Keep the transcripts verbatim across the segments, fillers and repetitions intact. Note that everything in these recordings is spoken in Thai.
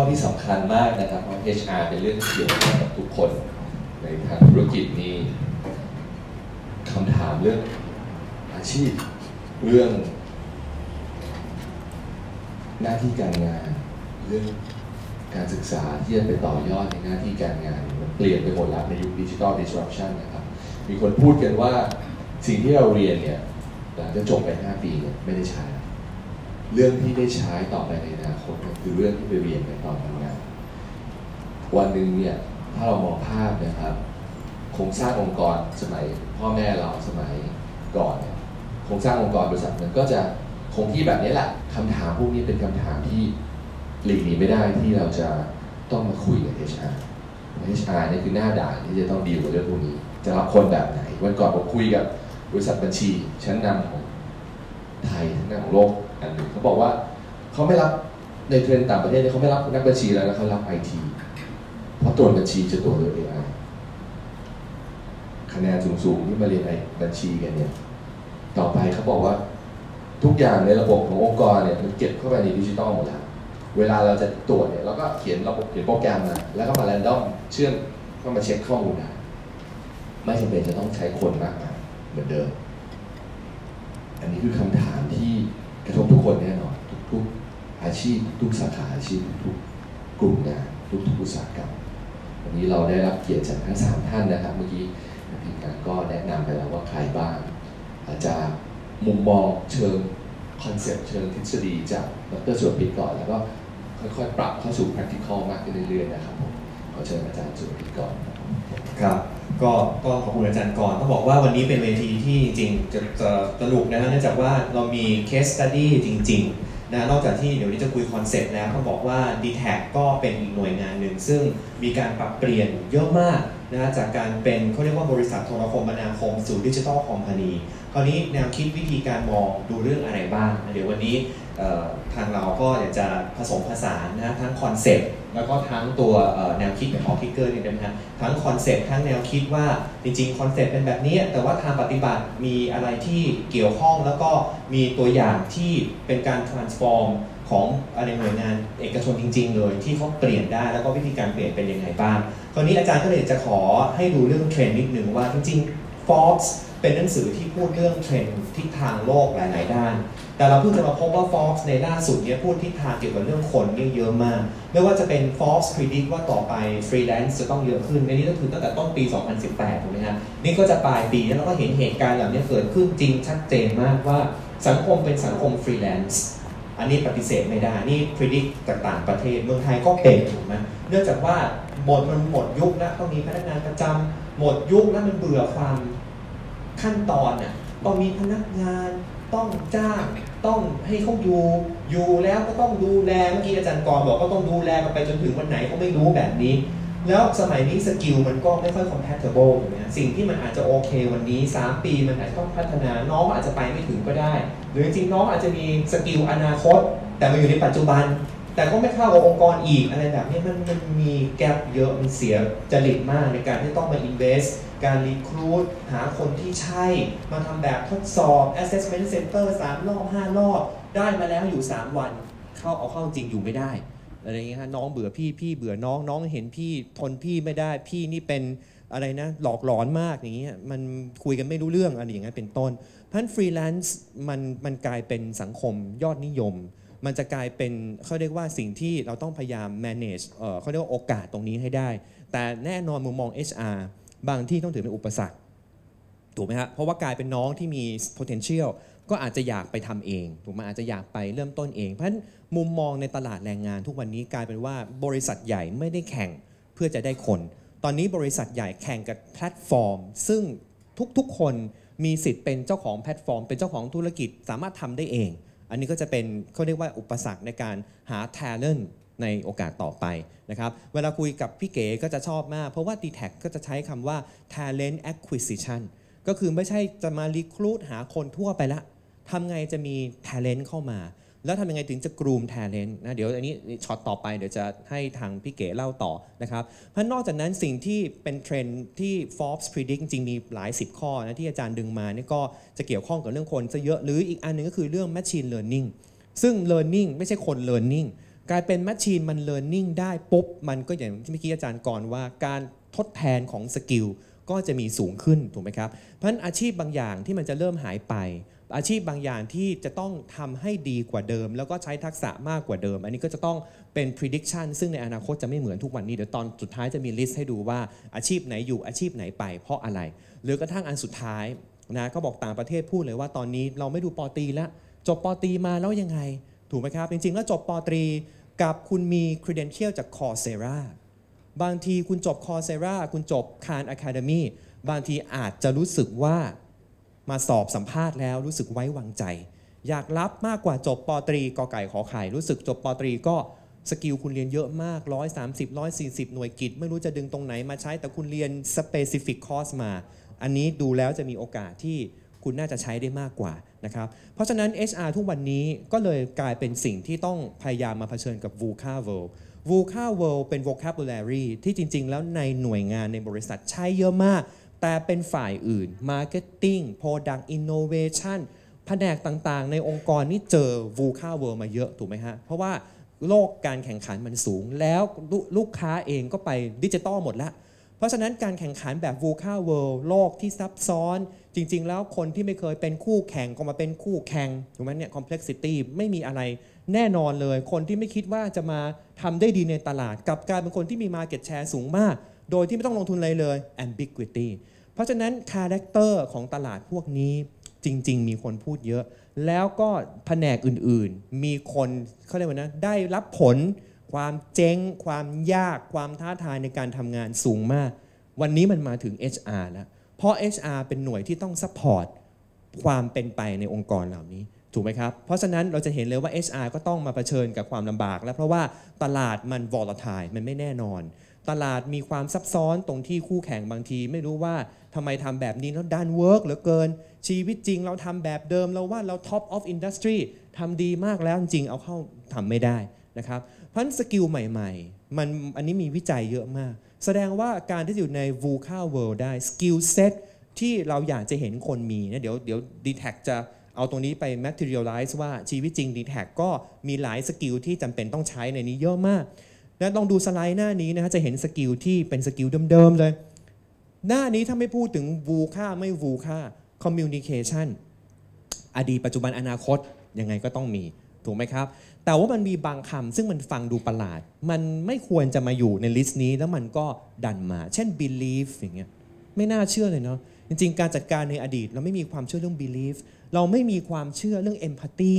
อที่สำคัญมากนะครับเพราะ เอช อาร์ เป็นเรื่องเกี่ยวข้องกับทุกคนในทางธุรกิจนี้คำถามเรื่องอาชีพเรื่องหน้าที่การงานเรื่องการศึกษาที่จะไปต่อยอดในหน้าที่การงานมันเปลี่ยนไปหมดแล้วในยุค Digital Disruption นะครับมีคนพูดกันว่าสิ่งที่เราเรียนเนี่ยหลังจากจบไปห้าปีเนี่ยไม่ได้ใช้เรื่องที่ได้ใช้ต่อไปในอนาคตคือเรื่องที่ไปเรียนในตอนทำงานวันหนึ่งเนี่ยถ้าเรามองภาพนะครับโครงสร้างองค์กรสมัยพ่อแม่เราสมัยก่อนเนี่ยโครงสร้างองค์กรบริษัทมันก็จะคงที่แบบนี้แหละคำถามพวกนี้เป็นคำถามที่หลีกหนีไม่ได้ที่เราจะต้องมาคุยกับ เอช อาร์ เอช อาร์ นี่คือหน้าด่านที่จะต้องดีลกับเรื่องพวกนี้จะรับคนแบบไหนวันก่อนผมคุยกับบริษัทบัญชีชั้นนำของไทยชั้นนำของโลกอันหนึ่งเขาบอกว่าเขาไม่รับในเทรนด์ต่างประเทศเขาไม่รับนักบัญชีแล้วนะเขารับไอทีเพราะตัวบัญชีจะตัวเรื่องเอไอคะแนนสูงๆที่มาเรียนไอบัญชีกันเนี่ยต่อไปเขาบอกว่าทุกอย่างในระบบขององค์กรเนี่ยมันเก็บเข้าไปในดิจิตอลหมดแล้วเวลาเราจะตรวจเนี่ยเราก็เขียนระบบเขียนโปรแกรมมาแล้วก็มาแรนดอมเชื่อมก็มาเช็คข้อมูลนะไม่จำเป็นจะต้องใช้คนมากมายเหมือนเดิมอันนี้คือคำถามที่กระทบทุกคนแน่นอนทุกๆอาชีพทุกสาขาอาชีพทุกกลุ่มงานทุกอุตสาหกรรมวันนี้เราได้รับเกียรติจากทั้งสามท่านนะครับเมื่อกี้ทีมงานก็แนะนำไปแล้วว่าใครบ้างอาจารย์มุมมองเชิงคอนเซ็ปต์เชิงทฤษฎีจากดร.สุรพิษก่อนแล้วก็ค่อยๆปรับเข้าสู่ practical มากขึ้นเรื่อยๆนะครับผมขอเชิญอาจารย์สุรพิษก่อนครับก็ก็ขอบคุณอาจารย์ก่อนต้องบอกว่าวันนี้เป็นเวทีที่จริงจะจะสรุปนะเนื่องจากว่าเรามี case study จริงๆนะนอกจากที่เดี๋ยวนี้จะคุยคอนเซ็ปต์แล้วต้องบอกว่า ดี แท็ก ก็เป็นหน่วยงานหนึ่งซึ่งมีการปรับเปลี่ยนเยอะมากนะจากการเป็นเขาเรียกว่าบริษัทโทรคมนาคมสู่ดิจิทัลคอมพานีคราวนี้แนวคิดวิธีการมองดูเรื่องอะไรบ้างเดี๋ยววันนี้ทางเราก็อยากจะผสมผสานนะทั้งคอนเซ็ปต์แล้วก็ทั้งตัวแนวคิดแบบของคิกเกอร์นี่นะฮะทั้งคอนเซ็ปต์ทั้งแนวคิดว่าจริงๆคอนเซ็ปต์เป็นแบบนี้แต่ว่าทางปฏิบัติมีอะไรที่เกี่ยวข้องแล้วก็มีตัวอย่างที่เป็นการ transform ของอะไรหน่วยงานเอกชนจริงๆเลยที่เขาเปลี่ยนได้แล้วก็วิธีการเปลี่ยนเป็นยังไงบ้างคราวนี้อาจารย์ก็เลยจะขอให้ดูเรื่องเทรนด์นิดนึงว่าจริงๆ Forbes เป็นหนังสือที่พูดเรื่องเทรนด์ทิศทางโลกหลายๆด้านแต่เราเพิ่งจะมาพบว่า Forbes ในล่าสุดเนี่ยพูดทิศทางเกี่ยวกับเรื่องคนนี่เยอะมากไม่ว่าจะเป็น Forbes predict ว่าต่อไป freelance จะต้องเยอะขึ้นในนี้ก็คือตั้งแต่ต้นปี สองพันสิบแปด ถูกไหมฮะนี่ก็จะปลายปีแล้วเราก็เห็นเหตุการณ์แบบนี้เกิดขึ้นจริงชัดเจนมากว่าสังคมเป็นสังคม freelance อันนี้ปฏิเสธไม่ได้นี่ predict จากต่างประเทศเมืองไทยก็เป็นถูกไหมเนื่องจากว่าหมดมันหมดยุคแล้วต้องมีพนักงานประจำหมดยุคแล้วมันเบื่อความขั้นตอนน่ะต้องมีพนักงานต้องจ้างต้องให้เขาอยู่อยู่แล้วก็ต้องดูแลเมื่อกี้อาจารย์กรบอกก็ต้องดูแลกันไปจนถึงวันไหนก็ไม่รู้แบบนี้แล้วสมัยนี้สกิลมันก็ไม่ค่อย compatible ถูกไหมฮะสิ่งที่มันอาจจะโอเควันนี้สามปีมันอาจจะต้องพัฒนาน้องอาจจะไปไม่ถึงก็ได้หรือจริงน้องอาจจะมีสกิลอนาคตแต่มันอยู่ในปัจจุบันแต่ก็ไม่เข้ากับองค์กรอีกอะไรแบบนี้มันมันมีแกลบเยอะมันเสียจริตมากในการที่ต้องมา invest การ recruit หาคนที่ใช่มาทำแบบทดสอบ assessment center สามรอบห้ารอบได้มาแล้วอยู่สามวันเข้าเอาเข้าจริงอยู่ไม่ได้อะไรอย่างเงี้ยน้องเบื่อพี่พี่เบื่อน้องน้องเห็นพี่ทนพี่ไม่ได้พี่นี่เป็นอะไรนะหลอกหลอนมากอย่างเงี้ยมันคุยกันไม่รู้เรื่องอะไรอย่างเงี้ยเป็นต้นเพราะฉะนั้น freelance มันมันกลายเป็นสังคมยอดนิยมมันจะกลายเป็นเขาเรียกว่าสิ่งที่เราต้องพยายาม manage เอ่อเขาเรียกว่าโอกาสตรงนี้ให้ได้แต่แน่นอนมุมมอง เอช อาร์ บางที่ต้องถือเป็นอุปสรรคถูกไหมฮะเพราะว่ากลายเป็นน้องที่มี potential ก็อาจจะอยากไปทำเองถูกไหมอาจจะอยากไปเริ่มต้นเองเพราะฉะนั้นมุมมองในตลาดแรงงานทุกวันนี้กลายเป็นว่าบริษัทใหญ่ไม่ได้แข่งเพื่อจะได้คนตอนนี้บริษัทใหญ่แข่งกับแพลตฟอร์มซึ่งทุกๆคนมีสิทธิ์เป็นเจ้าของแพลตฟอร์มเป็นเจ้าของธุรกิจสามารถทำได้เองอันนี้ก็จะเป็นเขาเรียกว่าอุปสรรคในการหา talent ในโอกาสต่อไปนะครับเวลาคุยกับพี่เก๋ก็จะชอบมากเพราะว่า ดี แท็ก ก็จะใช้คำว่า talent acquisition ก็คือไม่ใช่จะมา recruit หาคนทั่วไปละทำไงจะมี talent เข้ามาแล้วทำยังไงถึงจะ groom talent นะเดี๋ยวอันนี้ช็อตต่อไปเดี๋ยวจะให้ทางพี่เก๋เล่าต่อนะครับเพราะนอกจากนั้นสิ่งที่เป็นเทรนด์ที่ Forbes predict จริงมีหลายสิบข้อนะที่อาจารย์ดึงมานี่ก็จะเกี่ยวข้องกับเรื่องคนซะเยอะหรืออีกอันนึงก็คือเรื่อง machine learning ซึ่ง learning ไม่ใช่คน learning กลายเป็น Machine มัน Learning ได้ปุ๊บมันก็อย่างที่เมื่อกี้อาจารย์ก่อนว่าการทดแทนของสกิลก็จะมีสูงขึ้นถูกไหมครับเพราะฉะนั้นอาชีพบางอย่างที่มันจะเริ่มหายไปอาชีพบางอย่างที่จะต้องทำให้ดีกว่าเดิมแล้วก็ใช้ทักษะมากกว่าเดิมอันนี้ก็จะต้องเป็น prediction ซึ่งในอนาคตจะไม่เหมือนทุกวันนี้เดี๋ยวตอนสุดท้ายจะมี list ให้ดูว่าอาชีพไหนอยู่อาชีพไหนไปเพราะอะไรหรือกระทั่งอันสุดท้ายนะก็บอกต่างประเทศพูดเลยว่าตอนนี้เราไม่ดูปอตรีแล้วจบปอตรีมาแล้วยังไงถูกไหมครับจริงๆแล้วจบปอตรีกับคุณมี credential จาก Coursera บางทีคุณจบ Coursera คุณจบ Khan Academy บางทีอาจจะรู้สึกว่ามาสอบสัมภาษณ์แล้วรู้สึกไว้วางใจอยากรับมากกว่าจบปตรีกอไก่ขอไข่รู้สึกจบปตรีก็สกิลคุณเรียนเยอะมากหนึ่งร้อยสามสิบ หนึ่งร้อยสี่สิบหน่วยกิตไม่รู้จะดึงตรงไหนมาใช้แต่คุณเรียน specific course มาอันนี้ดูแล้วจะมีโอกาสที่คุณน่าจะใช้ได้มากกว่านะครับเพราะฉะนั้น เอช อาร์ ทุกวันนี้ก็เลยกลายเป็นสิ่งที่ต้องพยายามมาเผชิญกับ VUCA World VUCA World เป็น Vocabulary ที่จริงๆแล้วในหน่วยงานในบริษัทใช้เยอะมากแต่เป็นฝ่ายอื่น Marketing, Product Innovation แผนกต่างๆในองค์กรนี่เจอ VUCA World มาเยอะถูกไหมฮะเพราะว่าโลกการแข่งขันมันสูงแล้วลูกค้าเองก็ไปดิจิตอลหมดแล้วเพราะฉะนั้นการแข่งขันแบบ VUCA World โลกที่ซับซ้อนจริงๆแล้วคนที่ไม่เคยเป็นคู่แข่งก็มาเป็นคู่แข่งถูกไหมเนี่ย Complexity ไม่มีอะไรแน่นอนเลยคนที่ไม่คิดว่าจะมาทำได้ดีในตลาดกลับกลายเป็นคนที่มี Market Share สูงมากโดยที่ไม่ต้องลงทุนอะไรเลย ambiguity เพราะฉะนั้นคาแรคเตอร์ของตลาดพวกนี้จริงๆมีคนพูดเยอะแล้วก็แผนกอื่นๆมีคนเขาเรียกว่านะได้รับผลความเจ๊งความยากความท้าทายในการทำงานสูงมากวันนี้มันมาถึง เอช อาร์ แล้วเพราะ เอช อาร์ เป็นหน่วยที่ต้องซัพพอร์ตความเป็นไปในองค์กรเหล่านี้ถูกไหมครับเพราะฉะนั้นเราจะเห็นเลยว่า เอช อาร์ ก็ต้องมาเผชิญกับความลำบากแล้วเพราะว่าตลาดมัน volatile มันไม่แน่นอนตลาดมีความซับซ้อนตรงที่คู่แข่งบางทีไม่รู้ว่าทำไมทำแบบนี้แล้วดันเวิร์กเหลือเกินชีวิตจริงเราทำแบบเดิมเราว่าเรา top of industry ทำดีมากแล้วจริงเอาเข้าทำไม่ได้นะครับเพราะฉะนั้นสกิลใหม่ๆมันอันนี้มีวิจัยเยอะมากแสดงว่าการที่อยู่ใน VUCA World ได้สกิลเซ็ตที่เราอยากจะเห็นคนมีนะเดี๋ยวเดี๋ยว ดี แท็ก จะเอาตรงนี้ไป materialize ว่าชีวิตจริง ดี แท็ก ก็มีหลายสกิลที่จำเป็นต้องใช้ในนี้เยอะมากนะลองดูสไลด์หน้านี้นะฮะจะเห็นสกิลที่เป็นสกิลเดิมๆเลยหน้านี้ถ้าไม่พูดถึง VUCA ไม่ VUCA Communication อดีตปัจจุบันอนาคตยังไงก็ต้องมีถูกไหมครับแต่ว่ามันมีบางคำซึ่งมันฟังดูประหลาดมันไม่ควรจะมาอยู่ในลิสต์นี้แล้วมันก็ดันมาเช่น Belief อย่างเงี้ยไม่น่าเชื่อเลยเนาะจริงๆการจัดการในอดีตเราไม่มีความเชื่อเรื่อง Belief เราไม่มีความเชื่อเรื่อง Empathy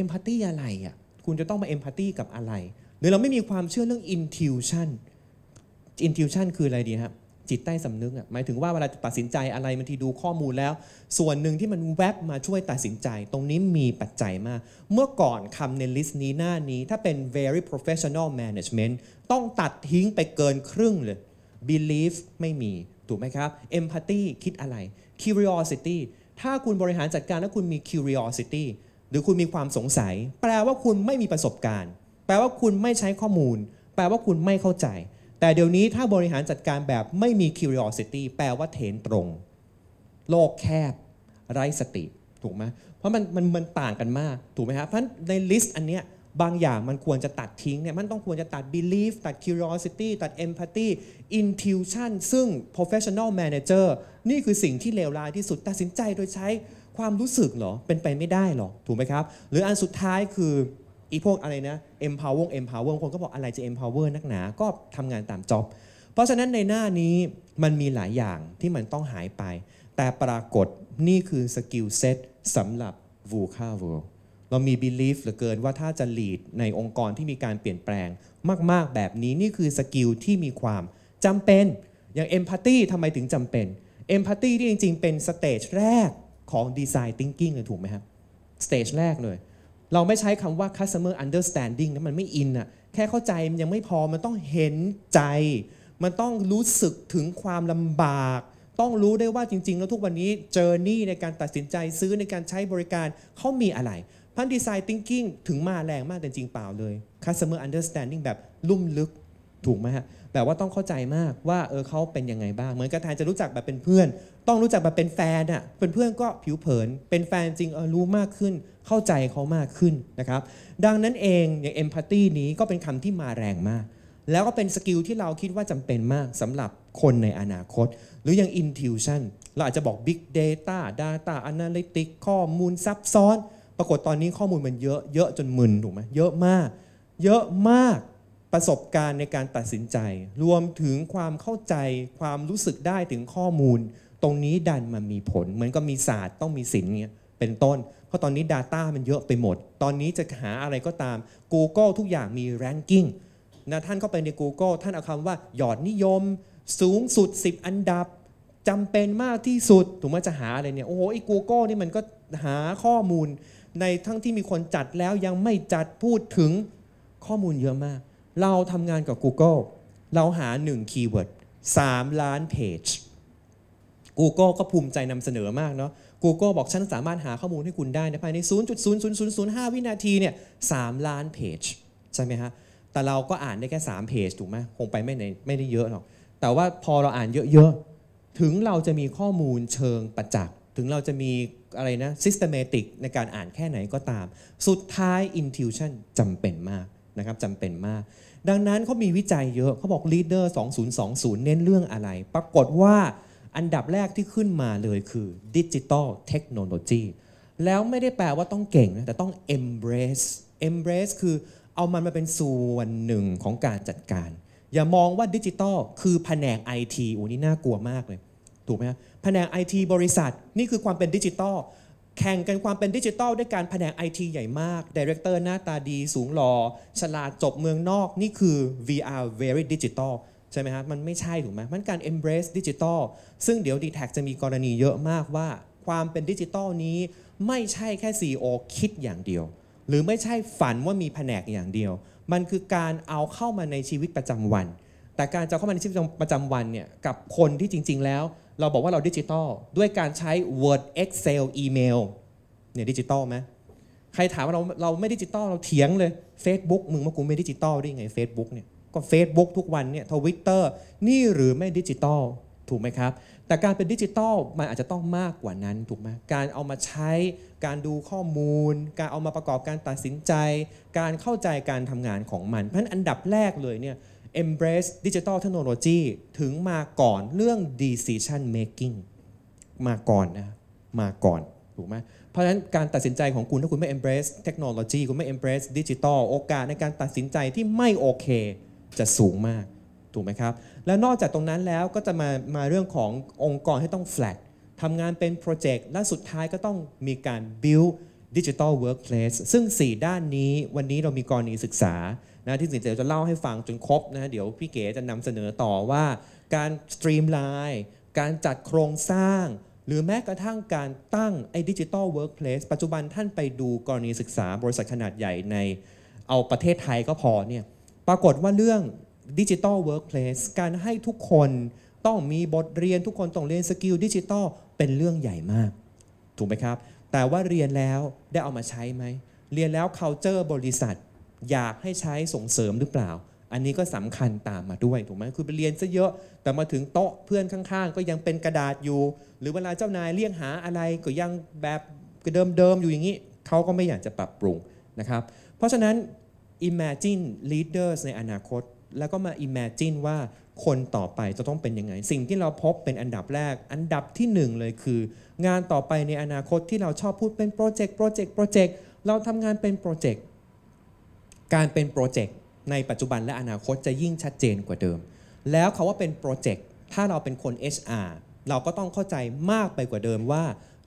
Empathy อะไรอ่ะคุณจะต้องมา Empathy กับอะไรหรือเราไม่มีความเชื่อเรื่อง Intuition Intuition คืออะไรดีครับจิตใต้สำนึกอ่ะหมายถึงว่าเวลาตัดสินใจอะไรบางทีดูข้อมูลแล้วส่วนหนึ่งที่มันแวบมาช่วยตัดสินใจตรงนี้มีปัจจัยมากเมื่อก่อนคำในลิสต์นี้หน้านี้ถ้าเป็น very professional management ต้องตัดทิ้งไปเกินครึ่งเลย belief ไม่มีถูกไหมครับ empathy คิดอะไร curiosity ถ้าคุณบริหารจัดการแล้วคุณมี curiosity หรือคุณมีความสงสัยแปลว่าคุณไม่มีประสบการณ์แปลว่าคุณไม่ใช้ข้อมูลแปลว่าคุณไม่เข้าใจแต่เดี๋ยวนี้ถ้าบริหารจัดการแบบไม่มี curiosity แปลว่าเถนตรงโลกแคบไร้สติถูกไหมเพราะมันมันมันต่างกันมากถูกไหมครับเพราะในลิสต์อันเนี้ยบางอย่างมันควรจะตัดทิ้งเนี่ยมันต้องควรจะตัด belief ตัด curiosity ตัด empathy intuition ซึ่ง professional manager นี่คือสิ่งที่เลวร้ายที่สุดตัดสินใจโดยใช้ความรู้สึกเหรอเป็นไปไม่ได้หรอถูกไหมครับหรืออันสุดท้ายคืออีพวกอะไรนะ empower empower คนก็บอกอะไรจะ empower นักหนาก็ทำงานตามจ็อบเพราะฉะนั้นในหน้านี้มันมีหลายอย่างที่มันต้องหายไปแต่ปรากฏนี่คือสกิลเซ็ตสำหรับ VUCA World เรามี belief เหลือเกินว่าถ้าจะ lead ในองค์กรที่มีการเปลี่ยนแปลงมากๆแบบนี้นี่คือสกิลที่มีความจำเป็นอย่าง empathy ทำไมถึงจำเป็น empathy ที่จริงๆเป็นสเตจแรกของ design thinking เลยถูกไหมครับสเตจแรกเลยเราไม่ใช้คำว่า customer understanding นะมันไม่อินอ่ะแค่เข้าใจมันยังไม่พอมันต้องเห็นใจมันต้องรู้สึกถึงความลำบากต้องรู้ได้ว่าจริงๆแล้วทุกวันนี้ journey ในการตัดสินใจซื้อในการใช้บริการเขามีอะไรพัน design thinking ถึงมาแรงมากแต่จริงเปล่าเลย customer understanding แบบลุ่มลึก ถูกไหมฮะแบบว่าต้องเข้าใจมากว่าเออเขาเป็นยังไงบ้างเหมือนกระทานจะรู้จักแบบเป็นเพื่อนต้องรู้จักแบบเป็นแฟนอ่ะเป็นเพื่อนก็ผิวเผินเป็นแฟนจริงเออรู้มากขึ้นเข้าใจเขามากขึ้นนะครับดังนั้นเองอย่าง Empathy นี้ก็เป็นคำที่มาแรงมากแล้วก็เป็นสกิลที่เราคิดว่าจำเป็นมากสำหรับคนในอนาคตหรืออย่าง Intuition เราอาจจะบอก Big Data Data Analytics ข้อมูลซับซ้อนปรากฏตอนนี้ข้อมูลมันเยอะเยอะจนมึนถูกไหมเยอะมากเยอะมากประสบการณ์ในการตัดสินใจรวมถึงความเข้าใจความรู้สึกได้ถึงข้อมูลตรงนี้ดันมันมีผลเหมือนก็มีศาสตร์ต้องมีศิลป์เนี่ยเป็นต้นเพราะตอนนี้ Data มันเยอะไปหมดตอนนี้จะหาอะไรก็ตาม Google ทุกอย่างมี Ranking นะท่านเข้าไปใน Google ท่านเอาคำว่ายอดนิยมสูงสุดสิบอันดับจำเป็นมากที่สุดถึงว่าจะหาอะไรเนี่ยโอ้โหไอ้ Google นี่มันก็หาข้อมูลในทั้งที่มีคนจัดแล้วยังไม่จัดพูดถึงข้อมูลเยอะมากเราทำงานกับ Google เราหาหนึ่งคีย์เวิร์ดสามล้านเพจ Google ก็ภูมิใจนำเสนอมากเนาะ Google บอกฉันสามารถหาข้อมูลให้คุณได้นะภายใน ศูนย์จุดศูนย์ศูนย์ศูนย์ห้า วินาทีเนี่ยสามล้านเพจใช่ไหมฮะแต่เราก็อ่านได้แค่สามเพจถูกไหมคงไปไม่ไม่ได้เยอะหรอกแต่ว่าพอเราอ่านเยอะๆถึงเราจะมีข้อมูลเชิงประจักษ์ถึงเราจะมีอะไรนะ systematic ในการอ่านแค่ไหนก็ตามสุดท้าย intuition จำเป็นมากนะครับจำเป็นมากดังนั้นเขามีวิจัยเยอะเขาบอก leader สองพันยี่สิบเน้นเรื่องอะไรปรากฏว่าอันดับแรกที่ขึ้นมาเลยคือ digital technology แล้วไม่ได้แปลว่าต้องเก่งนะแต่ต้อง embrace embrace คือเอามันมาเป็นส่วนหนึ่งของการจัดการอย่ามองว่าดิจิตอลคือแผนก ไอ ที โอ้นี่น่ากลัวมากเลยถูกไหมครับแผนก ไอ ที บริษัทนี่คือความเป็นดิจิตอลแข่งกันความเป็นดิจิตอลด้วยการแผนก ไอ ที ใหญ่มากไดเรคเตอร์หน้าตาดีสูงหล่อฉลาดจบเมืองนอกนี่คือ วี อาร์ very digital ใช่ไหมครับมันไม่ใช่ถูกไหมมันการ embrace digital ซึ่งเดี๋ยว ดี แท็ก จะมีกรณีเยอะมากว่าความเป็นดิจิตอลนี้ไม่ใช่แค่ ซี อี โอ คิดอย่างเดียวหรือไม่ใช่ฝันว่ามีแผนกอย่างเดียวมันคือการเอาเข้ามาในชีวิตประจำวันแต่การจะเข้ามาในชีวิตประจำวันเนี่ยกับคนที่จริงๆแล้วเราบอกว่าเราดิจิตอลด้วยการใช้ Word Excel Email เนี่ยดิจิตอลไหมใครถามว่าเราเราไม่ดิจิตอลเราเถียงเลย Facebook มึงว่ากูไม่ดิจิตอลได้ยังไง Facebook เนี่ยก็ Facebook ทุกวันเนี่ย Twitter นี่หรือไม่ดิจิตอลถูกไหมครับแต่การเป็นดิจิตอลมันอาจจะต้องมากกว่านั้นถูกไหมการเอามาใช้การดูข้อมูลการเอามาประกอบการตัดสินใจการเข้าใจการทำงานของมันเพราะฉะนั้นอันดับแรกเลยเนี่ย embrace digital technology ถึงมาก่อนเรื่อง decision making มาก่อนนะมาก่อนถูกไหมเพราะฉะนั้นการตัดสินใจของคุณถ้าคุณไม่ embrace technology คุณไม่ embrace digital โอกาสในการตัดสินใจที่ไม่โอเคจะสูงมากถูกไหมครับแล้วนอกจากตรงนั้นแล้วก็จะมามาเรื่องขององค์กรให้ต้อง flat ทำงานเป็นโปรเจกต์และสุดท้ายก็ต้องมีการ build digital workplace ซึ่งสี่ด้านนี้วันนี้เรามีกรณีศึกษานะที่สิ่งเดี๋ยวจะเล่าให้ฟังจนครบนะเดี๋ยวพี่เก๋จะนำเสนอต่อว่าการ streamline การจัดโครงสร้างหรือแม้กระทั่งการตั้งไอ้ digital workplace ปัจจุบันท่านไปดูกรณีศึกษาบริษัทขนาดใหญ่ในเอาประเทศไทยก็พอเนี่ยปรากฏว่าเรื่องDigital Workplace การให้ทุกคนต้องมีบทเรียนทุกคนต้องเรียนสกิลดิจิทัลเป็นเรื่องใหญ่มากถูกไหมครับแต่ว่าเรียนแล้วได้เอามาใช้ไหมเรียนแล้ว culture บริษัทอยากให้ใช้ส่งเสริมหรือเปล่าอันนี้ก็สำคัญตามมาด้วยถูกไหมคือไปเรียนซะเยอะแต่มาถึงโต๊ะเพื่อนข้างๆก็ยังเป็นกระดาษอยู่หรือเวลาเจ้านายเรียกหาอะไรก็ยังแบบเดิมๆอยู่อย่างนี้เขาก็ไม่อยากจะปรับปรุงนะครับเพราะฉะนั้น imagine leaders ในอนาคตแล้วก็มา imagine ว่าคนต่อไปจะต้องเป็นยังไงสิ่งที่เราพบเป็นอันดับแรกอันดับที่หนึ่งเลยคืองานต่อไปในอนาคตที่เราชอบพูดเป็นโปรเจกต์โปรเจกต์โปรเจกต์เราทำงานเป็นโปรเจกต์การเป็นโปรเจกต์ในปัจจุบันและอนาคตจะยิ่งชัดเจนกว่าเดิมแล้วเขาว่าเป็นโปรเจกต์ถ้าเราเป็นคน เอช อาร์ เราก็ต้องเข้าใจมากไปกว่าเดิมว่า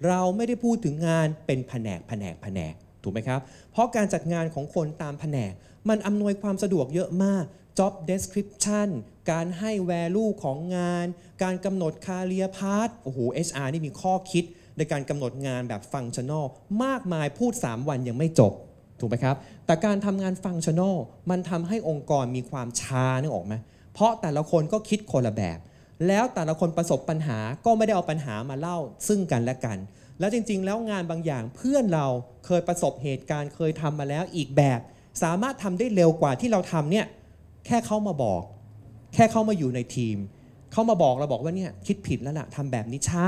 เราไม่ได้พูดถึงงานเป็นแผนกแผนกแผนกถูกไหมครับเพราะการจัดงานของคนตามแผนกมันอำนวยความสะดวกเยอะมาก job description การให้ value ของงานการกำหนด career path โอ้โห เอช อาร์ นี่มีข้อคิดในการกำหนดงานแบบ functional มากมายพูดสามวันยังไม่จบถูกไหมครับแต่การทำงาน functional มันทำให้องค์กรมีความช้านึกออกไหมเพราะแต่ละคนก็คิดคนละแบบแล้วแต่ละคนประสบปัญหาก็ไม่ได้เอาปัญหามาเล่าซึ่งกันและกันแล้วจริงๆแล้วงานบางอย่างเพื่อนเราเคยประสบเหตุการณ์เคยทำมาแล้วอีกแบบสามารถทำได้เร็วกว่าที่เราทำเนี่ยแค่เขามาบอก แค่เข้ามาอยู่ในทีมเข้ามาบอกเราบอกว่าเนี่ยคิดผิดแล้วล่ะทำแบบนี้ช้า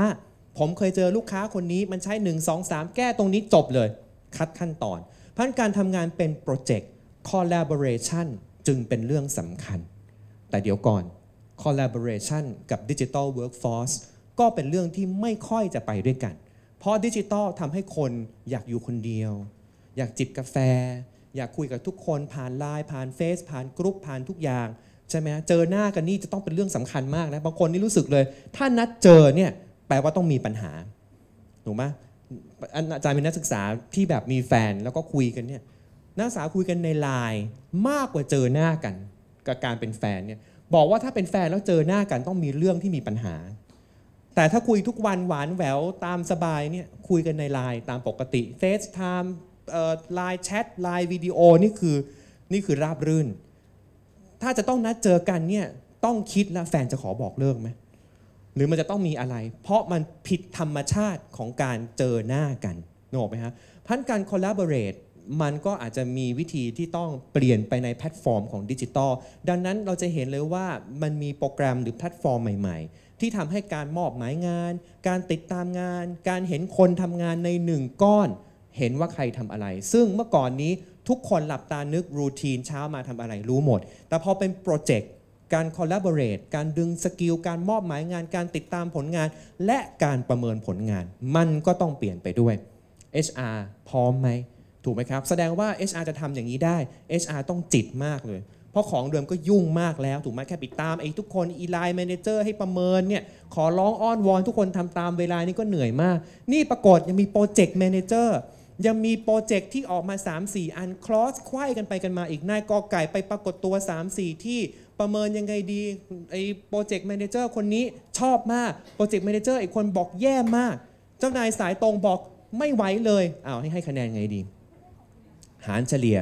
ผมเคยเจอลูกค้าคนนี้มันใช้หนึ่ง สอง สามแก้ตรงนี้จบเลยคัดขั้นตอนเพราะฉะนั้นการทำงานเป็นโปรเจกต์ Collaboration จึงเป็นเรื่องสำคัญแต่เดี๋ยวก่อน Collaboration กับ Digital Workforce ก็เป็นเรื่องที่ไม่ค่อยจะไปด้วยกันเพราะ Digital ทำให้คนอยากอยู่คนเดียวอยากจิบกาแฟอยากคุยกับทุกคนผ่าน ไลน์ ผ่าน Face ผ่านกรุ๊ปผ่านทุกอย่างใช่ไหมเจอหน้ากันนี่จะต้องเป็นเรื่องสำคัญมากนะบางคนนี่รู้สึกเลยถ้านัดเจอเนี่ยแปลว่าต้องมีปัญหาถูกไหมอาจารย์เป็นนักศึกษาที่แบบมีแฟนแล้วก็คุยกันเนี่ยนักศึกษาคุยกันใน ไลน์ มากกว่าเจอหน้ากันกับการเป็นแฟนเนี่ยบอกว่าถ้าเป็นแฟนแล้วเจอหน้ากันต้องมีเรื่องที่มีปัญหาแต่ถ้าคุยทุกวันหวานแหววตามสบายเนี่ยคุยกันใน ไลน์ ตามปกติ FaceTime เอ่อ ไลน์ แชท ไลน์ วิดีโอนี่คือนี่คือราบรื่นถ้าจะต้องนัดเจอกันเนี่ยต้องคิดแล้วแฟนจะขอบอกเลิกไหมหรือมันจะต้องมีอะไรเพราะมันผิดธรรมชาติของการเจอหน้ากันนึกออกไหมฮะพันการ collaborateมันก็อาจจะมีวิธีที่ต้องเปลี่ยนไปในแพลตฟอร์มของดิจิทัลดังนั้นเราจะเห็นเลยว่ามันมีโปรแกรมหรือแพลตฟอร์มใหม่ๆที่ทำให้การมอบหมายงานการติดตามงานการเห็นคนทำงานในหนึ่งก้อนเห็นว่าใครทำอะไรซึ่งเมื่อก่อนนี้ทุกคนหลับตานึกรูทีนเช้ามาทำอะไรรู้หมดแต่พอเป็นโปรเจกต์การคอลลาบอเรตการดึงสกิลการมอบหมายงานการติดตามผลงานและการประเมินผลงานมันก็ต้องเปลี่ยนไปด้วย เอช อาร์ พร้อมไหมถูกไหมครับแสดงว่า เอช อาร์ จะทำอย่างนี้ได้ เอช อาร์ ต้องจิตมากเลยเพราะของเดิมก็ยุ่งมากแล้วถูกไหมแค่ติดตามไอ้ทุกคนอีไลน์แมเนเจอร์ให้ประเมินเนี่ยขอร้องอ้อนวอนทุกคนทำตามเวลานี้ก็เหนื่อยมากนี่ปรากฏยังมีโปรเจกต์แมเนเจอร์ยังมีโปรเจกต์ที่ออกมา สาม สี่ อันคลอสไขว้กันไปกันมาอีกนายกอไก่ไปปรากฏตัว สาม สี่ ที่ประเมินยังไงดีไอ้โปรเจกต์แมเนเจอร์คนนี้ชอบมากโปรเจกต์แมเนเจอร์อีกคนบอกแย่มากเจ้านายสายตรงบอกไม่ไหวเลยอ้าวให้ให้คะแนนไงดีหารเฉลี่ย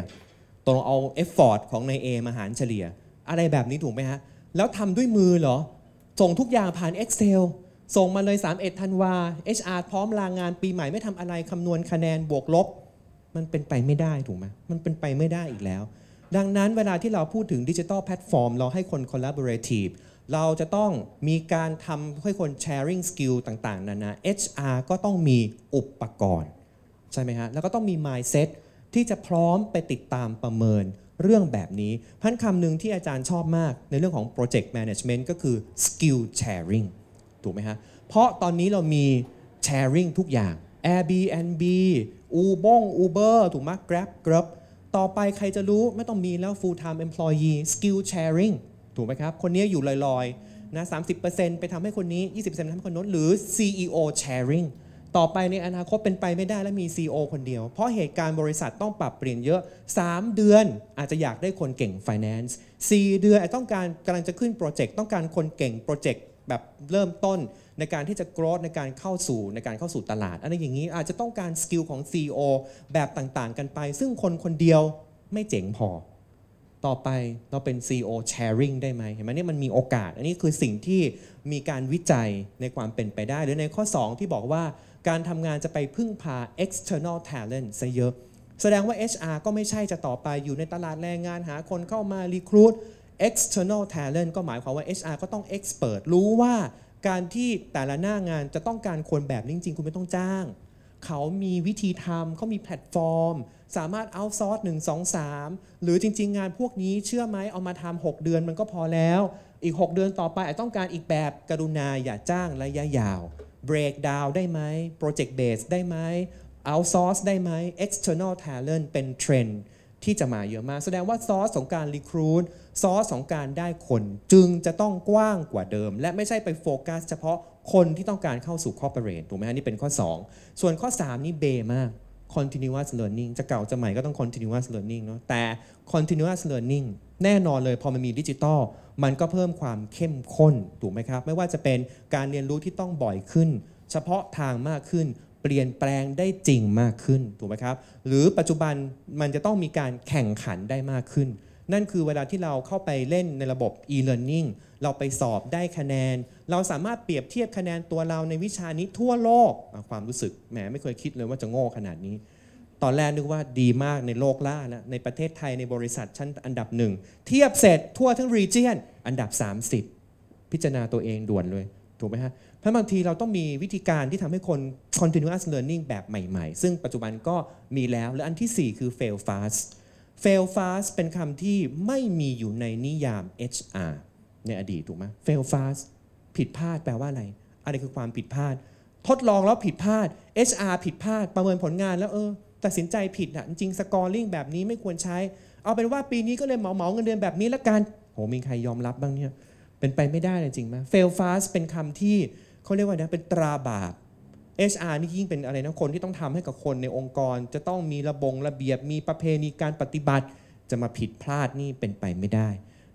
ตรงเอาเอฟฟอร์ตของนาย A มาหารเฉลี่ยอะไรแบบนี้ถูกไหมฮะแล้วทำด้วยมือเหรอส่งทุกอย่างผ่าน Excel ส่งมาเลยสามสิบเอ็ดธันวา เอช อาร์ พร้อมลางานปีใหม่ไม่ทำอะไรคำนวณคะแนนบวกลบมันเป็นไปไม่ได้ถูกไหมมันเป็นไปไม่ได้อีกแล้วดังนั้นเวลาที่เราพูดถึงดิจิทัลแพลตฟอร์มเราให้คน collaborative เราจะต้องมีการทำให้คน sharing skill ต่างๆนานา เอช อาร์ ก็ต้องมีอุปกรณ์ใช่ไหมฮะแล้วก็ต้องมี mindsetที่จะพร้อมไปติดตามประเมินเรื่องแบบนี้พันคำหนึ่งที่อาจารย์ชอบมากในเรื่องของ Project Management ก็คือ Skill Sharing ถูกไหมฮะเพราะตอนนี้เรามี Sharing ทุกอย่าง Airbnb Ubon Uber ถูกไหม Grab Grab ต่อไปใครจะรู้ไม่ต้องมีแล้ว Full Time Employee Skill Sharing ถูกไหมครับคนนี้อยู่ลอยๆนะ สามสิบเปอร์เซ็นต์ ไปทำให้คนนี้ ยี่สิบเปอร์เซ็นต์ ทำให้คนโน้นหรือ ซี อี โอ Sharingต่อไปในอนาคตเป็นไปไม่ได้และมี ซี อี โอ คนเดียวเพราะเหตุการณ์บริษัทต้องปรับเปลี่ยนเยอะสามเดือนอาจจะอยากได้คนเก่ง Finance สี่เดือนอาจต้องการกำลังจะขึ้นโปรเจกต์ต้องการคนเก่งโปรเจกต์แบบเริ่มต้นในการที่จะ growth ในการเข้าสู่ในการเข้าสู่ตลาดอะไรอย่างนี้อาจจะต้องการสกิลของ ซี อี โอ แบบต่างๆกันไปซึ่งคนคนเดียวไม่เจ๋งพอต่อไปเราเป็น ซี อี โอ Sharing ได้ไหมเห็นไหมเนี่ยมันมีโอกาสอันนี้คือสิ่งที่มีการวิจัยในความเป็นไปได้หรือในข้อสองที่บอกว่าการทำงานจะไปพึ่งพา external talent ซะเยอะแสดงว่า เอช อาร์ ก็ไม่ใช่จะต่อไปอยู่ในตลาดแรงงานหาคนเข้ามา recruit external talent ก็หมายความว่า เอช อาร์ ก็ต้อง expert รู้ว่าการที่แต่ละหน้างานจะต้องการคนแบบนี้จริงๆคุณไม่ต้องจ้างเขามีวิธีทำเขามีแพลตฟอร์มสามารถ outsource หนึ่ง สอง สามหรือจริงๆงานพวกนี้เชื่อไหมเอามาทำหกเดือนมันก็พอแล้วอีกหกเดือนต่อไปอาจต้องการอีกแบบกรุณาอย่าจ้างระยะยาวbreak down ได้ไหม project based ได้ไหม outsource ได้ไหม external talent เป็นเทรนด์ที่จะมาเยอะมากแสดงว่าซอสของการ recruit ซอสของการได้คนจึงจะต้องกว้างกว่าเดิมและไม่ใช่ไปโฟกัสเฉพาะคนที่ต้องการเข้าสู่ corporate ถูกไหมฮะนี่เป็นข้อสองส่วนข้อสามนี่เบมาก continuous learning จะเก่าจะใหม่ก็ต้อง continuous learning เนาะแต่ continuous learning แน่นอนเลยพอมันมีดิจิตอลมันก็เพิ่มความเข้มข้นถูกไหมครับไม่ว่าจะเป็นการเรียนรู้ที่ต้องบ่อยขึ้นเฉพาะทางมากขึ้นเปลี่ยนแปลงได้จริงมากขึ้นถูกไหมครับหรือปัจจุบันมันจะต้องมีการแข่งขันได้มากขึ้นนั่นคือเวลาที่เราเข้าไปเล่นในระบบ e-learning เราไปสอบได้คะแนนเราสามารถเปรียบเทียบคะแนนตัวเราในวิชานี้ทั่วโลกความรู้สึกแหมไม่เคยคิดเลยว่าจะโง่ขนาดนี้ ตอนแรกนึกว่าดีมากในโลกล่านะในประเทศไทยในบริษัทชั้นอันดับหนึ่งเทียบเสร็จทั่วทั้งรีเจียนอันดับสามสิบพิจารณาตัวเองด่วนเลยถูกไหมฮะเพราะบางทีเราต้องมีวิธีการที่ทำให้คน continuous learning แบบใหม่ๆซึ่งปัจจุบันก็มีแล้วและอันที่สี่คือ fail fast fail fast เป็นคำที่ไม่มีอยู่ในนิยาม เอช อาร์ ในอดีตถูกไหม fail fast ผิดพลาดแปลว่าอะไรอะไรคือความผิดพลาดทดลองแล้วผิดพลาด เอช อาร์ ผิดพลาดประเมินผลงานแล้วเออตัดสินใจผิดอ่ะจริงสกอร์ลิงแบบนี้ไม่ควรใช้เอาเป็นว่าปีนี้ก็เลยเหมาเหมาเงินเดือนแบบนี้ละกันโหมีใครยอมรับบ้างเนี่ยเป็นไปไม่ได้เลยจริงไหม fail fast เป็นคำที่เขาเรียกว่านะเป็นตราบาป เอช อาร์ นี่ยิ่งเป็นอะไรนะคนที่ต้องทำให้กับคนในองค์กรจะต้องมีระบงระเบียบมีประเพณีการปฏิบัติจะมาผิดพลาดนี่เป็นไปไม่ได้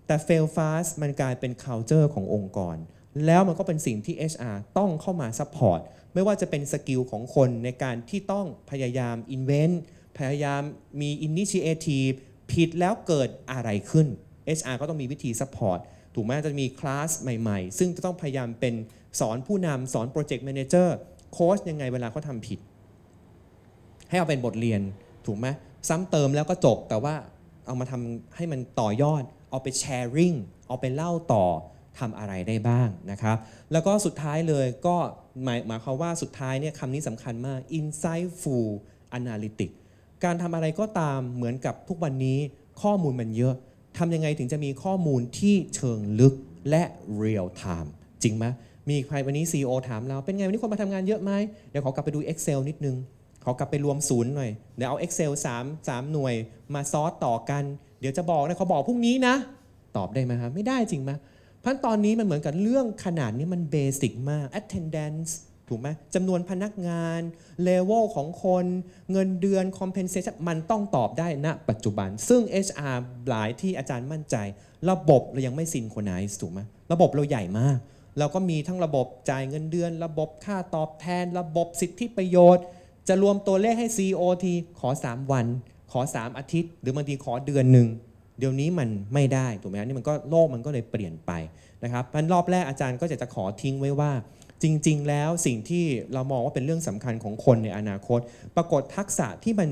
แต่ fail fast มันกลายเป็น culture ขององค์กรแล้วมันก็เป็นสิ่งที่ เอช อาร์ ต้องเข้ามาซัพพอร์ตไม่ว่าจะเป็นสกิลของคนในการที่ต้องพยายาม invent พยายามมี initiative ผิดแล้วเกิดอะไรขึ้น เอช อาร์ ก็ต้องมีวิธีซัพพอร์ตถูกไหมจะมีคลาสใหม่ๆซึ่งจะต้องพยายามเป็นสอนผู้นำสอน Project Manager โค้ชยังไงเวลาเขาทำผิดให้เอาเป็นบทเรียนถูกไหมซ้ำเติมแล้วก็จบแต่ว่าเอามาทำให้มันต่อยอดเอาไป sharing เอาไปเล่าต่อทำอะไรได้บ้างนะครับแล้วก็สุดท้ายเลยก็หมายหมายความว่าสุดท้ายเนี่ยคำนี้สำคัญมาก insightful analytic การทำอะไรก็ตามเหมือนกับทุกวันนี้ข้อมูลมันเยอะทำยังไงถึงจะมีข้อมูลที่เชิงลึกและ real time จริงไหมมีใครวันนี้ ซี อี โอ ถามเราเป็นไงวันนี้คนมาทำงานเยอะไหมเดี๋ยวขอกลับไปดู Excel นิดนึงขอกลับไปรวมศูนย์หน่อยเดี๋ยวเอา Excel สาม สามหน่วยมาซอสต่อกันเดี๋ยวจะบอกนะเขาบอกพรุ่งนี้นะตอบได้ไหมฮะไม่ได้จริงไหมเพราะตอนนี้มันเหมือนกับเรื่องขนาดนี้มันเบสิกมาก attendance ถูกไหมจำนวนพนักงาน level ของคนเงินเดือน compensation มันต้องตอบได้ณปัจจุบันซึ่ง เอช อาร์ หลายที่อาจารย์มั่นใจระบบเรายังไม่ synchronize ถูกไหมระบบเราใหญ่มากเราก็มีทั้งระบบจ่ายเงินเดือนระบบค่าตอบแทนระบบสิทธิประโยชน์จะรวมตัวเลขให้ ซี อี โอ ทีขอสามวันขอสามอาทิตย์หรือบางทีขอเดือนหนึ่งเดี๋ยวนี้มันไม่ได้ถูกไหมนี่มันก็โลกมันก็เลยเปลี่ยนไปนะครับพันรอบแรกอาจารย์ก็จะจะขอทิ้งไว้ว่าจริงๆแล้วสิ่งที่เรามองว่าเป็นเรื่องสำคัญของคนในอนาคตปรากฏทักษะที่มัน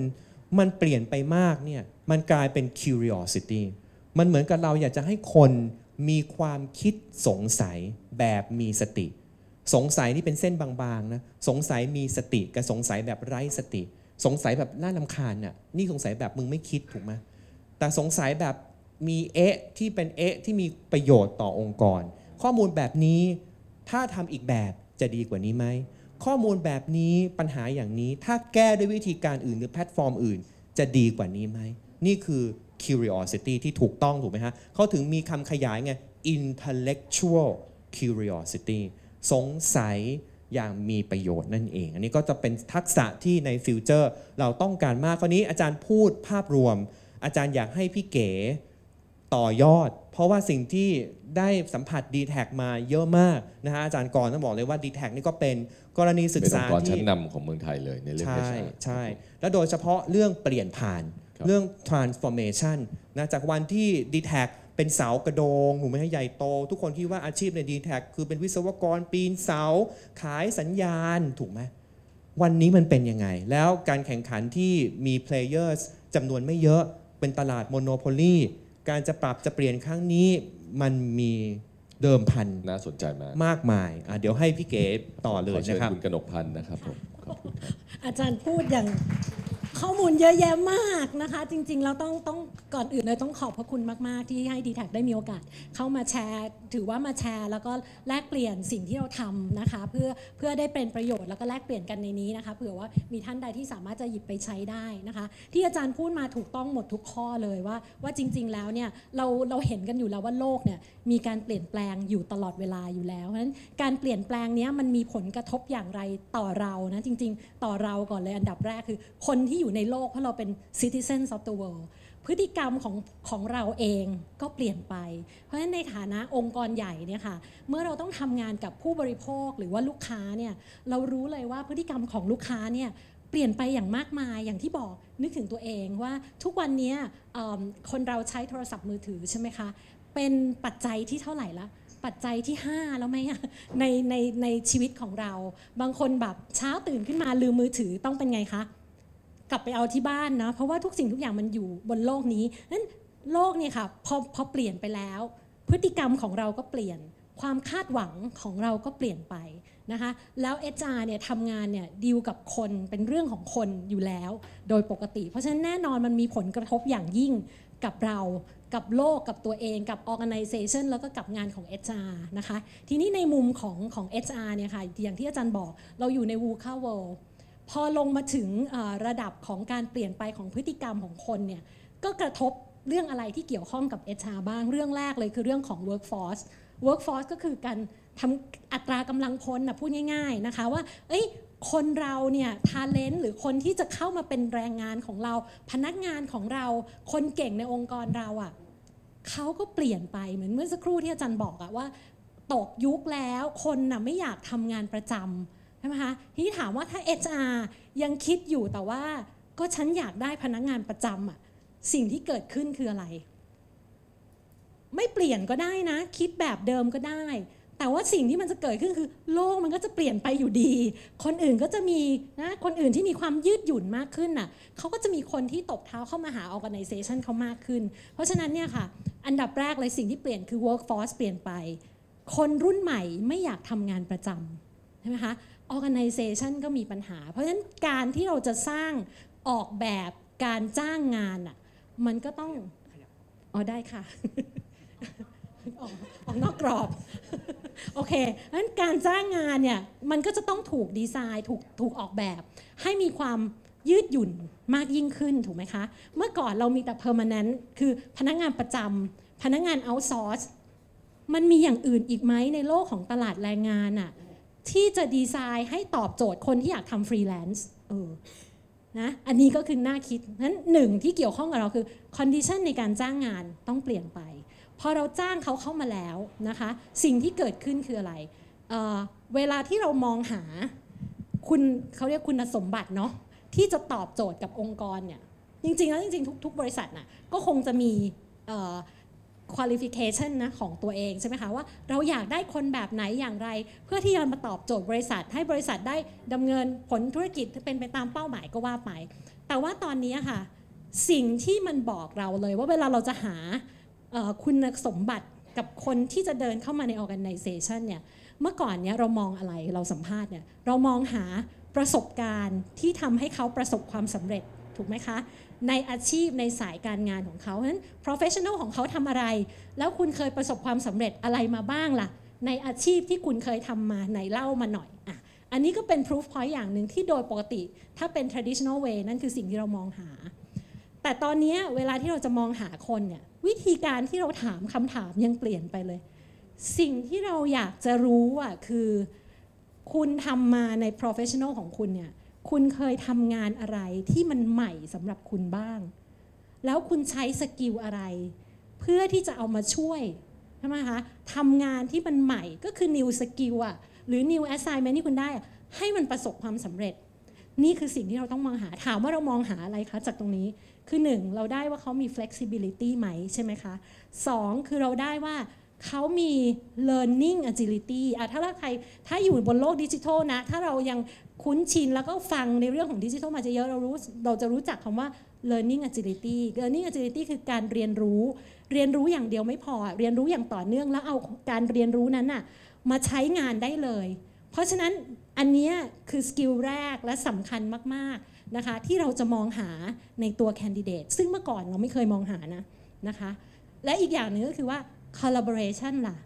มันเปลี่ยนไปมากเนี่ยมันกลายเป็น curiosity มันเหมือนกับเราอยากจะให้คนมีความคิดสงสัยแบบมีสติสงสัยนี่เป็นเส้นบางๆนะสงสัยมีสติกับสงสัยแบบไร้สติสงสัยแบบน่ารำคาญน่ะนี่สงสัยแบบมึงไม่คิดถูกไหมแต่สงสัยแบบมีเอ๊ะที่เป็นเอ๊ะที่มีประโยชน์ต่อองค์กรข้อมูลแบบนี้ถ้าทำอีกแบบจะดีกว่านี้ไหมข้อมูลแบบนี้ปัญหาอย่างนี้ถ้าแก้ด้วยวิธีการอื่นหรือแพลตฟอร์มอื่นจะดีกว่านี้ไหมนี่คือ curiosity ที่ถูกต้องถูกไหมฮะเขาถึงมีคำขยายไง intellectual curiosity สงสัยอย่างมีประโยชน์นั่นเองอันนี้ก็จะเป็นทักษะที่ในฟิวเจอร์เราต้องการมากคราวนี้อาจารย์พูดภาพรวมอาจารย์อยากให้พี่เก๋ต่อยอดเพราะว่าสิ่งที่ได้สัมผัส ดี แท็ก มาเยอะมากนะฮะอาจารย์กรต้องบอกเลยว่า ดี แท็ก นี่ก็เป็นกรณีศึกษาที่เป็นองค์กรชั้นนำของเมืองไทยเลยในเรื่องนี้ใช่ใช่แล้วโดยเฉพาะเรื่องเปลี่ยนผ่านเรื่อง transformation นะจากวันที่ ดี แท็ก เป็นเสากระโดงหูไม่ให้ใหญ่โตทุกคนคิดว่าอาชีพใน ดี แท็ก คือเป็นวิศวกรปีนเสาขายสัญญาณถูกไหมวันนี้มันเป็นยังไงแล้วการแข่งขันที่มี players จำนวนไม่เยอะเป็นตลาดโมโนโพลีการจะปรับจะเปลี่ยนครั้งนี้มันมีเดิมพันน่าสนใจมากมากมายเดี๋ยวให้พี่เก๋ต่อเลยนะครับขอเชิญคุณกนกพันธ์นะครับผมขอบคุณครับอาจารย์พูดอย่างข้อมูลเยอะแยะมากนะคะจริงๆเราต้องต้องก่อนอื่นเลยต้องขอบพระคุณมากๆที่ให้ ดี แท็ก ได้มีโอกาสเข้ามาแชร์ถือว่ามาแชร์แล้วก็แลกเปลี่ยนสิ่งที่เราทำนะคะเพื่อเพื่อได้เป็นประโยชน์แล้วก็แลกเปลี่ยนกันในนี้นะคะเผื่อว่ามีท่านใดที่สามารถจะหยิบไปใช้ได้นะคะที่อาจารย์พูดมาถูกต้องหมดทุกข้อเลยว่าว่าจริงๆแล้วเนี่ยเราเราเห็นกันอยู่แล้วว่าโลกเนี่ยมีการเปลี่ยนแปลงอยู่ตลอดเวลาอยู่แล้วเพราะฉะนั้นการเปลี่ยนแปลงนี้มันมีผลกระทบอย่างไรต่อเรานะจริงๆต่อเราก่อนเลยอันดับแรกคือคนที่อยู่ในโลกเพราะเราเป็น citizens of the world พฤติกรรมของของเราเองก็เปลี่ยนไปเพราะฉะนั้นในฐานะองค์กรใหญ่เนี่ยค่ะเมื่อเราต้องทำงานกับผู้บริโภคหรือว่าลูกค้าเนี่ยเรารู้เลยว่าพฤติกรรมของลูกค้าเนี่ยเปลี่ยนไปอย่างมากมายอย่างที่บอกนึกถึงตัวเองว่าทุกวันนี้คนเราใช้โทรศัพท์มือถือใช่ไหมคะเป็นปัจจัยที่เท่าไหร่ละปัจจัยที่ห้าแล้วไหมในในในชีวิตของเราบางคนแบบเช้าตื่นขึ้นมาลืมมือถือต้องเป็นไงคะ กลับไปเอาที่บ้านนะเพราะว่าทุกสิ่งทุกอย่างมันอยู่บนโลกนี้นั้นโลกเนี่ยค่ะพอพอเปลี่ยนไปแล้วพฤติกรรมของเราก็เปลี่ยนความคาดหวังของเราก็เปลี่ยนไปนะคะแล้ว เอช อาร์ เนี่ยทำงานเนี่ยดีลกับคนเป็นเรื่องของคนอยู่แล้วโดยปกติเพราะฉะนั้นแน่นอนมันมีผลกระทบอย่างยิ่งกับเรากับโลกกับตัวเองกับ Organization แล้วก็กับงานของ เอช อาร์ นะคะทีนี้ในมุมของของ เอช อาร์ เนี่ยค่ะอย่างที่อาจารย์บอกเราอยู่ใน VUCA World พอลงมาถึงระดับของการเปลี่ยนไปของพฤติกรรมของคนเนี่ยก็กระทบเรื่องอะไรที่เกี่ยวข้องกับ เอช อาร์ บ้างเรื่องแรกเลยคือเรื่องของ Workforce Workforce ก็คือการทำอัตรากำลังพลนะพูดง่ายๆนะคะว่าเอ้ยคนเราเนี่ยทาเลนต์หรือคนที่จะเข้ามาเป็นแรงงานของเราพนักงานของเราคนเก่งในองค์กรเราอ่ะเขาก็เปลี่ยนไปเหมือนเมื่อสักครู่ที่อาจารย์บอกอะว่าตกยุคแล้วคนน่ะไม่อยากทำงานประจำใช่ไหมคะทีนี้ถามว่าถ้า เอช อาร์ ยังคิดอยู่แต่ว่าก็ฉันอยากได้พนักงานประจำอะสิ่งที่เกิดขึ้นคืออะไรไม่เปลี่ยนก็ได้นะคิดแบบเดิมก็ได้แต่ว่าสิ่งที่มันจะเกิดขึ้นคือโลกมันก็จะเปลี่ยนไปอยู่ดีคนอื่นก็จะมีนะคนอื่นที่มีความยืดหยุ่นมากขึ้นน่ะเขาก็จะมีคนที่ตบเท้าเข้ามาหา Organization เขามากขึ้นเพราะฉะนั้นเนี่ยค่ะอันดับแรกเลยสิ่งที่เปลี่ยนคือ Workforce เปลี่ยนไปคนรุ่นใหม่ไม่อยากทำงานประจำใช่ไหมคะ Organization ก็มีปัญหาเพราะฉะนั้นการที่เราจะสร้างออกแบบการจ้างงานน่ะมันก็ต้องอ๋อได้ค่ะออกออกนอกกรอบโอเคงั้นการจ้างงานเนี่ยมันก็จะต้องถูกดีไซน์ถูกถูกออกแบบให้มีความยืดหยุ่นมากยิ่งขึ้นถูกไหมคะเมื่อก่อนเรามีแต่ permanent คือพนักงานประจำพนักงาน outsource มันมีอย่างอื่นอีกไหมในโลกของตลาดแรงงานอะที่จะดีไซน์ให้ตอบโจทย์คนที่อยากทำ freelance เออนะอันนี้ก็คือน่าคิดงั้นหนึ่งที่เกี่ยวข้องกับเราคือ condition ในการจ้างงานต้องเปลี่ยนไปพอเราจ้างเขาเข้ามาแล้วนะคะสิ่งที่เกิดขึ้นคืออะไร เอ่อ เวลาที่เรามองหาคุณเขาเรียกคุณสมบัติเนาะที่จะตอบโจทย์กับองค์กรเนี่ยจริงๆแล้วจริงๆทุกๆบริษัทน่ะก็คงจะมี เอ่อ qualification นะของตัวเองใช่ไหมคะว่าเราอยากได้คนแบบไหนอย่างไรเพื่อที่จะมาตอบโจทย์บริษัทให้บริษัทได้ดำเนินผลธุรกิจเป็นไปตามเป้าหมายก็ว่าไปแต่ว่าตอนนี้ค่ะสิ่งที่มันบอกเราเลยว่าเวลาเราจะหาคุณสมบัติกับคนที่จะเดินเข้ามาใน Organization เนี่ยเมื่อก่อนเนี้ยเรามองอะไรเราสัมภาษณ์เนี่ยเรามองหาประสบการณ์ที่ทำให้เขาประสบความสำเร็จถูกไหมคะในอาชีพในสายการงานของเขาเพราะฉะนั้น Professional ของเขาทำอะไรแล้วคุณเคยประสบความสำเร็จอะไรมาบ้างล่ะในอาชีพที่คุณเคยทำมาในเล่ามาหน่อยอ่ะอันนี้ก็เป็น proof point อย่างหนึ่งที่โดยปกติถ้าเป็น traditional way นั่นคือสิ่งที่เรามองหาแต่ตอนนี้เวลาที่เราจะมองหาคนเนี่ยวิธีการที่เราถามคำถามยังเปลี่ยนไปเลยสิ่งที่เราอยากจะรู้อ่ะคือคุณทำมาใน professional ของคุณเนี่ยคุณเคยทำงานอะไรที่มันใหม่สำหรับคุณบ้างแล้วคุณใช้สกิลอะไรเพื่อที่จะเอามาช่วยใช่ไหมคะทำงานที่มันใหม่ก็คือ new skill อ่ะหรือ new assignment ที่คุณได้ให้มันประสบความสำเร็จนี่คือสิ่งที่เราต้องมองหาถามว่าเรามองหาอะไรคะจากตรงนี้คือหนึ่งเราได้ว่าเขามี flexibility ไหมใช่ไหมคะสองคือเราได้ว่าเขามี learning agility อ่ะถ้าใครถ้าอยู่บนโลกดิจิทัลนะถ้าเรายังคุ้นชินแล้วก็ฟังในเรื่องของดิจิทัลมาจะเยอะเรารู้เราจะรู้จักคำว่า learning agility learning agility คือการเรียนรู้เรียนรู้อย่างเดียวไม่พอเรียนรู้อย่างต่อเนื่องแล้วเอาการเรียนรู้นั้นน่ะมาใช้งานได้เลยเพราะฉะนั้นอันนี้คือสกิลแรกและสำคัญมากๆนะคะที่เราจะมองหาในตัวแคนดิเดตซึ่งเมื่อก่อนเราไม่เคยมองหานะนะคะและอีกอย่างหนึ่งก็คือว่า collaboration ล่ะ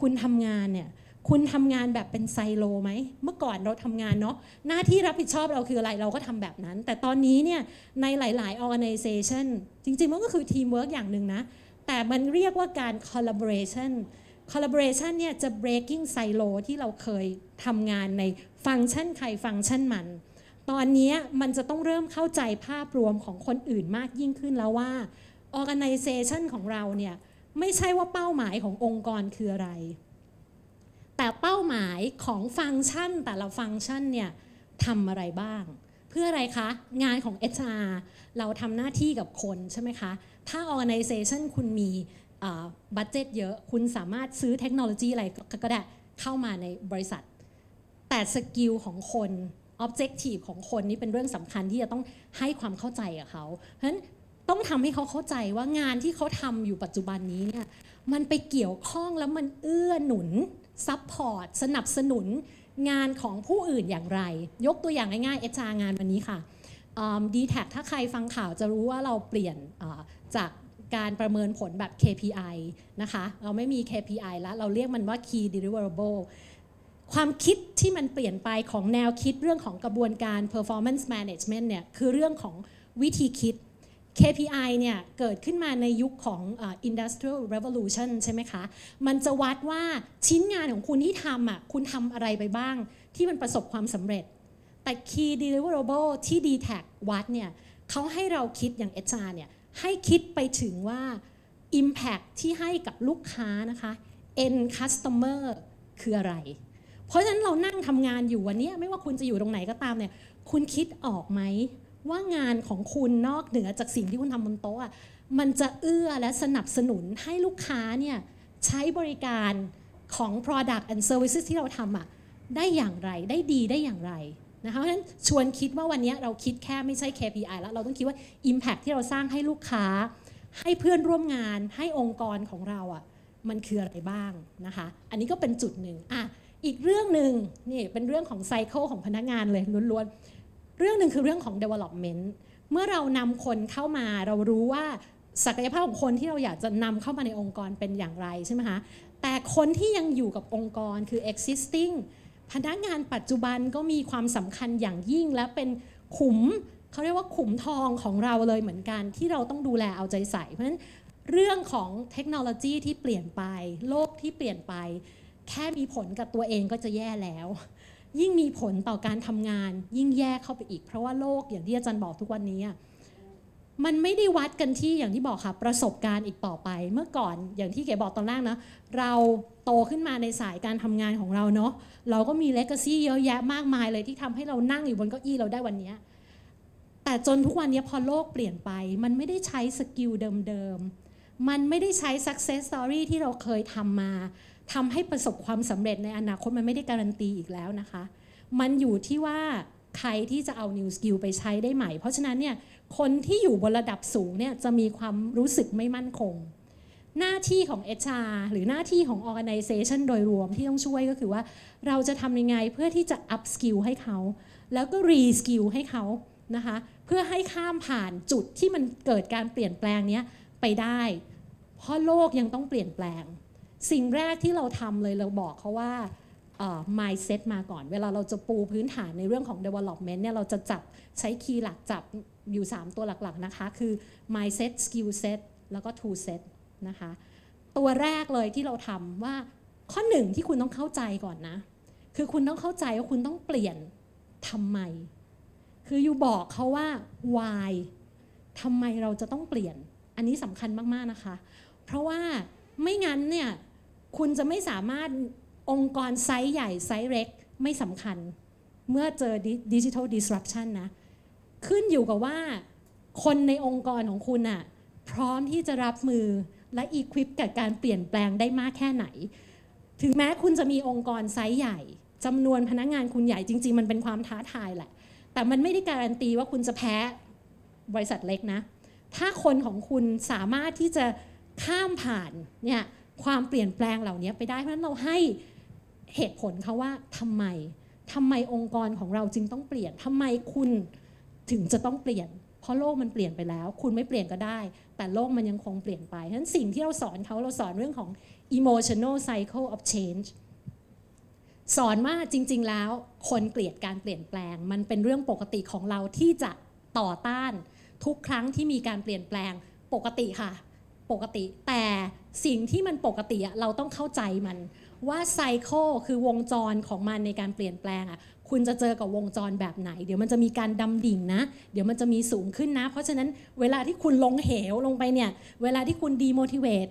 คุณทำงานเนี่ยคุณทำงานแบบเป็นไซโลไหมเมื่อก่อนเราทำงานเนาะหน้าที่รับผิดชอบเราคืออะไรเราก็ทำแบบนั้นแต่ตอนนี้เนี่ยในหลายๆ organization จริงๆมันก็คือ teamwork อย่างหนึ่งนะแต่มันเรียกว่าการ collaboration collaboration เนี่ยจะ breaking silo ที่เราเคยทำงานในฟังก์ชันใครฟังก์ชันมันตอนนี้มันจะต้องเริ่มเข้าใจภาพรวมของคนอื่นมากยิ่งขึ้นแล้วว่า Organization ของเราเนี่ยไม่ใช่ว่าเป้าหมายขององค์กรคืออะไรแต่เป้าหมายของฟังก์ชันแต่ละฟังก์ชันเนี่ยทำอะไรบ้างเพื่ออะไรคะงานของ เอช อาร์ เราทำหน้าที่กับคนใช่ไหมคะถ้า Organization คุณมีบัดเจ็ตเยอะคุณสามารถซื้อเทคโนโลยีอะไรก็ได้เข้ามาในบริษัทแต่สกิลของคน objective ของคนนี้เป็นเรื่องสำคัญที่จะต้องให้ความเข้าใจกับเขาเพราะฉะนั้นต้องทำให้เขาเข้าใจว่างานที่เขาทำอยู่ปัจจุบันนี้เนี่ยมันไปเกี่ยวข้องแล้วมันเอื้อหนุนซัพพอร์ตสนับสนุนงานของผู้อื่นอย่างไรยกตัวอย่างง่ายๆ เอช อาร์ งานวันนี้ค่ะ ดี แท็ก ถ้าใครฟังข่าวจะรู้ว่าเราเปลี่ยนจากการประเมินผลแบบ เค พี ไอ นะคะเราไม่มี เค พี ไอ แล้วเราเรียกมันว่า Key Deliverable ความคิดที่มันเปลี่ยนไปของแนวคิดเรื่องของกระบวนการ performance management เนี่ยคือเรื่องของวิธีคิด เค พี ไอ เนี่ยเกิดขึ้นมาในยุคของ Industrial Revolution ใช่ไหมคะมันจะวัดว่าชิ้นงานของคุณที่ทำอ่ะคุณทำอะไรไปบ้างที่มันประสบความสำเร็จแต่ Key Deliverable ที่ ดี แท็ก วัดเนี่ยเขาให้เราคิดอย่าง เอช อาร์ เนี่ยให้คิดไปถึงว่า impact ที่ให้กับลูกค้านะคะ end customer คืออะไรเพราะฉะนั้นเรานั่งทำงานอยู่วันนี้ไม่ว่าคุณจะอยู่ตรงไหนก็ตามเนี่ยคุณคิดออกไหมว่างานของคุณนอกเหนือจากสิ่งที่คุณทำบนโต๊ะมันจะเอื้อและสนับสนุนให้ลูกค้าเนี่ยใช้บริการของ product and services ที่เราทำอะได้อย่างไรได้ดีได้อย่างไรนะคะเพราะฉะนั้นชวนคิดว่าวันนี้เราคิดแค่ไม่ใช่ เค พี ไอ แล้วเราต้องคิดว่า impact ที่เราสร้างให้ลูกค้าให้เพื่อนร่วมงานให้องค์กรของเราอ่ะมันคืออะไรบ้างนะคะอันนี้ก็เป็นจุดหนึ่งอ่ะอีกเรื่องหนึ่งนี่เป็นเรื่องของไซเคิลของพนักงานเลยล้วนๆเรื่องหนึ่งคือเรื่องของ development เมื่อเรานำคนเข้ามาเรารู้ว่าศักยภาพของคนที่เราอยากจะนำเข้ามาในองค์กรเป็นอย่างไรใช่ไหมคะแต่คนที่ยังอยู่กับองค์กรคือ existingพนักงานปัจจุบันก็มีความสำคัญอย่างยิ่งและเป็นขุมเขาเรียกว่าขุมทองของเราเลยเหมือนกันที่เราต้องดูแลเอาใจใส่เพราะฉะนั้นเรื่องของเทคโนโลยีที่เปลี่ยนไปโลกที่เปลี่ยนไปแค่มีผลกับตัวเองก็จะแย่แล้วยิ่งมีผลต่อการทำงานยิ่งแย่เข้าไปอีกเพราะว่าโลกอย่างที่อาจารย์บอกทุกวันนี้มันไม่ได้วัดกันที่อย่างที่บอกค่ะประสบการณ์อีกต่อไปเมื่อก่อนอย่างที่เก๋บอกตอนแรกนะเราโตขึ้นมาในสายการทำงานของเราเนาะเราก็มี legacy เยอะแยะมากมายเลยที่ทำให้เรานั่งอยู่บนเก้าอี้เราได้วันนี้แต่จนทุกวันนี้พอโลกเปลี่ยนไปมันไม่ได้ใช้สกิลเดิมๆมันไม่ได้ใช้ success story ที่เราเคยทำมาทำให้ประสบความสำเร็จในอนาคตมันไม่ได้การันตีอีกแล้วนะคะมันอยู่ที่ว่าใครที่จะเอา new skill ไปใช้ได้ใหม่เพราะฉะนั้นเนี่ยคนที่อยู่บนระดับสูงเนี่ยจะมีความรู้สึกไม่มั่นคงหน้าที่ของ เอช อาร์ หรือหน้าที่ของ Organization โดยรวมที่ต้องช่วยก็คือว่าเราจะทำยังไงเพื่อที่จะ up skill ให้เขาแล้วก็ re skill ให้เขานะคะเพื่อให้ข้ามผ่านจุดที่มันเกิดการเปลี่ยนแปลงนี้ไปได้เพราะโลกยังต้องเปลี่ยนแปลงสิ่งแรกที่เราทำเลยเราบอกเขาว่าUh, mindset มาก่อนเวลาเราจะปูพื้นฐานในเรื่องของ development เนี่ยเราจะจับใช้คีย์หลักจับอยู่สามตัวหลักๆนะคะคือ mindset skill set แล้วก็ tool set นะคะตัวแรกเลยที่เราทำว่าข้อหนึ่งที่คุณต้องเข้าใจก่อนนะคือคุณต้องเข้าใจว่าคุณต้องเปลี่ยนทำไมคืออยู่บอกเขาว่า why ทำไมเราจะต้องเปลี่ยนอันนี้สำคัญมากๆนะคะเพราะว่าไม่งั้นเนี่ยคุณจะไม่สามารถองค์กรไซส์ใหญ่ไซส์เล็กไม่สำคัญเมื่อเจอ Digital Disruption นะขึ้นอยู่กับว่าคนในองค์กรของคุณน่ะพร้อมที่จะรับมือและ equip กับการเปลี่ยนแปลงได้มากแค่ไหนถึงแม้คุณจะมีองค์กรไซส์ใหญ่จำนวนพนักงานคุณใหญ่จริงๆมันเป็นความท้าทายแหละแต่มันไม่ได้การันตีว่าคุณจะแพ้บริษัทเล็กนะถ้าคนของคุณสามารถที่จะข้ามผ่านเนี่ยความเปลี่ยนแปลงเหล่านี้ไปได้เพราะฉะนั้นเราให้เหตุผลเขาว่าทำไมทำไมองค์กรของเราจึงต้องเปลี่ยนทำไมคุณถึงจะต้องเปลี่ยนเพราะโลกมันเปลี่ยนไปแล้วคุณไม่เปลี่ยนก็ได้แต่โลกมันยังคงเปลี่ยนไปฉะนั้นสิ่งที่เราสอนเขาเราสอนเรื่องของ emotional cycle of change สอนว่าจริงๆแล้วคนเกลียดการเปลี่ยนแปลงมันเป็นเรื่องปกติของเราที่จะต่อต้านทุกครั้งที่มีการเปลี่ยนแปลงปกติค่ะปกติแต่สิ่งที่มันปกติเราต้องเข้าใจมันว่าไซเคิลคือวงจรของมันในการเปลี่ยนแปลงอ่ะคุณจะเจอกับวงจรแบบไหนเดี๋ยวมันจะมีการดำดิ่งนะเดี๋ยวมันจะมีสูงขึ้นนะเพราะฉะนั้นเวลาที่คุณลงเหวลงไปเนี่ยเวลาที่คุณดีโมทิเวต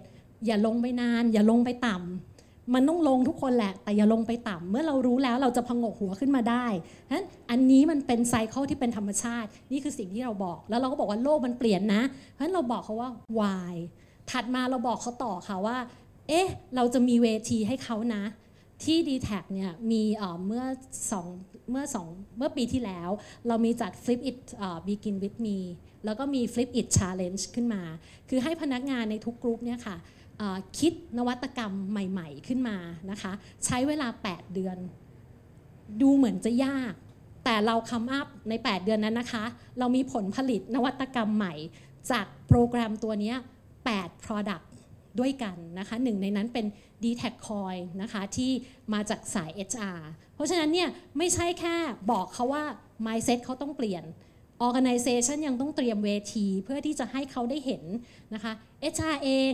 อย่าลงไปนานอย่าลงไปต่ำมันต้องลงทุกคนแหละแต่อย่าลงไปต่ำเมื่อเรารู้แล้วเราจะพงกหัวขึ้นมาได้ฉะนั้นอันนี้มันเป็นไซเคิลที่เป็นธรรมชาตินี่คือสิ่งที่เราบอกแล้วเราก็บอกว่าโลกมันเปลี่ยนนะเพราะฉะนั้นเราบอกเขาว่า whyถัดมาเราบอกเขาต่อค่ะว่าเอ๊ะเราจะมีเวทีให้เขานะ ที่ ดี แท็ก เนี่ยมีเมื่อ2เมื่อ2เมื่อปีที่แล้วเรามีจัด Flip It Begin With Me แล้วก็มี Flip It Challenge ขึ้นมาคือให้พนักงานในทุกกลุ่มเนี่ยค่ะคิดนวัตกรรมใหม่ๆขึ้นมานะคะใช้เวลาแปดเดือนดูเหมือนจะยากแต่เราคัมอัพในแปดเดือนนั้นนะคะเรามีผลผลิตนวัตกรรมใหม่จากโปรแกรมตัวนี้แปด โปรดักต์ด้วยกันนะคะหนึ่งในนั้นเป็น ดี แท็ก Coin นะคะที่มาจากสาย เอช อาร์ เพราะฉะนั้นเนี่ยไม่ใช่แค่บอกเขาว่า mindset เขาต้องเปลี่ยน organization ยังต้องเตรียมเวทีเพื่อที่จะให้เขาได้เห็นนะคะ เอช อาร์ เอง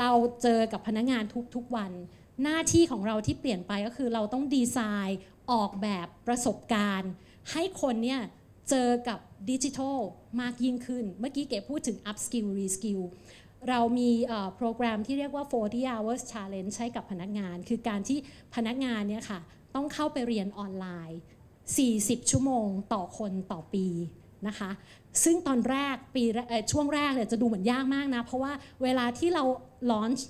เราเจอกับพนักงานทุกๆวันหน้าที่ของเราที่เปลี่ยนไปก็คือเราต้องดีไซน์ออกแบบประสบการณ์ให้คนเนี่ยเจอกับดิจิทัลมากยิ่งขึ้นเมื่อกี้เก๋พูดถึง up skill re skillเรามีโปรแกรมที่เรียกว่าสี่สิบ hours challenge ใช้กับพนักงานคือการที่พนักงานเนี่ยค่ะต้องเข้าไปเรียนออนไลน์สี่สิบชั่วโมงต่อคนต่อปีนะคะซึ่งตอนแรกปีช่วงแรกเนี่ยจะดูเหมือนยากมากนะเพราะว่าเวลาที่เรา launch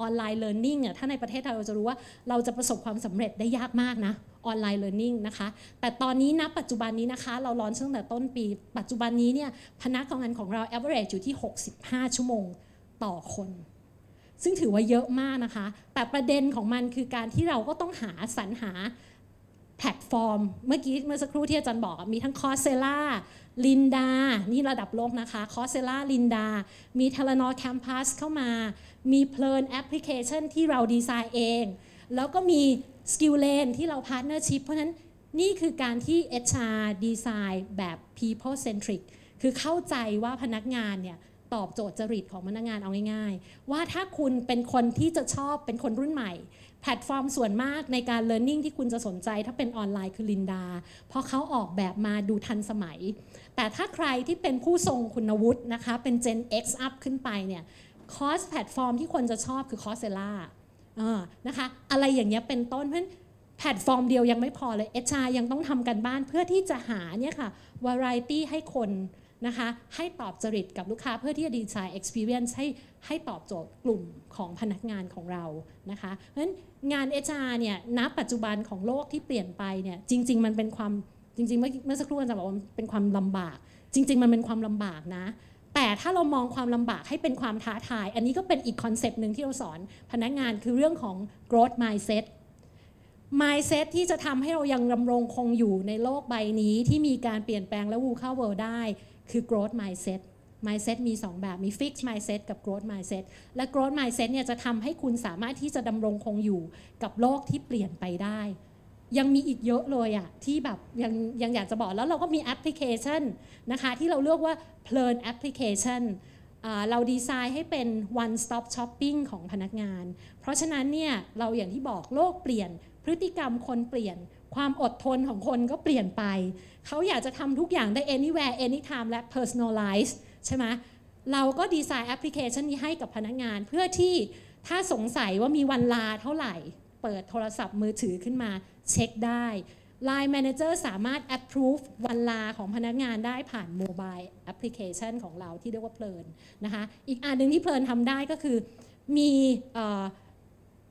ออนไลน์ learning อ่ะถ้าในประเทศไทยเราจะรู้ว่าเราจะประสบความสำเร็จได้ยากมากนะออนไลน์ learning นะคะแต่ตอนนี้นะปัจจุบันนี้นะคะเรา launch ตั้งแต่ต้นปีปัจจุบันนี้เนี่ยพนักงานของเรา average อยู่ที่หกสิบห้าชั่วโมงต่อคนซึ่งถือว่าเยอะมากนะคะแต่ประเด็นของมันคือการที่เราก็ต้องหาสรรหาแพลตฟอร์มเมื่อกี้เมื่อสักครู่ที่อาจารย์บอกมีทั้ง Coursera Lynda นี่ระดับโลกนะคะ Coursera Lynda มี Telenor Campus เข้ามามี Plern Application ที่เราดีไซน์เองแล้วก็มี Skill Lane ที่เรา Partnership เพราะฉะนั้นนี่คือการที่ เอช อาร์ ดีไซน์แบบ People Centric คือเข้าใจว่าพนักงานเนี่ยตอบโจทย์จริตของพนักงานเอาง่ายๆว่าถ้าคุณเป็นคนที่จะชอบเป็นคนรุ่นใหม่แพลตฟอร์มส่วนมากในการ learning ที่คุณจะสนใจถ้าเป็นออนไลน์คือ Lynda เพราะเขาออกแบบมาดูทันสมัยแต่ถ้าใครที่เป็นผู้ทรงคุณวุฒินะคะเป็น Gen X up ขึ้นไปเนี่ยคอร์สแพลตฟอร์มที่คนจะชอบคือ Coursera นะคะอะไรอย่างเงี้ยเป็นต้นเพราะแพลตฟอร์มเดียวยังไม่พอเลย เอช อาร์ ยังต้องทำกันบ้านเพื่อที่จะหาเนี่ยค่ะ variety ให้คนนะคะให้ตอบจริตกับลูกค้าเพื่อที่จะดีไซน์ experience ให้ให้ตอบโจทย์กลุ่มของพนักงานของเรานะคะเพราะฉะนั้นงาน เอช อาร์ เนี่ยณปัจจุบันของโลกที่เปลี่ยนไปเนี่ยจริงๆมันเป็นความจริงๆเมื่อสักครู่อาจารย์บอกว่าเป็นความลำบากจริงๆมันเป็นความลำบากนะแต่ถ้าเรามองความลำบากให้เป็นความท้าทายอันนี้ก็เป็นอีกคอนเซปต์หนึ่งที่เราสอนพนักงานคือเรื่องของ growth mindset mindset ที่จะทำให้เรายังดำรงคงอยู่ในโลกใบนี้ที่มีการเปลี่ยนแปลงและ VUCA World ได้คือ growth mindset mindset มีสองแบบมี fix mindset กับ growth mindset และ growth mindset เนี่ยจะทำให้คุณสามารถที่จะดำรงคงอยู่กับโลกที่เปลี่ยนไปได้ยังมีอีกเยอะเลยอะที่แบบยังยังอยากจะบอกแล้วเราก็มีแอปพลิเคชันนะคะที่เราเรียกว่า Plern Application เราดีไซน์ให้เป็น one stop shopping ของพนักงานเพราะฉะนั้นเนี่ยเราอย่างที่บอกโลกเปลี่ยนพฤติกรรมคนเปลี่ยนความอดทนของคนก็เปลี่ยนไปเขาอยากจะทำทุกอย่างได้ anywhere anytime และ personalize ใช่ไหมเราก็ดีไซน์แอปพลิเคชันนี้ให้กับพนักงานเพื่อที่ถ้าสงสัยว่ามีวันลาเท่าไหร่เปิดโทรศัพท์มือถือขึ้นมาเช็คได้ Line Manager สามารถ approve วันลาของพนักงานได้ผ่าน mobile application ของเราที่เรียกว่าเพลินนะคะอีกอันหนึ่งที่เพลินทำได้ก็คือมีเ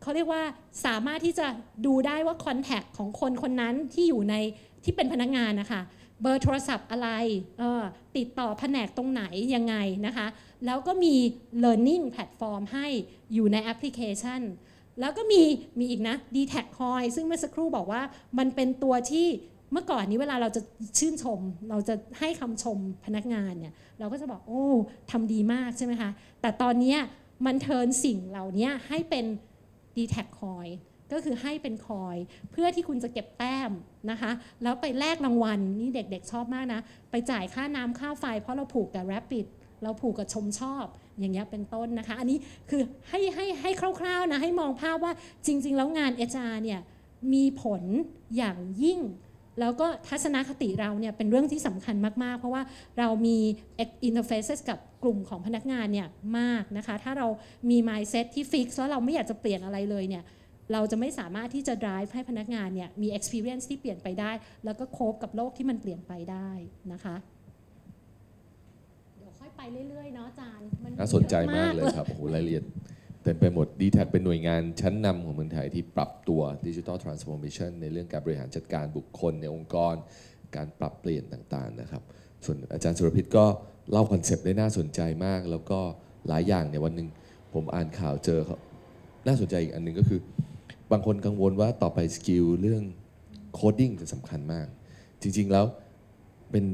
ขาเรียกว่าสามารถที่จะดูได้ว่าคอนแทคของคนคนนั้นที่อยู่ในที่เป็นพนักงานนะคะเบอร์โทรศัพท์อะไรเออติดต่อแผนกตรงไหนยังไงนะคะแล้วก็มี learning platform ให้อยู่ในแอปพลิเคชันแล้วก็มีมีอีกนะ ดี แท็ก Coin ซึ่งเมื่อสักครู่บอกว่ามันเป็นตัวที่เมื่อก่อนนี้เวลาเราจะชื่นชมเราจะให้คำชมพนักงานเนี่ยเราก็จะบอกโอ้ทำดีมากใช่ไหมคะแต่ตอนนี้มันเทิร์นสิ่งเหล่านี้ให้เป็นดี แท็ก Coin ก็คือให้เป็น Coin เพื่อที่คุณจะเก็บแต้มนะคะแล้วไปแลกรางวัล น, นี่เด็กๆชอบมากนะไปจ่ายค่าน้ำค่าไฟเพราะเราผูกกับ Rapid เราผูกกับชมชอบอย่างเงี้ยเป็นต้นนะคะอันนี้คือให้ให้ให้คร่าวๆนะให้มองภาพว่าจริงๆแล้วงาน เอช อาร์ เนี่ยมีผลอย่างยิ่งแล้วก็ทัศนคติเราเนี่ยเป็นเรื่องที่สำคัญมากๆเพราะว่าเรามีอินเทอร์เฟซกับกลุ่มของพนักงานเนี่ยมากนะคะถ้าเรามี mindset ที่ fix แล้วเราไม่อยากจะเปลี่ยนอะไรเลยเนี่ยเราจะไม่สามารถที่จะ drive ให้พนักงานเนี่ยมี experience ที่เปลี่ยนไปได้แล้วก็ cope กับโลกที่มันเปลี่ยนไปได้นะคะเดี๋ยวค่อยไปเรื่อยๆเนาะอาจารย์น่าสนใจมากเลยครับโอ้โหรายละเอียด เต็มไปหมด ดี แทค เป็นหน่วยงานชั้นนำของเมืองไทยที่ปรับตัว Digital transformation ในเรื่องการบริหารจัดการบุคคลในองค์กรการปรับเปลี่ยนต่างๆนะครับส่วนอาจารย์สุรพิษก็เล่าคอนเซปต์ได้น่าสนใจมากแล้วก็หลายอย่างเนี่ยวันหนึ่งผมอ่านข่าวเจอเขาน่าสนใจอีกอันหนึ่งก็คือบางคนกังวลว่าต่อไปสกิลเรื่องโคดดิ้งจะสำคัญมากจริงๆแล้วเป็น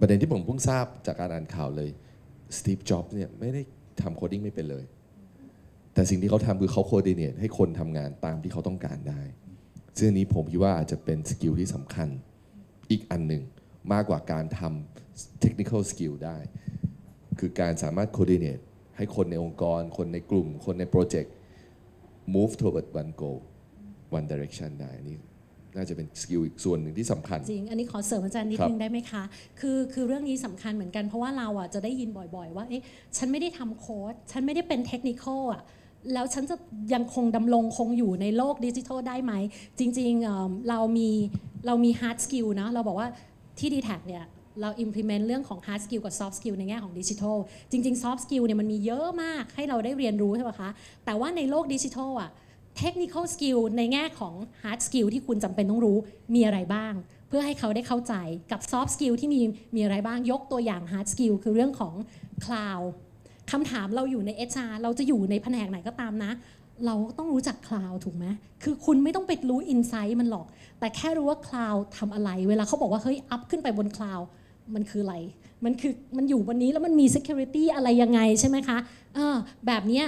ประเด็นที่ผมเพิ่งทราบจากการอ่านข่าวเลยสตีฟ จ็อบส์เนี่ยไม่ได้ทำโคดดิ้งไม่เป็นเลยแต่สิ่งที่เขาทำคือเขาโคดิเนตให้คนทำงานตามที่เขาต้องการได้ซึ่งนี้ผมคิดว่าอาจจะเป็นสกิลที่สำคัญอีกอันหนึ่งมากกว่าการทำเทคนิคอลสกิลได้คือการสามารถโคดิเนตให้คนในองค์กรคนในกลุ่มคนในโปรเจกต์ move toward one goal one direction ได้นี่น่าจะเป็นสกิลอีกส่วนหนึ่งที่สำคัญจริงอันนี้ขอเสริมอาจารย์นิดนึงได้ไหมคะคือคือเรื่องนี้สำคัญเหมือนกันเพราะว่าเราอ่ะจะได้ยินบ่อยๆว่าเอ๊ะฉันไม่ได้ทำโค้ดฉันไม่ได้เป็นเทคนิคอลอ่ะแล้วฉันจะยังคงดำรงคงอยู่ในโลกดิจิทัลได้ไหมจริงๆเรามีเรามี hard skill นะเราบอกว่าที่ ดี แทค เนี่ยเรา implement เรื่องของ hard skill กับ soft skill ในแง่ของ digital จริงๆ soft skill เนี่ยมันมีเยอะมากให้เราได้เรียนรู้ใช่ไหมคะแต่ว่าในโลก digital อ่ะ technical skill ในแง่ของ hard skill ที่คุณจำเป็นต้องรู้มีอะไรบ้างเพื่อให้เขาได้เข้าใจกับ soft skill ที่มีมีอะไรบ้างยกตัวอย่าง hard skill คือเรื่องของ cloudคำถามเราอยู่ใน เอช อาร์ เราจะอยู่ในแผนกไหนก็ตามนะเราต้องรู้จักคลาวด์ถูกไหมคือคุณไม่ต้องไปรู้อินไซต์มันหรอกแต่แค่รู้ว่าคลาวด์ทำอะไรเวลาเขาบอกว่าเฮ้ยอัพขึ้นไปบนคลาวด์มันคืออะไรมันคือมันอยู่บนนี้แล้วมันมี security อะไรยังไงใช่ไหมคะเออแบบนี้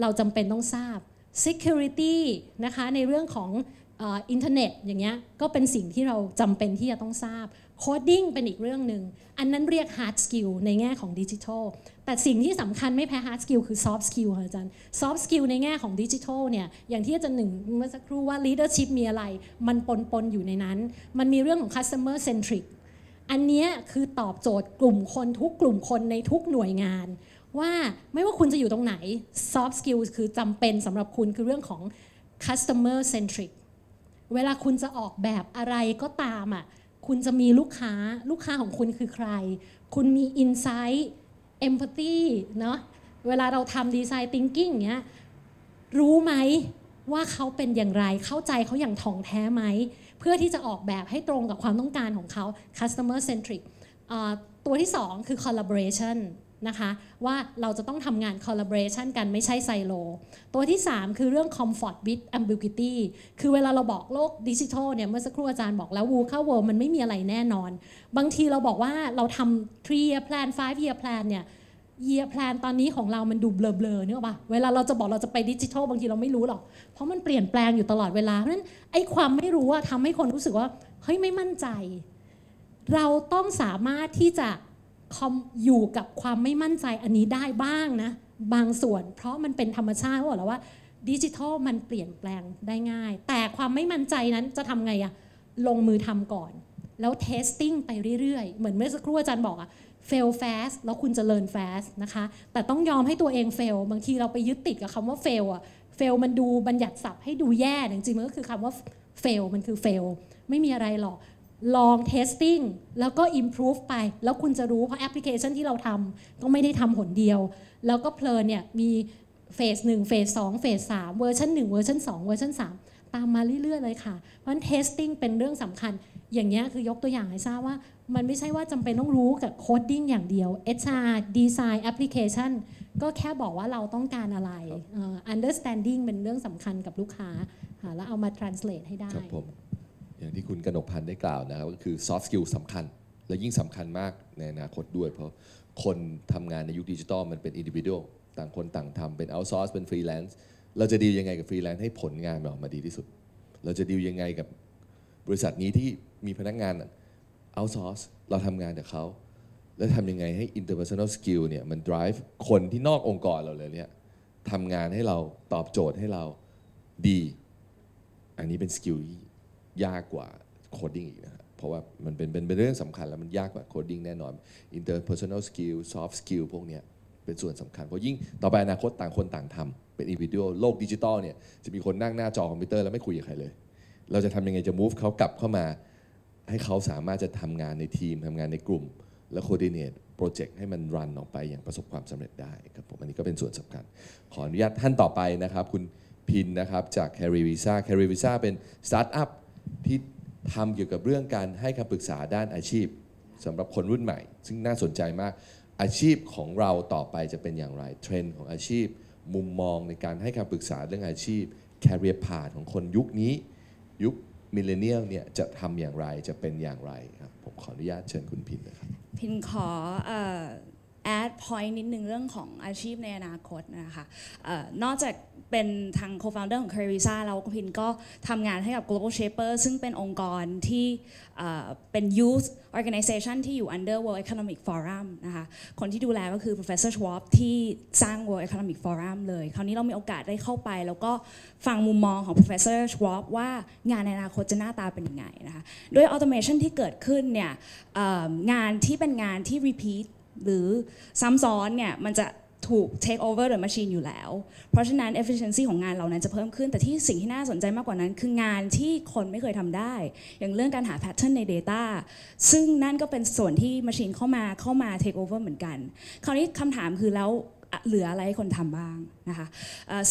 เราจำเป็นต้องทราบ security นะคะในเรื่องของเอ่ออินเทอร์เน็ตอย่างเงี้ยก็เป็นสิ่งที่เราจำเป็นที่จะต้องทราบโคดดิ้งเป็นอีกเรื่องหนึ่งอันนั้นเรียก hard skill ในแง่ของ digital แต่สิ่งที่สำคัญไม่แพ้ hard skill คือ soft skill ค่ะอาจารย์ soft skill ในแง่ของ digital เนี่ยอย่างที่อาจารย์หนึ่งเมื่อสักครู่ว่า leadership มีอะไรมันปนปนอยู่ในนั้นมันมีเรื่องของ customer centric อันนี้คือตอบโจทย์กลุ่มคนทุกกลุ่มคนในทุกหน่วยงานว่าไม่ว่าคุณจะอยู่ตรงไหน soft skill คือจำเป็นสำหรับคุณคือเรื่องของ customer centric เวลาคุณจะออกแบบอะไรก็ตามอ่ะคุณจะมีลูกค้าลูกค้าของคุณคือใครคุณมี insight empathy เนอะเวลาเราทำ design thinking เนี้ยรู้ไหมว่าเขาเป็นอย่างไรเข้าใจเขาอย่างถ่องแท้ไหมเพื่อที่จะออกแบบให้ตรงกับความต้องการของเขา customer centric ตัวที่สองคือ collaboration นะคะว่าเราจะต้องทำงาน collaboration กันไม่ใช่ silo ตัวที่สามคือเรื่อง comfort with ambiguity คือเวลาเราบอกโลกดิจิทัลเนี่ยเมื่อสักครู่อาจารย์บอกแล้ว VUCA World มันไม่มีอะไรแน่นอนบางทีเราบอกว่าเราทำthree year plan five year plan เนี่ย year plan ตอนนี้ของเรามันดูเบลอๆนึกออกป่ะเวลาเราจะบอกเราจะไปดิจิทัลบางทีเราไม่รู้หรอกเพราะมันเปลี่ยนแปลงอยู่ตลอดเวลาเพราะฉะนั้นไอ้ความไม่รู้อะทำให้คนรู้สึกว่าเฮ้ยไม่มั่นใจเราต้องสามารถที่จะอยู่กับความไม่มั่นใจอันนี้ได้บ้างนะบางส่วนเพราะมันเป็นธรรมชาติว่าแล้วว่าดิจิทัลมันเปลี่ยนแปลงได้ง่ายแต่ความไม่มั่นใจนั้นจะทำไงอะลงมือทำก่อนแล้ว Testing ไปเรื่อยๆเหมือนเมื่อสักครู่อาจารย์บอกอะ Fail Fast แล้วคุณจะ Learn Fast นะคะแต่ต้องยอมให้ตัวเอง Fail บางทีเราไปยึดติดกับคำว่า Fail อะ Fail มันดูบัญญัติศัพท์ให้ดูแย่จริงๆมันก็คือคำว่า Fail มันคือ Fail ไม่มีอะไรหรอกลอง testing แล้วก็ improve ไปแล้วคุณจะรู้เพราะแอปพลิเคชันที่เราทำก็ไม่ได้ทำหนเดียวแล้วก็เพลินเนี่ยมีเฟสหนึ่งเฟสสองเฟสสามเวอร์ชันหนึ่งเวอร์ชันสองเวอร์ชันสามตามมาเรื่อยๆเลยค่ะเพราะฉะนั้น testing เป็นเรื่องสำคัญอย่างเงี้ยคือยกตัวอย่างให้ทราบว่ามันไม่ใช่ว่าจำเป็นต้องรู้กับ coding อย่างเดียว เอช อาร์ design application ก็แค่บอกว่าเราต้องการอะไร uh, understanding เป็นเรื่องสำคัญกับลูกค้าแล้วเอามา translate ให้ได้อย่างที่คุณกนกพันธ์ได้กล่าวนะครับก็คือ soft skill สำคัญและยิ่งสำคัญมากในอนาคตด้วยเพราะคนทำงานในยุคดิจิทัลมันเป็น individual ต่างคนต่างทำเป็น outsource เป็น freelance เราจะดีลยังไงกับ freelance ให้ผลงานออกมาดีที่สุดเราจะดีลยังไงกับบริษัทนี้ที่มีพนักงาน outsource เราทำงานกับเขาแล้วทำยังไงให้ interpersonal skill เนี่ยมัน drive คนที่นอกองค์กรเราเลยเนี่ยทำงานให้เราตอบโจทย์ให้เราดีอันนี้เป็น skillยากกว่าโคดดิ้งอีกนะครับเพราะว่ามันเป็นเป็นเรื่องสำคัญแล้วมันยากกว่าโคดดิ้งแน่นอน interpersonal skill soft skill พวกนี้เป็นส่วนสำคัญเพราะยิ่งต่อไปอนาคตต่างคนต่างทำเป็น individual โลกดิจิตอลเนี่ยจะมีคนนั่งหน้าจอคอมพิวเตอร์แล้วไม่คุยกับใครเลยเราจะทำยังไงจะ move เขากลับเข้ามาให้เขาสามารถจะทำงานในทีมทำงานในกลุ่ม และโคดิเนตโปรเจกต์ให้มันรันออกไปอย่างประสบความสำเร็จได้ครับผมอันนี้ก็เป็นส่วนสำคัญขออนุญาตท่านต่อไปนะครับคุณพินนะครับจาก CareerVisa CareerVisa เป็นสตาร์ทอัพที่ทำเกี่ยวกับเรื่องการให้คำปรึกษาด้านอาชีพสำหรับคนรุ่นใหม่ซึ่งน่าสนใจมากอาชีพของเราต่อไปจะเป็นอย่างไรเทรนด์ของอาชีพมุมมองในการให้คำปรึกษาเรื่องอาชีพ career path ของคนยุคนี้ยุคมิลเลนเนียลเนี่ยจะทำอย่างไรจะเป็นอย่างไรครับผมขออนุญาตเชิญคุณพินนะครับพินขอแอด point นิดนึงเรื่องของอาชีพในอนาคตนะคะนอกจากเป็นทาง co-founder ของ CareerVisa แล้วก็พินก็ทำงานให้กับ Global Shaper ซึ่งเป็นองค์กรที่เป็น youth organization ที่อยู่ under World Economic Forum นะคะคนที่ดูแลก็คือ Professor Schwab ที่สร้าง World Economic Forum เลยคราวนี้เรามีโอกาสได้เข้าไปแล้วก็ฟังมุมมองของ Professor Schwab ว่างานในอนาคตจะหน้าตาเป็นยังไงนะคะด้วย Automation ที่เกิดขึ้นเนี่ยงานที่เป็นงานที่ repeatหรือซ้ำซ้อนเนี่ยมันจะถูก take over โดย machine อยู่แล้วเพราะฉะนั้น efficiency ของงานเรานั้นจะเพิ่มขึ้นแต่ที่สิ่งที่น่าสนใจมากกว่านั้นคืองานที่คนไม่เคยทำได้อย่างเรื่องการหา pattern ใน data ซึ่งนั่นก็เป็นส่วนที่ machine เข้ามาเข้ามา take over เหมือนกันคราวนี้คำถามคือแล้วเหลืออะไรให้คนทำบ้างนะคะ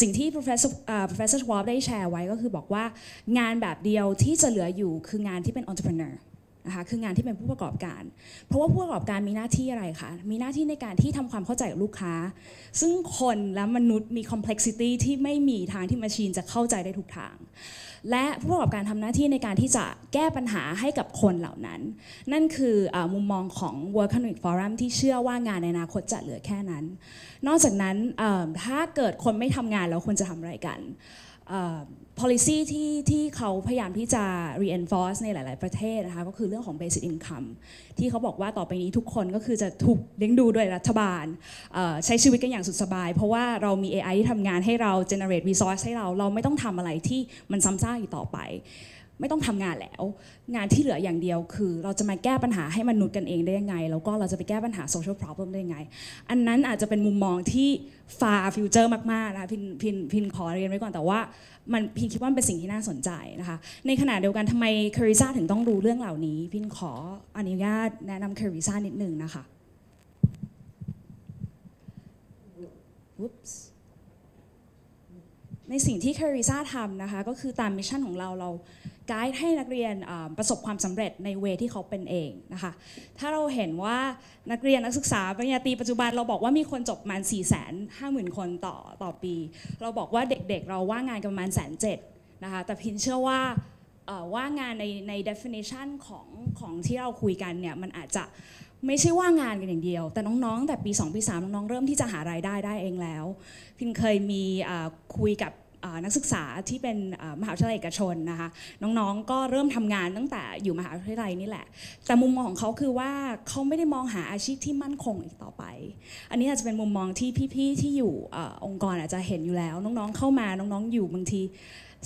สิ่งที่ professor professor Schwab ได้แชร์ไว้ก็คือบอกว่างานแบบเดียวที่จะเหลืออยู่คืองานที่เป็น entrepreneurนะคะคืองานที่เป็นผู้ประกอบการเพราะว่าผู้ประกอบการมีหน้าที่อะไรคะมีหน้าที่ในการที่ทำความเข้าใจกับลูกค้าซึ่งคนและมนุษย์มี complexity ที่ไม่มีทางที่แมชชีนจะเข้าใจได้ทุกทางและผู้ประกอบการทำหน้าที่ในการที่จะแก้ปัญหาให้กับคนเหล่านั้นนั่นคือมุมมองของ World Economic Forum ที่เชื่อว่างานในอนาคตจะเหลือแค่นั้นนอกจากนั้นถ้าเกิดคนไม่ทำงานแล้วควรจะทำอะไรกันpolicy ที่ที่เขาพยายามที่จะ reinforce ในหลายๆประเทศนะคะก็คือเรื่องของ basic income ที่เขาบอกว่าต่อไปนี้ทุกคนก็คือจะถูกเลี้ยงดูโดยรัฐบาลใช้ชีวิตกันอย่างสุดสบายเพราะว่าเรามี เอ ไอ ที่ทำงานให้เรา generate resource ให้เราเราไม่ต้องทำอะไรที่มันซ้ำซากอีกต่อไปไม่ต้องทำงานแล้วงานที่เหลืออย่างเดียวคือเราจะมาแก้ปัญหาให้มนุษย์กันเองได้ยังไงแล้วก็เราจะไปแก้ปัญหา social problem ได้ยังไงอันนั้นอาจจะเป็นมุมมองที่ far future มากๆนะคะพินพินพินขอเรียนไว้ก่อนแต่ว่ามันพินคิดว่ามันเป็นสิ่งที่น่าสนใจนะคะในขณะเดียวกันทำไม CareerVisa ถึงต้องรู้เรื่องเหล่านี้พินขออนุญาตแนะนำ CareerVisa นิดนึงนะคะในสิ่งที่ CareerVisa ทำนะคะก็คือตามมิชชั่นของเราเราไกด์ให้นักเรียนประสบความสำเร็จในเวที่เขาเป็นเองนะคะถ้าเราเห็นว่านักเรียนนักศึกษาปริญญาตรีปัจจุบันเราบอกว่ามีคนจบประมาณ สี่แสนห้าหมื่น คนต่อต่อปีเราบอกว่าเด็กๆเราว่างงานกันประมาณ หนึ่งแสนเจ็ดหมื่น นะคะแต่พินเชื่อว่าว่างงานในใน definition ของของที่เราคุยกันเนี่ยมันอาจจะไม่ใช่ว่างงานกันอย่างเดียวแต่น้องๆแต่ปีสองปีสามน้องๆเริ่มที่จะหารายได้ได้เองแล้วพินเคยมีคุยกับนักศึกษาที่เป็นมหาวิทยาลัยเอกชนนะคะน้องๆก็เริ่มทำงานตั้งแต่อยู่มหาวิทยาลัยนี่แหละแต่มุมมองของเขาคือว่าเขาไม่ได้มองหาอาชีพที่มั่นคงอีกต่อไปอันนี้อาจจะเป็นมุมมองที่พี่ๆที่อยู่องค์กรอาจจะเห็นอยู่แล้วน้องๆเข้ามาน้องๆอยู่บางที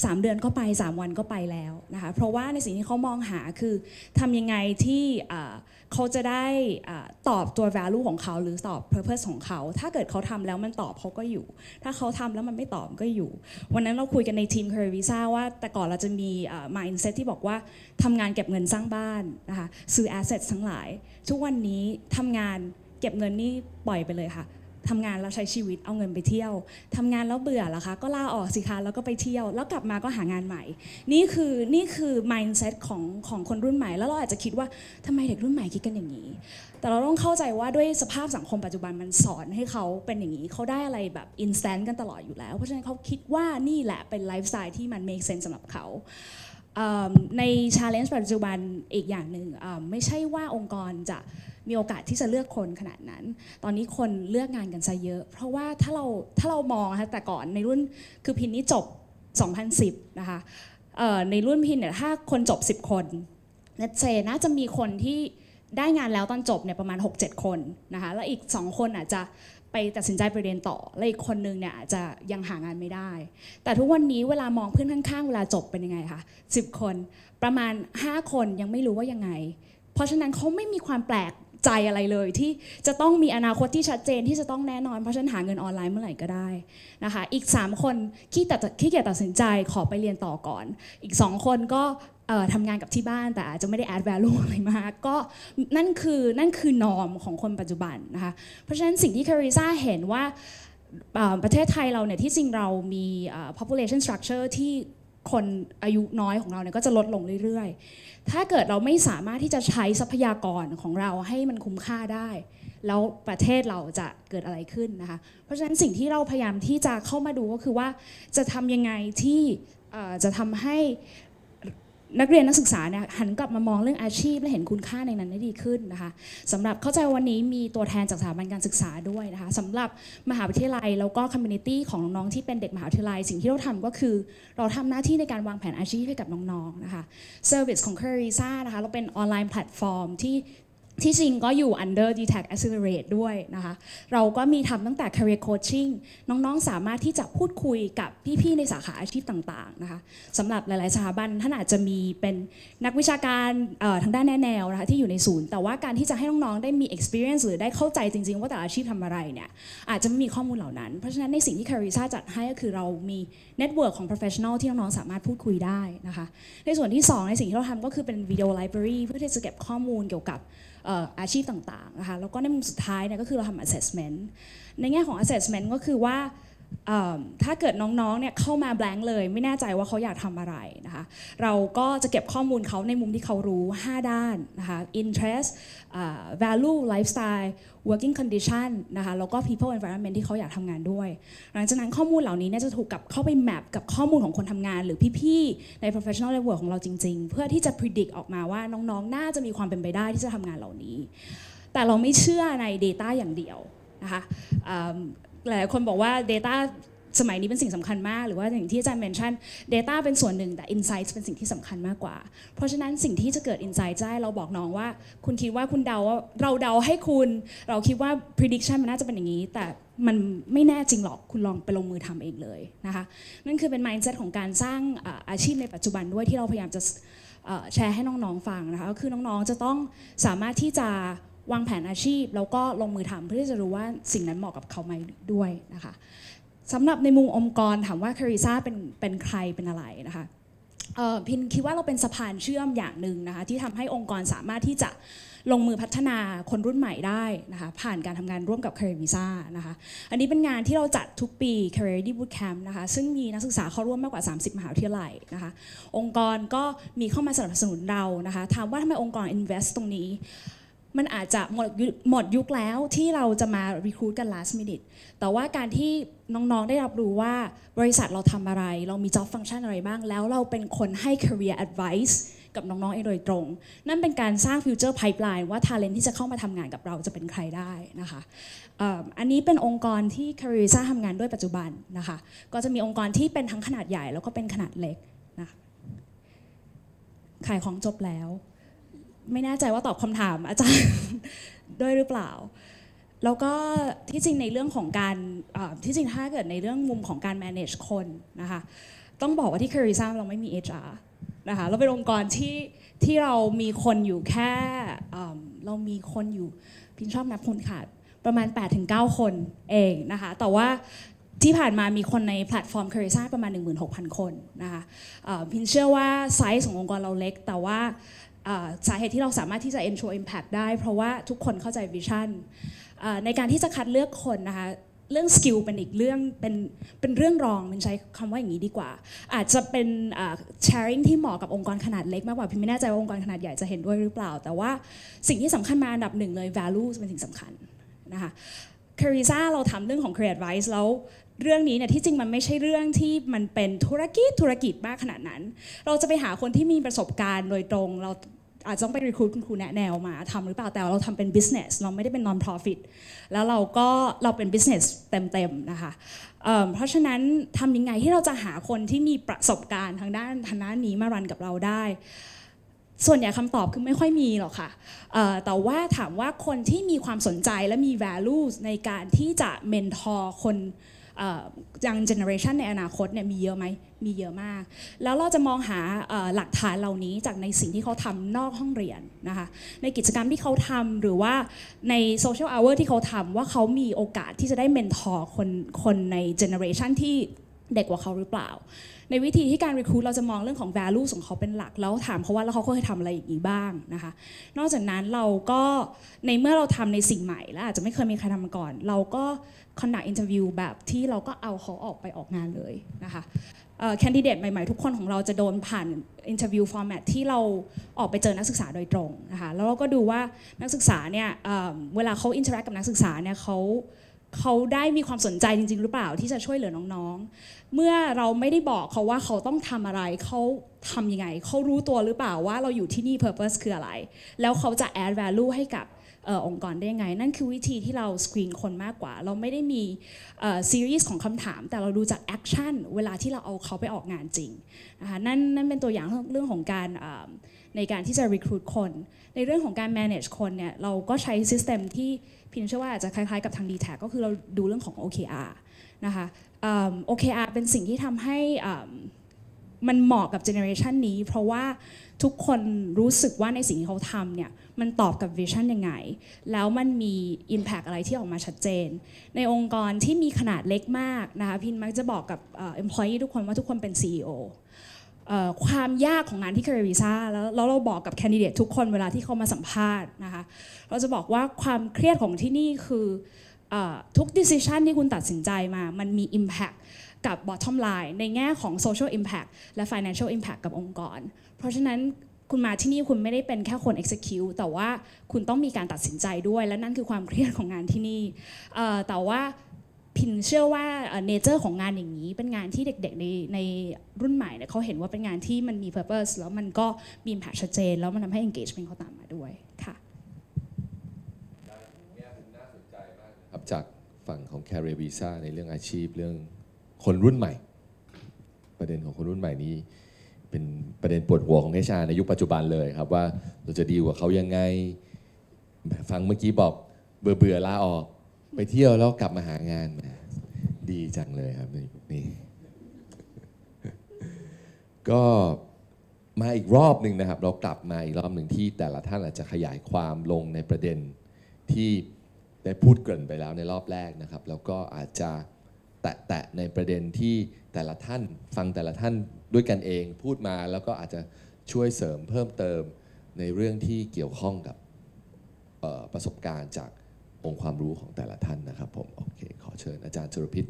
สามเดือนก็ไปสามวันก็ไปแล้วนะคะเพราะว่าในสิ่งที่เขามองหาคือทำยังไงที่เขาจะได้ตอบตัว value ของเขาหรือตอบ purpose ของเขาถ้าเกิดเขาทำแล้วมันตอบเขาก็อยู่ถ้าเขาทำแล้วมันไม่ตอบก็อยู่วันนั้นเราคุยกันในทีม CareerVisa ว่าแต่ก่อนเราจะมี mindset ที่บอกว่าทำงานเก็บเงินสร้างบ้านนะคะซื้อ asset ทั้งหลายทุกวันนี้ทำงานเก็บเงินนี่ปล่อยไปเลยค่ะทำงานแล้วใช้ชีวิตเอาเงินไปเที่ยวทำงานแล้วเบื่อล่ะคะก็ลาออกสิคะแล้วก็ไปเที่ยวแล้วกลับมาก็หางานใหม่นี่คือนี่คือ mindset ของของคนรุ่นใหม่แล้วเราอาจจะคิดว่าทำไมเด็กรุ่นใหม่คิดกันอย่างนี้แต่เราต้องเข้าใจว่าด้วยสภาพสังคมปัจจุบันมันสอนให้เขาเป็นอย่างนี้เขาได้อะไรแบบ instant กันตลอดอยู่แล้วเพราะฉะนั้นเขาคิดว่านี่แหละเป็น lifestyle ที่มัน make sense สำหรับเขาใน challenge ปัจจุบันอีกอย่างหนึ่งไม่ใช่ว่าองค์กรจะมีโอกาสที่จะเลือกคนขนาดนั้นตอนนี้คนเลือกงานกันซะเยอะเพราะว่าถ้าเราถ้าเรามองนะคะแต่ก่อนในรุ่นคือพินนี่จบสองพันสิบนะคะในรุ่นพินเนี่ยถ้าคนจบสิบคนนัดเซน่าจะมีคนที่ได้งานแล้วตอนจบเนี่ยประมาณ หกเจ็ด คนนะคะแล้วอีกสองคนอาจจะไปตัดสินใจไปเรียนต่อแล้วอีกคนนึงเนี่ยอาจจะยังหางานไม่ได้แต่ทุกวันนี้เวลามองเพื่อนข้างๆเวลาจบเป็นยังไงคะสิบคนประมาณห้าคนยังไม่รู้ว่ายังไงเพราะฉะนั้นเขาไม่มีความแปลกใจอะไรเลยที่จะต้องมีอนาคตที่ชัดเจนที่จะต้องแน่นอนเพราะฉันหาเงินออนไลน์เมื่อไหร่ก็ได้นะคะอีกสามคนขี้เกียจตัดสินใจขอไปเรียนต่อก่อนอีกสองคนก็ ทำงานกับที่บ้านแต่อาจจะไม่ได้ add value อะไรมากก็นั่นคือนั่นคือ norm ของคนปัจจุบันนะคะเพราะฉะนั้นสิ่งที่ CareerVisa เห็นว่าประเทศไทยเราเนี่ยที่จริงเรามี population structure ที่คนอายุน้อยของเราเนี่ยก็จะลดลงเรื่อยๆถ้าเกิดเราไม่สามารถที่จะใช้ทรัพยากรของเราให้มันคุ้มค่าได้แล้วประเทศเราจะเกิดอะไรขึ้นนะคะเพราะฉะนั้นสิ่งที่เราพยายามที่จะเข้ามาดูก็คือว่าจะทำยังไงที่จะทำให้นักเรียนนักศึกษาเนี่ยหันกลับมามองเรื่องอาชีพและเห็นคุณค่าในนั้นได้ดีขึ้นนะคะสำหรับเข้าใจวันนี้มีตัวแทนจากสถาบันการศึกษาด้วยนะคะสำหรับมหาวิทยาลัยแล้วก็คอมมูนิตี้ของน้องๆที่เป็นเด็กมหาวิทยาลัยสิ่งที่เราทำก็คือเราทำหน้าที่ในการวางแผนอาชีพให้กับน้องๆนะคะเซอร์วิสของ CareerVisa นะคะเราเป็นออนไลน์แพลตฟอร์มที่ที่จริงก็อยู่ under ดี แทค Accelerate ด้วยนะคะเราก็มีทำตั้งแต่ career coaching น้องๆสามารถที่จะพูดคุยกับพี่ๆในสาขาอาชีพต่างๆนะคะสำหรับหลายๆสถาบันท่านอาจจะมีเป็นนักวิชาการทางด้านแนวนะคะที่อยู่ในศูนย์แต่ว่าการที่จะให้น้องๆได้มี experience หรือได้เข้าใจจริงๆว่าแต่อาชีพทำอะไรเนี่ยอาจจะไม่มีข้อมูลเหล่านั้นเพราะฉะนั้นในสิ่งที่ CareerVisa จัดให้ก็คือเรามี network ของ professional ที่น้องๆสามารถพูดคุยได้นะคะในส่วนที่สองในสิ่งที่เราทำก็คือเป็น video library เพื่อที่จะเก็บข้อมูลเกี่ยวกับอาชีพต่างๆนะคะแล้วก็ในมุมสุดท้ายเนี่ยก็คือเราทำ assessment ในแง่ของ assessment ก็คือว่าถ้าเกิดน้องๆเนี่ยเข้ามา blank เลยไม่แน่ใจว่าเขาอยากทำอะไรนะคะเราก็จะเก็บข้อมูลเขาในมุมที่เขารู้ห้าด้านนะคะ interest value lifestyle working condition นะคะแล้วก็ people environment ที่เขาอยากทำงานด้วยหลังจากนั้นข้อมูลเหล่านี้เนี่ยจะถูกกลับเข้าไปแมปกับข้อมูลของคนทำงานหรือพี่ๆใน professional level ของเราจริงๆเพื่อที่จะ predict ออกมาว่าน้องๆน่าจะมีความเป็นไปได้ที่จะทำงานเหล่านี้แต่เราไม่เชื่อใน data อย่างเดียวนะคะหลายคนบอกว่า Data สมัยนี้เป็นสิ่งสำคัญมากหรือว่าอย่างที่อาจารย์เมนชั่น Data เป็นส่วนหนึ่งแต่ Insights เป็นสิ่งที่สำคัญมากกว่าเพราะฉะนั้นสิ่งที่จะเกิด Insights ได้เราบอกน้องว่าคุณคิดว่าคุณเดาว่าเราเดาให้คุณเราคิดว่า Prediction มันน่าจะเป็นอย่างนี้แต่มันไม่แน่จริงหรอกคุณลองไปลงมือทำเองเลยนะคะนั่นคือเป็น mindset ของการสร้างอาชีพในปัจจุบันด้วยที่เราพยายามจะแชร์ให้น้องๆฟังนะคะก็คือน้องๆจะต้องสามารถที่จะวางแผนอาชีพแล้วก็ลงมือทำเพื่อที่จะรู้ว่าสิ่งนั้นเหมาะกับเขาไหมด้วยนะคะสำหรับในมุมองค์กรถามว่า CareerVisa เป็นเป็นใครเป็นอะไรนะคะเอ่อพินคิดว่าเราเป็นสะพานเชื่อมอย่างหนึ่งนะคะที่ทำให้องค์กรสามารถที่จะลงมือพัฒนาคนรุ่นใหม่ได้นะคะผ่านการทำงานร่วมกับ CareerVisa นะคะอันนี้เป็นงานที่เราจัดทุกปี Career Bootcamp นะคะซึ่งมีนักศึกษาเข้าร่วมมากกว่าสามสิบมหาวิทยาลัยนะคะองค์กรก็มีเข้ามาสนับสนุนเรานะคะถามว่าทำไมองค์กร invest ตรงนี้มันอาจจะหมดหมดยุคแล้วที่เราจะมา recruit กัน last minute แต่ว่าการที่น้องๆได้รับรู้ว่าบริษัทเราทำอะไรเรามี job function อะไรบ้างแล้วเราเป็นคนให้ career advice กับน้องๆเองโดยตรงนั่นเป็นการสร้าง future pipeline ว่า talent ที่จะเข้ามาทำงานกับเราจะเป็นใครได้นะคะอันนี้เป็นองค์กรที่ CareerVisa ทำงานด้วยปัจจุบันนะคะก็จะมีองค์กรที่เป็นทั้งขนาดใหญ่แล้วก็เป็นขนาดเล็กนะขายของจบแล้วไม่แน่ใจว่าตอบคำถามอาจารย์ด้วยหรือเปล่าแล้วก็ที่จริงในเรื่องของการที่จริงถ้าเกิดในเรื่องมุมของการ manage คนนะคะต้องบอกว่าที่ CareerVisa เราไม่มี เอช อาร์ นะคะเราเป็นองค์กรที่ที่เรามีคนอยู่แค่เรามีคนอยู่พินชอบนับคนขาดประมาณ แปดถึงเก้า คนเองนะคะแต่ว่าที่ผ่านมามีคนในแพลตฟอร์ม CareerVisa ประมาณ หนึ่งหมื่นหกพัน คนนะคะพินเชื่อว่าไซส์ขององค์กรเราเล็กแต่ว่าสาเหตุที่เราสามารถที่จะ ensure impact ได้เพราะว่าทุกคนเข้าใจวิชั่นในการที่จะคัดเลือกคนนะคะเรื่องสกิลเป็นอีกเรื่องเป็นเป็นเรื่องรองมันใช้คำว่าอย่างนี้ดีกว่าอาจจะเป็น sharing ที่เหมาะกับองค์กรขนาดเล็กมากกว่าพี่ไม่แน่ใจว่าองค์กรขนาดใหญ่จะเห็นด้วยหรือเปล่าแต่ว่าสิ่งที่สำคัญมาอันดับหนึ่งเลย value เป็นสิ่งสำคัญนะคะ CareerVisa เราทำเรื่องของ career advice แล้วเรื่องนี้เนี่ยที่จริงมันไม่ใช่เรื่องที่มันเป็นธุรกิจธุรกิจมากขนาดนั้นเราจะไปหาคนที่มีประสบการณ์โดยตรงเราอาจจะต้องไปรีครูทคุณครูแนะแนวมาทำหรือเปล่าแต่เราทำเป็น business เราไม่ได้เป็น non profit แล้วเราก็เราเป็น business เต็มๆนะคะ เ, เพราะฉะนั้นทำยังไงที่เราจะหาคนที่มีประสบการณ์ทางด้านทางด้านนี้มารันกับเราได้ส่วนใหญ่คำตอบคือไม่ค่อยมีหรอกค่ะแต่ว่าถามว่าคนที่มีความสนใจและมี value ในการที่จะ mentor คนอย่างเจเนอเรชันในอนาคตเนี่ยมีเยอะไหมมีเยอะมากแล้วเราจะมองหาหลักฐานเหล่านี้จากในสิ่งที่เขาทำนอกห้องเรียนนะคะในกิจกรรมที่เขาทำหรือว่าในโซเชียลเอาเวอร์ที่เขาทำว่าเขามีโอกาสที่จะได้เมนทอร์คนคนในเจเนอเรชันที่ เด็กกว่าเขาหรือเปล่าในวิธีที่การ recruit เราจะมองเรื่องของ value ของเขาเป็นหลักแล้วถามเขาว่าแล้วเขาเคยทำอะไรอย่างนี้บ้างนะคะนอกจากนั้นเราก็ในเมื่อเราทำในสิ่งใหม่แล้วอาจจะไม่เคยมีใครทำมาก่อนเราก็ conduct interview แบบที่เราก็เอาเขาออกไปออกงานเลยนะคะแคนดิเดตใหม่ๆทุกคนของเราจะโดนผ่าน interview format ที่เราออกไปเจอนักศึกษาโดยตรงนะคะแล้วเราก็ดูว่านักศึกษาเนี่ย เ, เวลาเขา interact กับนักศึกษาเนี่ยเขาเขาได้มีความสนใจจริงๆหรือเปล่าที่จะช่วยเหลือน้องๆเมื่อเราไม่ได้บอกเขาว่าเขาต้องทำอะไรเขาทำยังไงเขารู้ตัวหรือเปล่าว่าเราอยู่ที่นี่ purpose คืออะไรแล้วเขาจะ add value ให้กับเอ่อ องค์กรได้ยังไงนั่นคือวิธีที่เราสกรีนคนมากกว่าเราไม่ได้มีซีรีส์ของคำถามแต่เราดูจากแอคชั่นเวลาที่เราเอาเขาไปออกงานจริงนะคะนั่นนั่นเป็นตัวอย่างเรื่องของการในการที่จะ recruit คนในเรื่องของการ manage คนเนี่ยเราก็ใช้ system ที่พิมเชื่อว่าอาจจะคล้ายๆกับทาง ดี แท็ก ก็คือเราดูเรื่องของ โอ เค อาร์ นะคะ โอ เค อาร์ เป็นสิ่งที่ทำให้มันเหมาะกับเจเนอเรชันนี้เพราะว่าทุกคนรู้สึกว่าในสิ่งที่เขาทำเนี่ยมันตอบกับวิชั่นยังไงแล้วมันมี impact อะไรที่ออกมาชัดเจนในองค์กรที่มีขนาดเล็กมากนะคะพิมมักจะบอกกับ employee ทุกคนว่าทุกคนเป็น ซี อี โอ ความยากของงานที่ CareerVisa แล้วแล้วเราบอกกับแคนดิเดตทุกคนเวลาที่เขามาสัมภาษณ์นะคะเราจะบอกว่าความเครียดของที่นี่คือทุก decision ที่คุณตัดสินใจมามันมี impact กับ bottom line ในแง่ของ social impact และ financial impact กับองค์กรเพราะฉะนั้นคุณมาที่นี่คุณไม่ได้เป็นแค่คน execute แต่ว่าคุณต้องมีการตัดสินใจด้วยและนั่นคือความเครียดของงานที่นี่แต่ว่าพินเชื่อว่าเนเจอร์ของงานอย่างนี้เป็นงานที่เด็กๆในในรุ่นใหม่เนี่ยเขาเห็นว่าเป็นงานที่มันมี purpose แล้วมันก็มี impact ชัดเจนแล้วมันทำให้ engagement เขาตามมาด้วยค่ะน่าสนใจมากครับจากฝั่งของ CareerVisa ในเรื่องอาชีพเรื่องคนรุ่นใหม่ประเด็นของคนรุ่นใหม่นี้เป็นประเด็นปวดหัวของ เอช อาร์ ในยุคปัจจุบันเลยครับว่าเราจะดีกว่าเขายังไงฟังเมื่อกี้บอกเบื่อเบื่อลาออกไปเที่ยวแล้วกลับมาหางานมาดีจังเลยครับนี่ก็มาอีกรอบหนึ่งนะครับเรากลับมาอีกรอบหนึ่งที่แต่ละท่านอาจจะขยายความลงในประเด็นที่ได้พูดเกริ่นไปแล้วในรอบแรกนะครับแล้วก็อาจจะแตะในประเด็นที่แต่ละท่านฟังแต่ละท่านด้วยกันเองพูดมาแล้วก็อาจจะช่วยเสริมเพิ่มเติมในเรื่องที่เกี่ยวข้องกับประสบการณ์จากองค์ความรู้ของแต่ละท่านนะครับผมโอเคขอเชิญอาจารย์ชลพิษ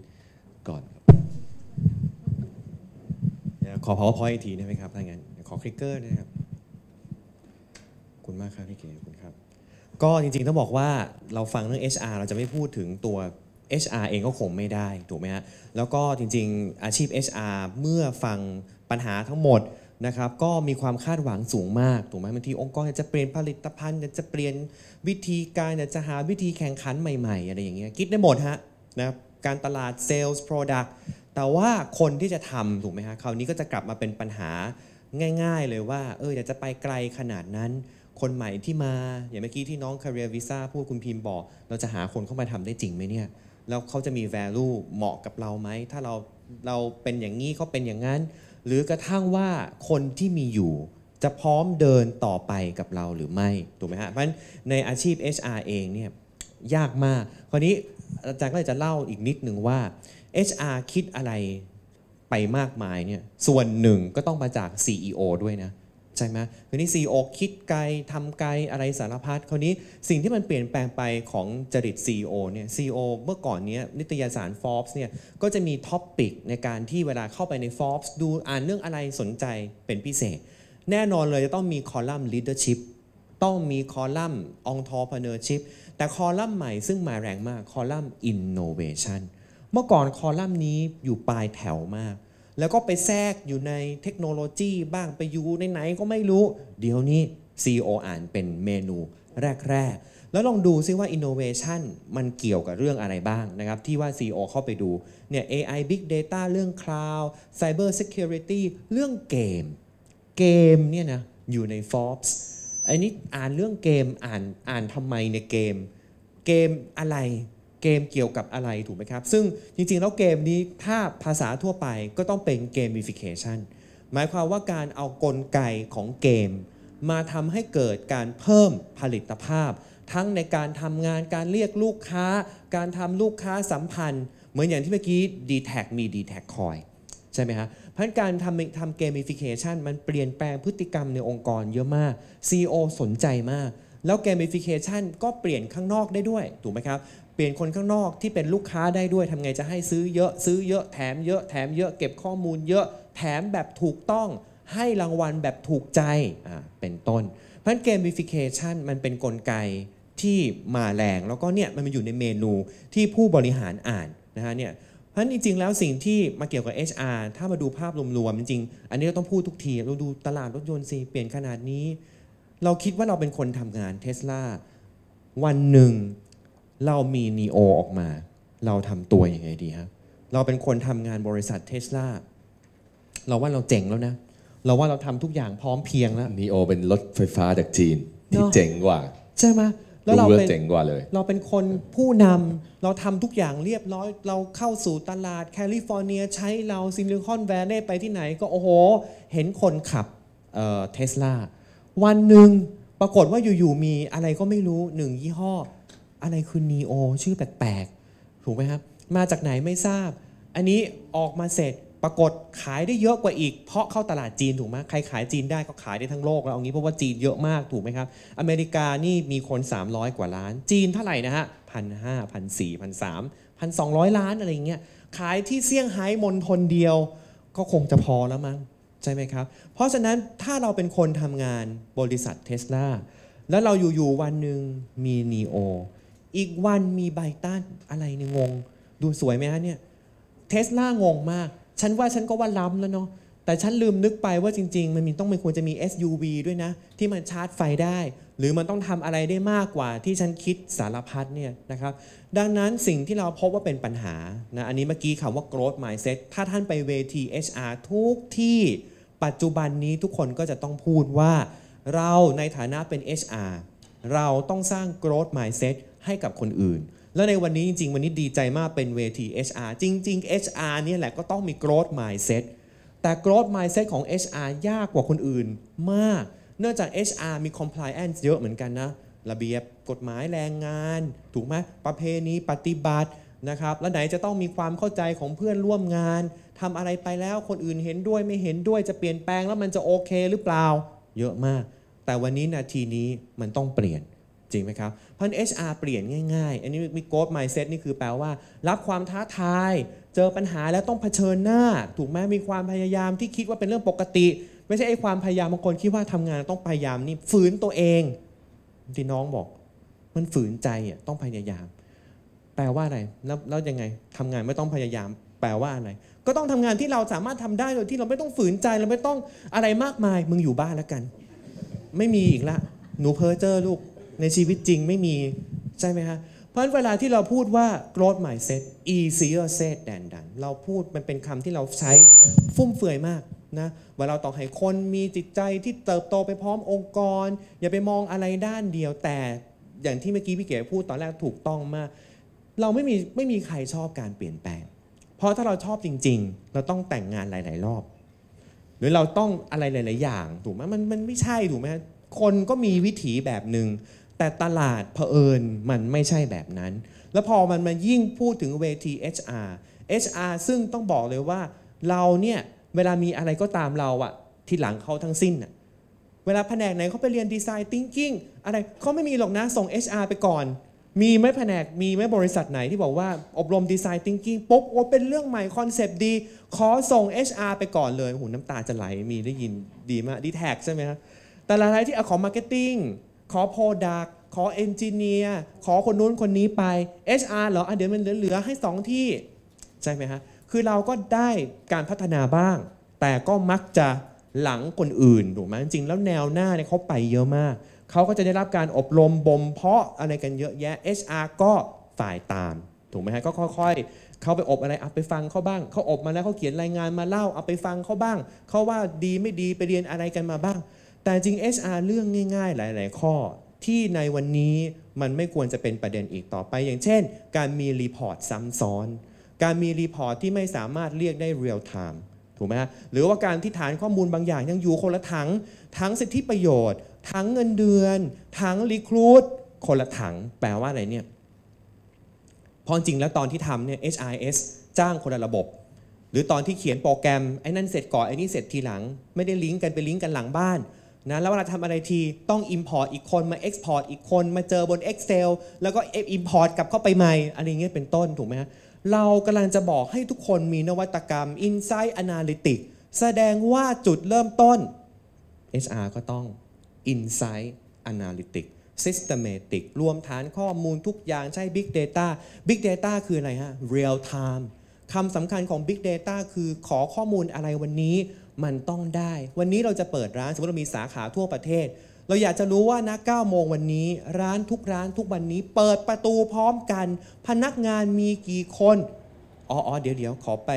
ก่อนครับขอ powerpoint อีกทีได้ไหมครับถ้างั้นขอคลิกเกอร์นะครับขอบคุณมากครับพี่เก๋ขอบคุณครับก็จริงๆต้องบอกว่าเราฟังเรื่อง เอช อาร์ เราจะไม่พูดถึงตัว เอช อาร์ เองก็คงไม่ได้ถูกไหมฮะแล้วก็จริงๆอาชีพ เอช อาร์ เมื่อฟังปัญหาทั้งหมดนะครับก็มีความคาดหวังสูงมากถูกไหมบางทีองค์กรจะเปลี่ยนผลิตภัณฑ์จะเปลี่ยนวิธีการจะหาวิธีแข่งขันใหม่ๆอะไรอย่างเงี้ยคิดได้หมดฮะนะการตลาดเซลส์โปรดักต์แต่ว่าคนที่จะทำถูกไหมฮะคราวนี้ก็จะกลับมาเป็นปัญหาง่ายๆเลยว่าเอออยากจะไปไกลขนาดนั้นคนใหม่ที่มาอย่างเมื่อกี้ที่น้อง CareerVisa พูดคุณพิมพ์บอกเราจะหาคนเข้ามาทำได้จริงไหมเนี่ยแล้วเขาจะมี value เหมาะกับเราไหมถ้าเราเราเป็นอย่างนี้เขาเป็นอย่างนั้นหรือกระทั่งว่าคนที่มีอยู่จะพร้อมเดินต่อไปกับเราหรือไม่ถูกไหมฮะเพราะฉะนั้นในอาชีพ เอช อาร์ เองเนี่ยยากมากคราวนี้อาจารย์ก็เลยจะเล่าอีกนิดนึงว่า เอช อาร์ คิดอะไรไปมากมายเนี่ยส่วนหนึ่งก็ต้องมาจาก ซี อี โอ ด้วยนะใช่ไหมคราวนี้ ซี อี โอ คิดไกลทำไกลอะไรสารพัดคราวนี้สิ่งที่มันเปลี่ยนแปลงไปของจริต ซี อี โอ เนี่ย ซี อี โอ เมื่อก่อนนี้นิตยสาร Forbes เนี่ยก็จะมีท็อปปิกในการที่เวลาเข้าไปใน Forbes ดูอ่านเรื่องอะไรสนใจเป็นพิเศษแน่นอนเลยจะต้องมีคอลัมน์ leadership ต้องมีคอลัมน์ entrepreneurship แต่คอลัมน์ใหม่ซึ่งมาแรงมากคอลัมน์ innovation เมื่อก่อนคอลัมน์นี้อยู่ปลายแถวมากแล้วก็ไปแทรกอยู่ในเทคโนโลยีบ้างไปอยู่ในไหนก็ไม่รู้เดี๋ยวนี้ ซี อี โอ อ่านเป็นเมนูแรกๆแล้วลองดูซิว่า Innovation มันเกี่ยวกับเรื่องอะไรบ้างนะครับที่ว่า ซี อี โอ เข้าไปดูเนี่ย เอ ไอ Big Data เรื่อง Cloud Cyber Security เรื่องเกมเกมเนี่ยนะอยู่ใน Forbes อันนี้อ่านเรื่องเกมอ่านอ่านทำไมในเกมเกมอะไรเกมเกี่ยวกับอะไรถูกไหมครับซึ่งจริงๆแล้วเกมนี้ถ้าภาษาทั่วไปก็ต้องเป็นเกมฟิเคชันหมายความว่าการเอากลไกของเกมมาทำให้เกิดการเพิ่มผลิตภาพทั้งในการทำงานการเรียกลูกค้าการทำลูกค้าสัมพันธ์เหมือนอย่างที่เมื่อกี้ ดี แท็ก มี ดี แท็ก คอย ใช่ไหมฮะเพราะการทำทำเกมฟิเคชันมันเปลี่ยนแปลงพฤติกรรมในองค์กรเยอะมาก ซี อี โอ สนใจมากแล้วเกมฟิเคชันก็เปลี่ยนข้างนอกได้ด้วยถูกไหมครับเปลี่ยนคนข้างนอกที่เป็นลูกค้าได้ด้วยทำไงจะให้ซื้อเยอะซื้อเยอะแถมเยอะแถมเยอะเก็บข้อมูลเยอะแถมแบบถูกต้องให้รางวัลแบบถูกใจเป็นต้นเพราะฉะนั้นเกมฟิเคชันมันเป็นกลไกที่มาแรงแล้วก็เนี่ยมันอยู่ในเมนูที่ผู้บริหารอ่านนะฮะเนี่ยเพราะฉะนั้นจริงๆแล้วสิ่งที่มาเกี่ยวกับ เอช อาร์ ถ้ามาดูภาพรวมๆจริงๆอันนี้เราต้องพูดทุกทีเราดูตลาดรถยนต์สิเปลี่ยนขนาดนี้เราคิดว่าเราเป็นคนทำงาน Tesla วันหนึ่งเรามี Neo ออกมาเราทำตัวยังไงดีครับเราเป็นคนทำงานบริษัท Tesla เราว่าเราเจ๋งแล้วนะเราว่าเราทำทุกอย่างพร้อมเพียงแล้ว Neo เป็นรถไฟฟ้าจากจีนที่เจ๋งกว่าใช่ไหมแล้วเราเป็นเจ๋งกว่าเลยเราเป็นคนผู้นำเราทำทุกอย่างเรียบร้อยเราเข้าสู่ตลาดแคลิฟอร์เนียใช้เราซิลิคอนแวลลีย์ไปที่ไหนก็โอ้โหเห็นคนขับเอ่อ Tesla วันหนึ่งปรากฏว่าอยู่ๆมีอะไรก็ไม่รู้หนึ่งยี่ห้ออะไรคือ Neo ชื่อแปลกๆถูกไหมครับมาจากไหนไม่ทราบอันนี้ออกมาเสร็จปรากฏขายได้เยอะกว่าอีกเพราะเข้าตลาดจีนถูกไหมใครขายจีนได้ก็ขายได้ทั้งโลกแล้วเอางี้เพราะว่าจีนเยอะมากถูกไหมครับอเมริกานี่มีคนสามร้อยกว่าล้านจีนเท่าไหร่นะฮะ หนึ่งพันห้าร้อย หนึ่งพันสี่ร้อย หนึ่งพันสามร้อย หนึ่งพันสองร้อย ล้านอะไรเงี้ยขายที่เซี่ยงไฮ้มณฑลเดียวก็คงจะพอแล้วมั้งใช่ไหมครับเพราะฉะนั้นถ้าเราเป็นคนทำงานบริษัท Tesla แล้วเราอยู่ๆวันหนึ่งมี Neo อีกวันมีไบตันอะไรเนี่ยงงดูสวยไหมฮะเนี่ย Tesla งงมากฉันว่าฉันก็ว่าล้ำแล้วเนาะแต่ฉันลืมนึกไปว่าจริงๆมันมีต้องมันควรจะมี เอส ยู วี ด้วยนะที่มันชาร์จไฟได้หรือมันต้องทำอะไรได้มากกว่าที่ฉันคิดสารพัดเนี่ยนะครับดังนั้นสิ่งที่เราพบว่าเป็นปัญหานะอันนี้เมื่อกี้คำว่า growth mindset ถ้าท่านไปเวที เอช อาร์ ทุกที่ปัจจุบันนี้ทุกคนก็จะต้องพูดว่าเราในฐานะเป็น เอช อาร์ เราต้องสร้าง growth mindset ให้กับคนอื่นแล้วในวันนี้จริงๆวันนี้ดีใจมากเป็นเวที เอช อาร์ จริงๆ เอช อาร์ เนี่ยแหละก็ต้องมี growth mindset แต่ growth mindset ของ เอช อาร์ ยากกว่าคนอื่นมากเนื่องจาก เอช อาร์ มี compliance เยอะเหมือนกันนะระเบียบกฎหมายแรงงานถูกไหมประเพณีปฏิบัตินะครับแล้วไหนจะต้องมีความเข้าใจของเพื่อนร่วมงานทำอะไรไปแล้วคนอื่นเห็นด้วยไม่เห็นด้วยจะเปลี่ยนแปลงแล้วมันจะโอเคหรือเปล่าเยอะมากแต่วันนี้นาทีนี้มันต้องเปลี่ยนจริงไหมครับเพราะ เอช อาร์ เปลี่ยนง่ายๆอันนี้มี growth mindset นี่คือแปลว่ารับความท้าทายเจอปัญหาแล้วต้องเผชิญหน้าถูกไหมมีความพยายามที่คิดว่าเป็นเรื่องปกติไม่ใช่ไอ้ความพยายามบางคนคิดว่าทำงานต้องพยายามนี่ฝืนตัวเองที่น้องบอกมันฝืนใจอ่ะต้องพยายามแปลว่าอะไรแล้วแล้วยังไงทำงานไม่ต้องพยายามแปลว่าอะไรก็ต้องทำงานที่เราสามารถทำได้โดยที่เราไม่ต้องฝืนใจเราไม่ต้องอะไรมากมายมึงอยู่บ้านแล้วกันไม่มีอีกละหนูเพ้อเจ้อลูกในชีวิตจริงไม่มีใช่ไหมฮะเพราะเวลาที่เราพูดว่า growth mindset easier said than done เราพูดมันเป็นคำที่เราใช้ฟุ่มเฟือยมากนะว่าเราต้องให้คนมีจิตใจที่เติบโตไปพร้อมองค์กรอย่าไปมองอะไรด้านเดียวแต่อย่างที่เมื่อกี้พี่เก๋พูดตอนแรกถูกต้องมากเราไม่มีไม่มีใครชอบการเปลี่ยนแปลงเพราะถ้าเราชอบจริงๆเราต้องแต่งงานหลายๆรอบหรือเราต้องอะไรหลายๆอย่างถูกไหมมันมันไม่ใช่ถูกไหมคนก็มีวิถีแบบนึงแต่ตลาดเผอิญมันไม่ใช่แบบนั้นแล้วพอมันมายิ่งพูดถึงเวที เอช อาร์ เอช อาร์ ซึ่งต้องบอกเลยว่าเราเนี่ยเวลามีอะไรก็ตามเราอะที่หลังเขาทั้งสิ้นอะเวลาแผนกไหนเขาไปเรียน Design Thinking อะไรเขาไม่มีหรอกนะส่ง เอช อาร์ ไปก่อนมีไหมแผนกมีไหมบริษัทไหนที่บอกว่าอบรม Design Thinking ปุ๊บโอ้เป็นเรื่องใหม่คอนเซปต์ดีขอส่ง เอช อาร์ ไปก่อนเลยโอ้โหน้ำตาจะไหลมีได้ยินดีมาก ดี แท็ก ใช่ไหมครับแต่ละรายที่ขอ Marketingขอ Product ขอ Engineer ขอคนนู้นคนนี้ไป เอช อาร์ เหรอเดี๋ยวมันเหลือๆให้สองที่ใช่ไหมฮะคือเราก็ได้การพัฒนาบ้างแต่ก็มักจะหลังคนอื่นถูกไหมจริงแล้วแนวหน้าเนี่ยเขาไปเยอะมากเขาก็จะได้รับการอบรมบ่มเพาะอะไรกันเยอะแยะ เอช อาร์ ก็ฝ่ายตามถูกไหมฮะก็ค่อยๆเขาไปอบอะไรเอาไปฟังเขาบ้างเขาอบมาแล้วเขาเขียนรายงานมาเล่าเอาไปฟังเขาบ้างเขาว่าดีไม่ดีไปเรียนอะไรกันมาบ้างแต่จริง เอช อาร์ เรื่องง่ายๆหลายๆข้อที่ในวันนี้มันไม่ควรจะเป็นประเด็นอีกต่อไปอย่างเช่นการมีรีพอร์ตซ้ำซ้อนการมีรีพอร์ตที่ไม่สามารถเรียกได้เรียลไทม์ถูกไหมฮะหรือว่าการที่ฐานข้อมูลบางอย่างยังอยู่คนละถังทั้งสิทธิประโยชน์ทั้งเงินเดือนทั้งรีครูทคนละถังแปลว่าอะไรเนี่ยพอจริงแล้วตอนที่ทำเนี่ย เอช ไอ เอส จ้างคนละระบบ หรือตอนที่เขียนโปรแกรมไอ้นั่นเสร็จก่อนไอ้นี่เสร็จทีหลังไม่ได้ลิงก์กันไปลิงก์กันหลังบ้านนะแล้วเวลาทำอะไรทีต้อง import อีกคนมา export อีกคนมาเจอบน Excel แล้วก็ import กลับเข้าไปใหม่อะไรเงี้ยเป็นต้นถูกไหมฮะเรากำลังจะบอกให้ทุกคนมีนวัตกรรม Insight Analytics แสดงว่าจุดเริ่มต้น เอช อาร์ ก็ต้อง Insight Analytics Systematic รวมฐานข้อมูลทุกอย่างใช้ Big Data Big Data คืออะไรฮะ Real Time คำสำคัญของ Big Data คือขอข้อมูลอะไรวันนี้มันต้องได้วันนี้เราจะเปิดร้านสมมติเรามีสาขาทั่วประเทศเราอยากจะรู้ว่านะเก้าโมงวันนี้ร้านทุกร้านทุกวันนี้เปิดประตูพร้อมกันพนักงานมีกี่คนอ๋อๆเดี๋ยวๆขอไป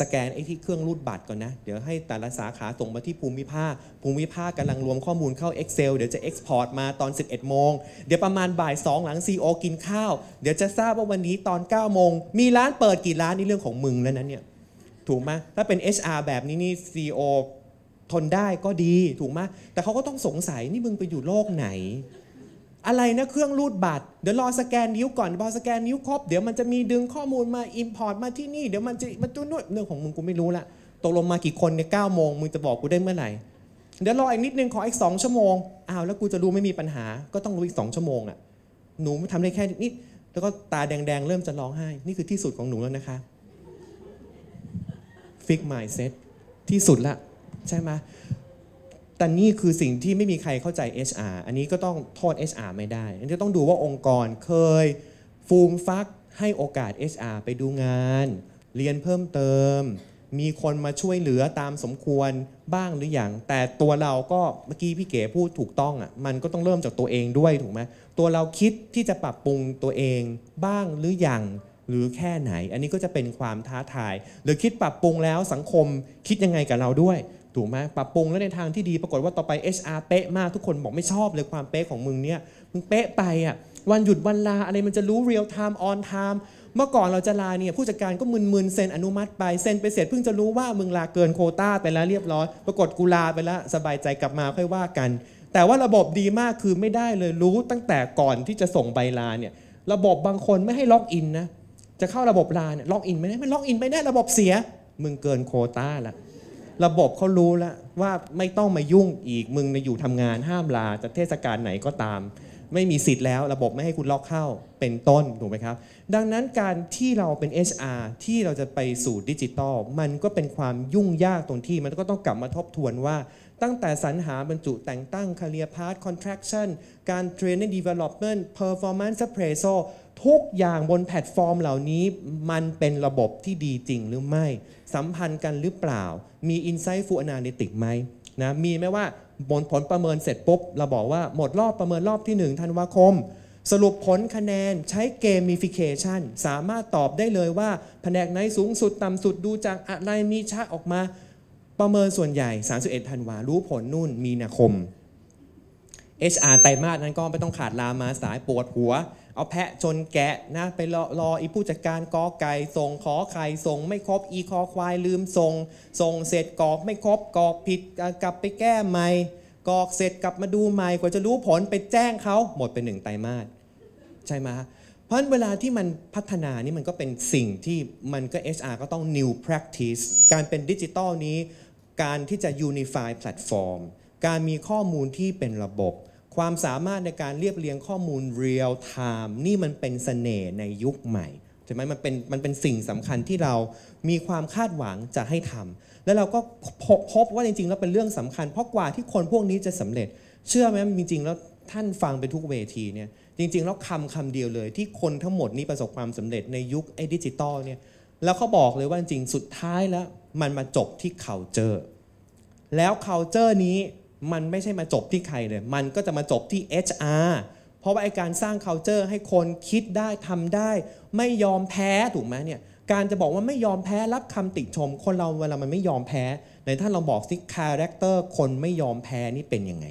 สแกนไอ้ที่เครื่องรูดบัตรก่อนนะเดี๋ยวให้แต่ละสาขาส่งมาที่ภูมิภาคภูมิภาคกำลังรวมข้อมูลเข้า Excel เดี๋ยวจะ Export มาตอน สิบเอ็ดโมงเดี๋ยวประมาณบ่ายสองหลัง ซี โอ กินข้าวเดี๋ยวจะทราบว่าวันนี้ตอนเก้าโมงมีร้านเปิดกี่ร้านนี่เรื่องของมึงแล้วนะเนี่ยถูกไหมถ้าเป็น เอช อาร์ แบบนี้นี่ ซี อี โอ ทนได้ก็ดีถูกไหมแต่เขาก็ต้องสงสัยนี่มึงไปอยู่โลกไหนอะไรนะเครื่องรูดบัตรเดี๋ยวรอสแกนนิ้วก่อนพอสแกนนิ้วครบเดี๋ยวมันจะมีดึงข้อมูลมา import มาที่นี่เดี๋ยวมันจะมันตู้นู่นเรื่องของมึงกูไม่รู้ละตกลงมากี่คนในเก้าโมงมึงจะบอกกูได้เมื่อไหร่เดี๋ยวรออีกนิดนึงขออีกสองชั่วโมงอ้าวแล้วกูจะรู้ไม่มีปัญหาก็ต้องรู้อีกสองชั่วโมงอ่ะหนูทำได้แค่นิดแล้วก็ตาแดงๆเริ่มจะร้องไห้นี่คือที่สุดของหนูแล้วนะคะFix mindset ที่สุดละใช่ไหมแต่นี่คือสิ่งที่ไม่มีใครเข้าใจ เอช อาร์ อันนี้ก็ต้องโทษ เอช อาร์ ไม่ได้อันนี้ต้องดูว่าองค์กรเคยฟูมฟักให้โอกาส เอช อาร์ ไปดูงานเรียนเพิ่มเติมมีคนมาช่วยเหลือตามสมควรบ้างหรือยังแต่ตัวเราก็เมื่อกี้พี่เก๋พูดถูกต้องอ่ะมันก็ต้องเริ่มจากตัวเองด้วยถูกไหมตัวเราคิดที่จะปรับปรุงตัวเองบ้างหรือยังหรือแค่ไหนอันนี้ก็จะเป็นความท้าทายหรือคิดปรับปรุงแล้วสังคมคิดยังไงกับเราด้วยถูกไหมปรับปรุงแล้วในทางที่ดีปรากฏว่าต่อไป เอช อาร์ เป๊ะมากทุกคนบอกไม่ชอบเลยความเป๊ะของมึงเนี่ยมึงเป๊ะไปอ่ะวันหยุดวันลาอะไรมันจะรู้ real time on time เมื่อก่อนเราจะลาเนี่ยผู้จัดการก็มึนๆเซ็นอนุมัติไปเซ็นไปเสร็จเพิ่งจะรู้ว่ามึงลาเกินโควต้าไปแล้วเรียบร้อยปรากฏกูลาไปแล้วสบายใจกลับมาค่อยว่ากันแต่ว่าระบบดีมากคือไม่ได้เลยรู้ตั้งแต่ก่อนที่จะส่งใบลาเนี่ยระบบบางคนไม่ให้ล็อกอินนะจะเข้าระบบลาเนี่ยล็อกอินไม่ได้มันล็อกอินไม่ได้ระบบเสียมึงเกินโควต้าละระบบเขารู้แล้วว่าไม่ต้องมายุ่งอีกมึงอยู่ทำงานห้ามลาจะเทศกาลไหนก็ตามไม่มีสิทธิ์แล้วระบบไม่ให้คุณล็อกเข้าเป็นต้นถูกไหมครับดังนั้นการที่เราเป็น เอช อาร์ ที่เราจะไปสู่ดิจิทัลมันก็เป็นความยุ่งยากตรงที่มันก็ต้องกลับมาทบทวนว่าตั้งแต่สรรหาบรรจุแต่งตั้ง career path contraction การ training development performance appraisal ทุกอย่างบนแพลตฟอร์มเหล่านี้มันเป็นระบบที่ดีจริงหรือไม่สัมพันธ์กันหรือเปล่ามี insightful analytics ไหมนะมีไหมว่าผลประเมินเสร็จปุ๊บเราบอกว่าหมดรอบประเมินรอบที่หนึ่งธันวาคมสรุปผลคะแนนใช้ gamification สามารถตอบได้เลยว่าแผนกไหนสูงสุดต่ำสุดดูจากอะไรมีชาออกมาประเมินส่วนใหญ่สามสิบเอ็ดธันวารู้ผลนู่นมีนาคม เอช อาร์ ไตรมาสนั้นก็ไม่ต้องขาดลามาสายปวดหัวเอาแพะชนแกะนะไปรอรออีผู้จัดการกอไก่ส่งขอไข่ส่งไม่ครบอีคอควายลืมส่งส่งเสร็จกรอกไม่ครบกรอกผิดกลับไปแก้ใหม่กรอกเสร็จกลับมาดูใหม่กว่าจะรู้ผลไปแจ้งเขาหมดไปหนึ่งไตรมาสใช่ไหมเพราะเวลาที่มันพัฒนานี่มันก็เป็นสิ่งที่มันก็ เอช อาร์ ก็ต้อง new practice การเป็นดิจิทัลนี้การที่จะ unify platform การมีข้อมูลที่เป็นระบบความสามารถในการเรียบเรียงข้อมูล real time นี่มันเป็นเสน่ห์ในยุคใหม่ใช่ไหมมันเป็นมันเป็นสิ่งสำคัญที่เรามีความคาดหวังจะให้ทำแล้วเราก็พบว่าจริงๆแล้วเป็นเรื่องสำคัญเพราะกว่าที่คนพวกนี้จะสำเร็จเชื่อไหมจริงๆแล้วท่านฟังไปทุกเวทีเนี่ยจริงๆแล้วคำคำเดียวเลยที่คนทั้งหมดนี้ประสบความสำเร็จในยุคไอ้ดิจิตอลเนี่ยแล้วเขาบอกเลยว่าจริงๆสุดท้ายแล้วมันมาจบที่ culture แล้ว culture นี้มันไม่ใช่มาจบที่ใครเลยมันก็จะมาจบที่ เอช อาร์ เพราะว่าไอ้การสร้าง culture ให้คนคิดได้ทำได้ไม่ยอมแพ้ถูกไหมเนี่ยการจะบอกว่าไม่ยอมแพ้รับคำติชมคนเราเวลามันไม่ยอมแพ้ไหนท่านลองบอกสิ character คนไม่ยอมแพ้นี่เป็นยังไง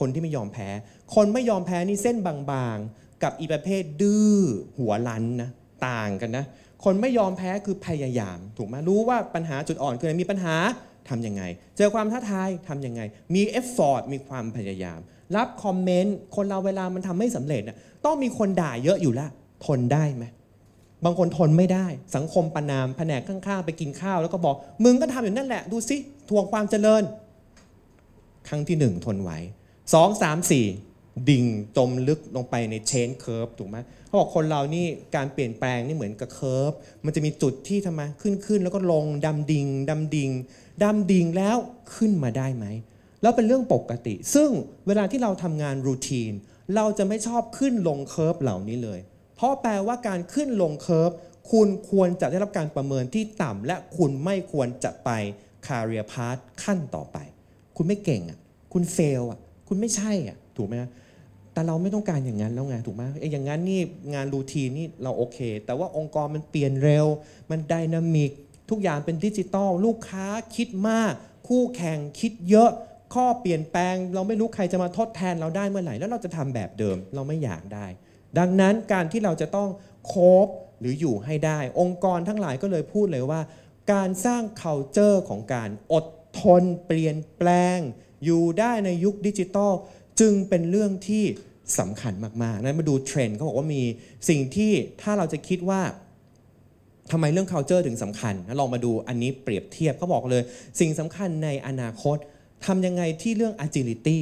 คนที่ไม่ยอมแพ้คนไม่ยอมแพ้นี่เส้นบางๆกับอีประเภทดื้อหัวรั้นนะต่างกันนะคนไม่ยอมแพ้คือพยายามถูกไหมรู้ว่าปัญหาจุดอ่อนคืออะไรมีปัญหาทำยังไงเจอความท้าทายทำยังไงมีเอฟฟอร์ตมีความพยายามรับคอมเมนต์คนเราเวลามันทำไม่สำเร็จนะต้องมีคนด่าเยอะอยู่แล้วทนได้ไหม บางคนทนไม่ได้สังคมประนามแผนกข้างๆไปกินข้าวแล้วก็บอกมึงก็ทำอยู่นั่นแหละดูสิทวงความเจริญครั้งที่หนึ่งทนไหวสองสามสี่ดิ่งจมลึกลงไปในเชนเคิร์ฟถูกไหมเขาบอกคนเรานี่การเปลี่ยนแปลงนี่เหมือนกับเคิร์ฟมันจะมีจุดที่ทำไมขึ้นขึ้นแล้วก็ลงดำดิ่งดำดิ่งดำดิ่งแล้วขึ้นมาได้ไหมแล้วเป็นเรื่องปกติซึ่งเวลาที่เราทำงานรูทีนเราจะไม่ชอบขึ้นลงเคิร์ฟเหล่านี้เลยเพราะแปลว่าการขึ้นลงเคิร์ฟคุณควรจะได้รับการประเมินที่ต่ำและคุณไม่ควรจะไป career path ขั้นต่อไปคุณไม่เก่งอ่ะคุณเฟลอ่ะคุณไม่ใช่อ่ะถูกไหมแต่เราไม่ต้องการอย่างนั้นแล้วไงถูกไหมไอ้อย่างนั้นนี่งานรูทีนนี่เราโอเคแต่ว่าองค์กรมันเปลี่ยนเร็วมันไดนามิกทุกอย่างเป็นดิจิตอลลูกค้าคิดมากคู่แข่งคิดเยอะข้อเปลี่ยนแปลงเราไม่รู้ใครจะมาทดแทนเราได้เมื่อไหร่แล้วเราจะทำแบบเดิมเราไม่อยากได้ดังนั้นการที่เราจะต้องโคฟหรืออยู่ให้ได้องค์กรทั้งหลายก็เลยพูดเลยว่าการสร้าง culture ของการอดทนเปลี่ยนแปลงอยู่ได้ในยุคดิจิทัลจึงเป็นเรื่องที่สำคัญมากๆนั้นมาดูเทรนด์เขาบอกว่ามีสิ่งที่ถ้าเราจะคิดว่าทำไมเรื่อง culture ถึงสำคัญลองมาดูอันนี้เปรียบเทียบเขาบอกเลยสิ่งสำคัญในอนาคตทำยังไงที่เรื่อง agility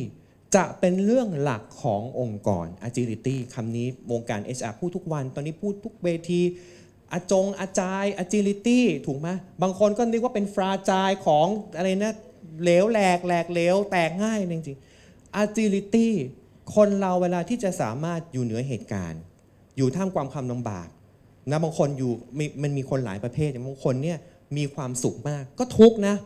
จะเป็นเรื่องหลักขององค์กร agility คำนี้วงการ เอช อาร์ พูดทุกวันตอนนี้พูดทุกเวทีอาจงอาจาย agility ถูกไหมบางคนก็นึกว่าเป็นฟราจายของอะไรนะเหลวแหลกแหลกเหลวแตกง่ายจริงๆ agility คนเราเวลาที่จะสามารถอยู่เหนือเหตุการณ์อยู่ท่ามกลางความลำบากนะบางคนอยู่มันมีคนหลายประเภทบางคนเนี่ยมีความสุขมากก็ทุกข์นะ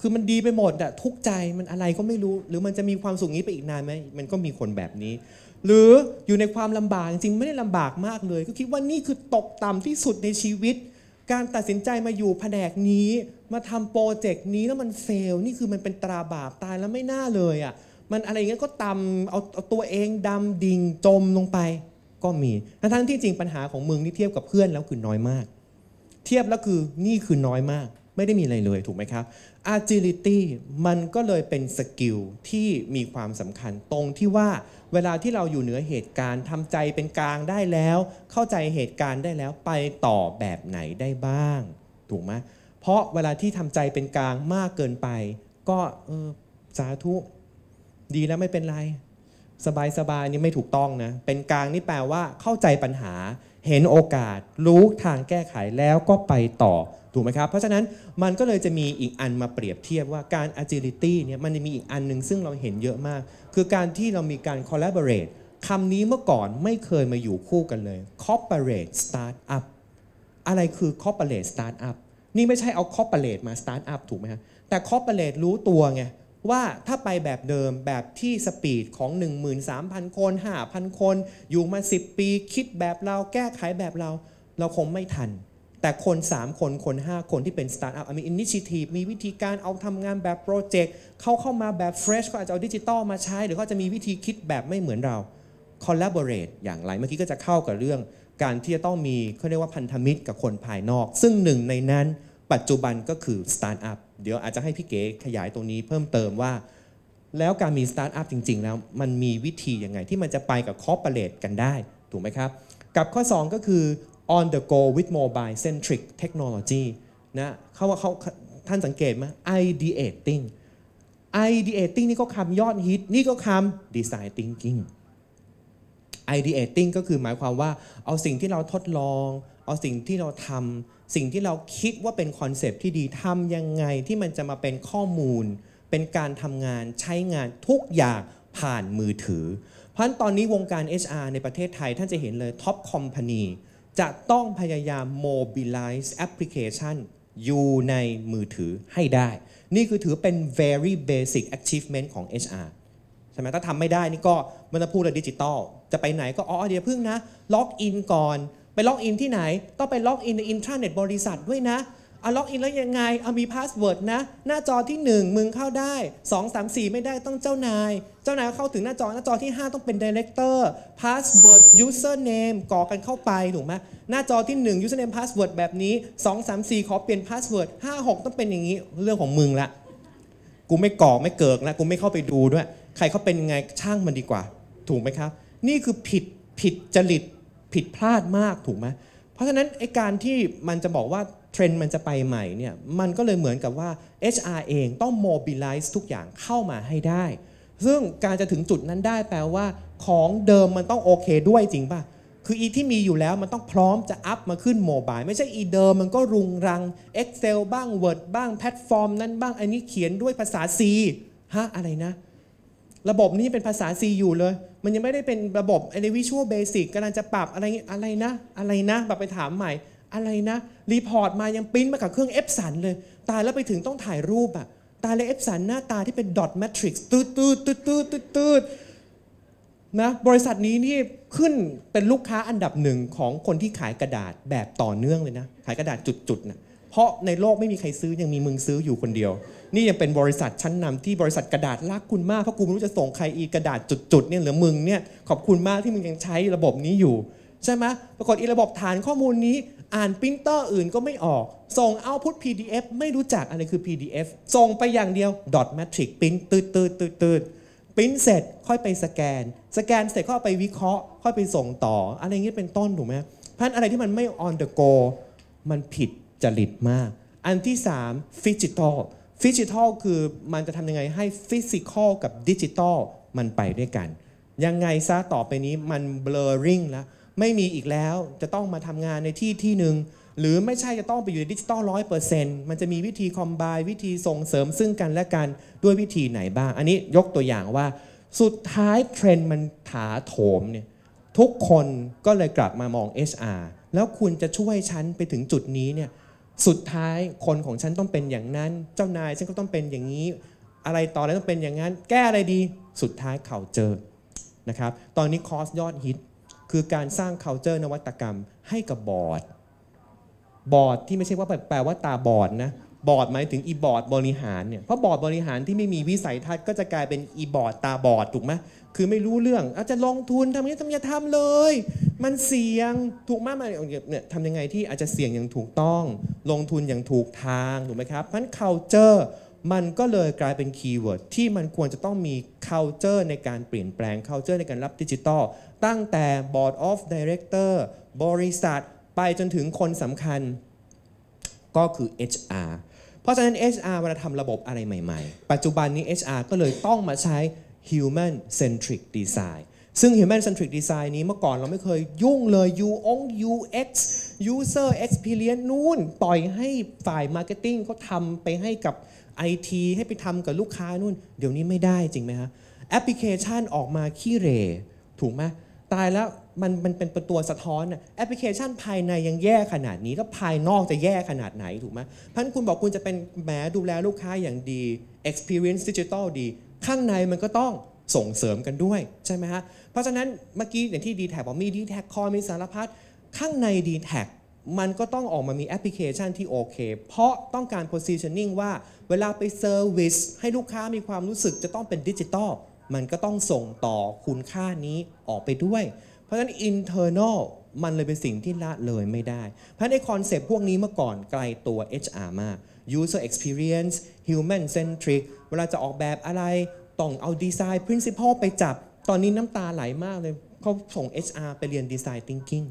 คือมันดีไปหมดอะทุกใจมันอะไรก็ไม่รู้หรือมันจะมีความสุขนี้ไปอีกนานไหมมันก็มีคนแบบนี้หรืออยู่ในความลำบากจริงไม่ได้ลำบากมากเลยก็คิดว่านี่คือตกต่ำที่สุดในชีวิตการตัดสินใจมาอยู่แผนกนี้มาทำโปรเจกต์นี้แล้วมันเฟลนี่คือมันเป็นตราบาปตายแล้วไม่น่าเลยอะมันอะไรอย่างเงี้ยก็ต่ำเอาเอาตัวเองดำดิ่งจมลงไปก็มีทั้งที่จริงปัญหาของมึงนี่เทียบกับเพื่อนแล้วคือน้อยมากเทียบแล้วคือนี่คือน้อยมากไม่ได้มีอะไรเลยถูกไหมครับ agility มันก็เลยเป็นสกิลที่มีความสำคัญตรงที่ว่าเวลาที่เราอยู่เหนือเหตุการณ์ทำใจเป็นกลางได้แล้วเข้าใจเหตุการณ์ได้แล้วไปต่อแบบไหนได้บ้างถูกไหมเพราะเวลาที่ทำใจเป็นกลางมากเกินไปก็เออสาธุดีแล้วไม่เป็นไรสบายๆนี่ไม่ถูกต้องนะเป็นกลางนี่แปลว่าเข้าใจปัญหาเห็นโอกาสรู้ทางแก้ไขแล้วก็ไปต่อถูกไหมครับเพราะฉะนั้นมันก็เลยจะมีอีกอันมาเปรียบเทียบว่าการ agility เนี่ยมันมีอีกอันหนึ่งซึ่งเราเห็นเยอะมากคือการที่เรามีการ collaborate คำนี้เมื่อก่อนไม่เคยมาอยู่คู่กันเลย corporate startup อะไรคือ corporate startup นี่ไม่ใช่เอา corporate มา startup ถูกไหมครับแต่ corporate รู้ตัวไงว่าถ้าไปแบบเดิมแบบที่สปีดของ หนึ่งหมื่นสามพัน คน ห้าพัน คนอยู่มาสิบปีคิดแบบเราแก้ไขแบบเราเราคงไม่ทันแต่คนสามคนคนห้าคนที่เป็นสตาร์ทอัพมีอินิชิทีฟมีวิธีการเอาทำงานแบบโปรเจกต์เขาเข้ามาแบบเฟรชเขาอาจจะเอาดิจิตอลมาใช้หรือเขาจะมีวิธีคิดแบบไม่เหมือนเราคอลลาโบเรตอย่างไรเมื่อกี้ก็จะเข้ากับเรื่องการที่จะต้องมีเขาเรียกว่าพันธมิตรกับคนภายนอกซึ่งหนึ่งในนั้นปัจจุบันก็คือสตาร์ทอัพเดี๋ยวอาจจะให้พี่เก๋ขยายตรงนี้เพิ่มเติมว่าแล้วการมีสตาร์ทอัพจริงๆแล้วมันมีวิธียังไงที่มันจะไปกับคอร์ปอเรทกันได้ถูกไหมครับกับข้อสองก็คือ on the go with mobile centric technology นะเขาว่าเขาท่านสังเกตไหม ideating ideating นี่ก็คำยอดฮิตนี่ก็คำ design thinking ideating ก็คือหมายความว่าเอาสิ่งที่เราทดลองเอาสิ่งที่เราทำสิ่งที่เราคิดว่าเป็นคอนเซปต์ที่ดีทำยังไงที่มันจะมาเป็นข้อมูลเป็นการทำงานใช้งานทุกอย่างผ่านมือถือเพราะฉะนั้นตอนนี้วงการ เอช อาร์ ในประเทศไทยท่านจะเห็นเลยท็อปคอมพานีจะต้องพยายาม mobilize application อยู่ในมือถือให้ได้นี่คือถือเป็น very basic achievement ของ เอช อาร์ ใช่ไหมถ้าทำไม่ได้นี่ก็ไม่ต้องพูดเลยดิจิตอลจะไปไหนก็อ๋อเดี๋ยวพึ่งนะล็อกอินก่อนไปล็อกอินที่ไหนต้องไปล็อกอินในอินทราเน็ตบริษัทด้วยนะเอาล็อกอินแล้วยังไงเอามีพาสเวิร์ดนะหน้าจอที่หนึ่งมึงเข้าได้สอง สาม สี่ไม่ได้ต้องเจ้านายเจ้านายเข้าถึงหน้าจอหน้าจอที่ห้าต้องเป็นไดเรคเตอร์พาสเวิร์ดยูเซอร์เนมกรอกกันเข้าไปถูกไหมหน้าจอที่หนึ่งยูเซอร์เนมพาสเวิร์ดแบบนี้สอง สาม สี่ขอเปลี่ยนพาสเวิร์ดห้า หกต้องเป็นอย่างนี้เรื่องของมึงละกูไม่กรอกไม่เกิกละกูไม่เข้าไปดูด้วยใครเขาเป็นไงช่างมันดีกว่าถูกไหมครับนี่คือผิดผิดจริตผิดพลาดมากถูกไหมเพ ราะฉะนั้นไอ้การที่มันจะบอกว่าเทรนด์มันจะไปใหม่เนี่ยมันก็เลยเหมือนกับว่า เอช อาร์ เองต้อง mobilize ทุกอย่างเข้ามาให้ได้ซึ่งการจะถึงจุดนั้นได้แปลว่าของเดิมมันต้องโอเคด้วยจริงป่ะคืออีที่มีอยู่แล้วมันต้องพร้อมจะอัพมาขึ้นโมบายไม่ใช่อีเดิมมันก็รุงรัง Excel บ้าง Word บ้างแพลตฟอร์มนั้นบ้างอันนี้เขียนด้วยภาษา C ฮะอะไรนะระบบนี้เป็นภาษา C อยู่เลยมันยังไม่ได้เป็นระบบใน Visual Basic กำลังจะปรับอะไรอะไรนะอะไรนะแบบไปถามใหม่อะไรนะรีพอร์ตมายังปริ้นมากับเครื่อง เอฟ สัน เลยตายแล้วไปถึงต้องถ่ายรูปอะตายแล้ว เอฟ สัน หน้าตาที่เป็น dot matrix ตืดตืดตืดตืดตืดตืดนะบริษัทนี้นี่ขึ้นเป็นลูกค้าอันดับหนึ่งของคนที่ขายกระดาษแบบต่อเนื่องเลยนะขายกระดาษจุดๆนะเพราะในโลกไม่มีใครซื้อยังมีมึงซื้ออยู่คนเดียวนี่ยังเป็นบริษัทชั้นนำที่บริษัทกระดาษรักคุณมากเพราะกูไม่รู้จะส่งใครอีกระดาษจุดๆเนี่ยหรือมึงเนี่ยขอบคุณมากที่มึงยังใช้ระบบนี้อยู่ใช่ไหมปรากฏอีระบบฐานข้อมูลนี้อ่านปรินเตอร์อื่นก็ไม่ออกส่งเอาพุท พี ดี เอฟ ไม่รู้จักอะไรคือ พี ดี เอฟ ส่งไปอย่างเดียว dot matrix ปริ้นตืดตืดตืดปริ้นเสร็จค่อยไปสแกนสแกนเสร็จก็ไปวิเคราะห์ค่อยไปส่งต่ออะไรอย่างนี้เป็นต้นถูกไหมพันอะไรที่มันไม่ on the go มันผิดจริตมากอันที่สาม Phygital Phygital คือมันจะทำยังไงให้ Physical กับ Digital มันไปด้วยกันยังไงซะต่อไปนี้มัน blurring แล้วไม่มีอีกแล้วจะต้องมาทำงานในที่ที่หนึ่งหรือไม่ใช่จะต้องไปอยู่ในดิจิตอล หนึ่งร้อยเปอร์เซ็นต์ มันจะมีวิธีคอมไบน์วิธีส่งเสริมซึ่งกันและกันด้วยวิธีไหนบ้างอันนี้ยกตัวอย่างว่าสุดท้ายเทรนด์มันถาโถมเนี่ยทุกคนก็เลยกลับมามอง เอช อาร์ แล้วคุณจะช่วยฉันไปถึงจุดนี้เนี่ยสุดท้ายคนของฉันต้องเป็นอย่างนั้นเจ้านายฉันก็ต้องเป็นอย่างนี้อะไรต่อแล้วต้องเป็นอย่างนั้นแก้อะไรดีสุดท้ายเขาเจอนะครับตอนนี้คอร์สยอดฮิตคือการสร้าง culture นวัตกรรมให้กับบอร์ดบอร์ดที่ไม่ใช่ว่าแปลว่าตาบอดนะบอร์ดหมายถึงอีบอร์ดบริหารเนี่ยเพราะบอร์ดบริหารที่ไม่มีวิสัยทัศน์ก็จะกลายเป็นอีบอร์ดตาบอดถูกไหมคือไม่รู้เรื่องอาจจะลงทุนทำอย่างนี้ทำอย่าทำเลยมันเสี่ยงถูกมากมาเนี่ยทำยังไงที่อาจจะเสี่ยงอย่างถูกต้องลงทุนอย่างถูกทางถูกไหมครับเพราะฉะนั้น culture มันก็เลยกลายเป็นคีย์เวิร์ดที่มันควรจะต้องมี culture ในการเปลี่ยนแปลง culture ในการรับดิจิทัลตั้งแต่ board of director บริษัทไปจนถึงคนสำคัญก็คือ เอช อาร์ เพราะฉะนั้น เอช อาร์ เวลาทำระบบอะไรใหม่ๆปัจจุบันนี้ เอช อาร์ ก็เลยต้องมาใช้ human centric design ซึ่ง human centric design นี้เมื่อก่อนเราไม่เคยยุ่งเลย ยู เอ็กซ์ user experience นู่นปล่อยให้ฝ่าย marketing เขาทำไปให้กับ ไอ ที ให้ไปทำกับลูกค้านู่นเดี๋ยวนี้ไม่ได้จริงไหมฮะแอปพลิเคชันออกมาขี้เหร่ถูกไหมตายแล้วมันมันเป็นตัวสะท้อนแอปพลิเคชันภายในยังแย่ขนาดนี้แล้วภายนอกจะแย่ขนาดไหนถูกไหมเพราะฉะนั้นคุณบอกคุณจะเป็นแหมดูแลลูกค้าอย่างดี experience digital ดีข้างในมันก็ต้องส่งเสริมกันด้วยใช่ไหมฮะเพราะฉะนั้นเมื่อกี้อย่างที่ ดี แท็ก บอกมี ดี แท็ก คอยมีสารพัดข้างใน ดี แท็ก มันก็ต้องออกมามีแอปพลิเคชันที่โอเคเพราะต้องการ positioning ว่าเวลาไป service ให้ลูกค้ามีความรู้สึกจะต้องเป็นดิจิทัลมันก็ต้องส่งต่อคุณค่านี้ออกไปด้วยเพราะฉะนั้น internal มันเลยเป็นสิ่งที่ละเลยไม่ได้เพราะในคอนเซปต์พวกนี้เมื่อก่อนไกลตัว เอช อาร์ มาก user experience human centric เวลาจะออกแบบอะไรต้องเอา design principle ไปจับตอนนี้น้ำตาไหลมากเลยเขาส่ง เอช อาร์ ไปเรียน design thinking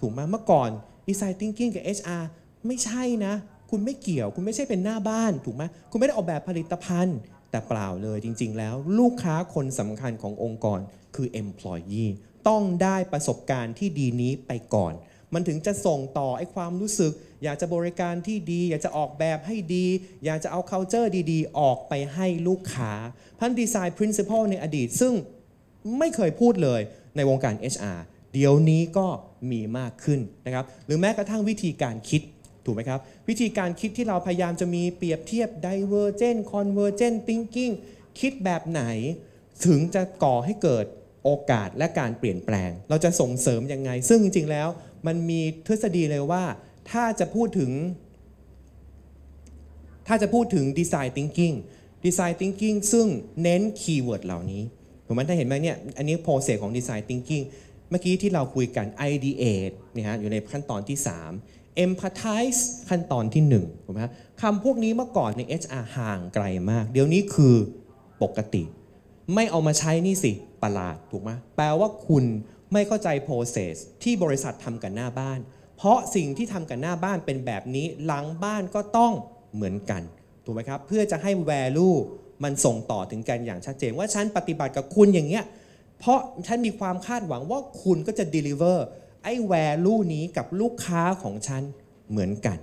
ถูกไหมเมื่อก่อน design thinking กับ เอช อาร์ ไม่ใช่นะคุณไม่เกี่ยวคุณไม่ใช่เป็นหน้าบ้านถูกไหมคุณไม่ได้ออกแบบผลิตภัณฑ์แต่เปล่าเลยจริงๆแล้วลูกค้าคนสำคัญขององค์กรคือ employee ต้องได้ประสบการณ์ที่ดีนี้ไปก่อนมันถึงจะส่งต่อไอ้ความรู้สึกอยากจะบริการที่ดีอยากจะออกแบบให้ดีอยากจะเอา culture ดีๆออกไปให้ลูกค้าพัน design principle ในอดีตซึ่งไม่เคยพูดเลยในวงการ เอช อาร์ เดี๋ยวนี้ก็มีมากขึ้นนะครับหรือแม้กระทั่งวิธีการคิดถูกไหมครับวิธีการคิดที่เราพยายามจะมีเปรียบเทียบ divergent convergent thinking คิดแบบไหนถึงจะก่อให้เกิดโอกาสและการเปลี่ยนแปลงเราจะส่งเสริมยังไงซึ่งจริงๆแล้วมันมีทฤษฎีเลยว่าถ้าจะพูดถึงถ้าจะพูดถึง design thinking design thinking ซึ่งเน้นคีย์เวิร์ดเหล่านี้ถูกไหมถ้าเห็นไหมเนี่ยอันนี้โปรเซสของ design thinking เมื่อกี้ที่เราคุยกัน ideate เนี่ยฮะอยู่ในขั้นตอนที่สามempathize ขั้นตอนที่หนึ่งถูกไหมครับคำพวกนี้เมื่อก่อนใน เอช อาร์ ห่างไกลมากเดี๋ยวนี้คือปกติไม่เอามาใช้นี่สิประหลาดถูกไหมแปลว่าคุณไม่เข้าใจ process ที่บริษัททำกันหน้าบ้าน เพราะสิ่งที่ทำกันหน้าบ้านเป็นแบบนี้หลังบ้านก็ต้องเหมือนกันถูกไหมครับเพื่อจะให้ value มันส่งต่อถึงกันอย่างชัดเจนว่าฉันปฏิบัติกับคุณอย่างเงี้ยเพราะฉันมีความคาดหวังว่าคุณก็จะ deliver ไอ้ value นี้กับลูกค้าของฉันเหมือนกัน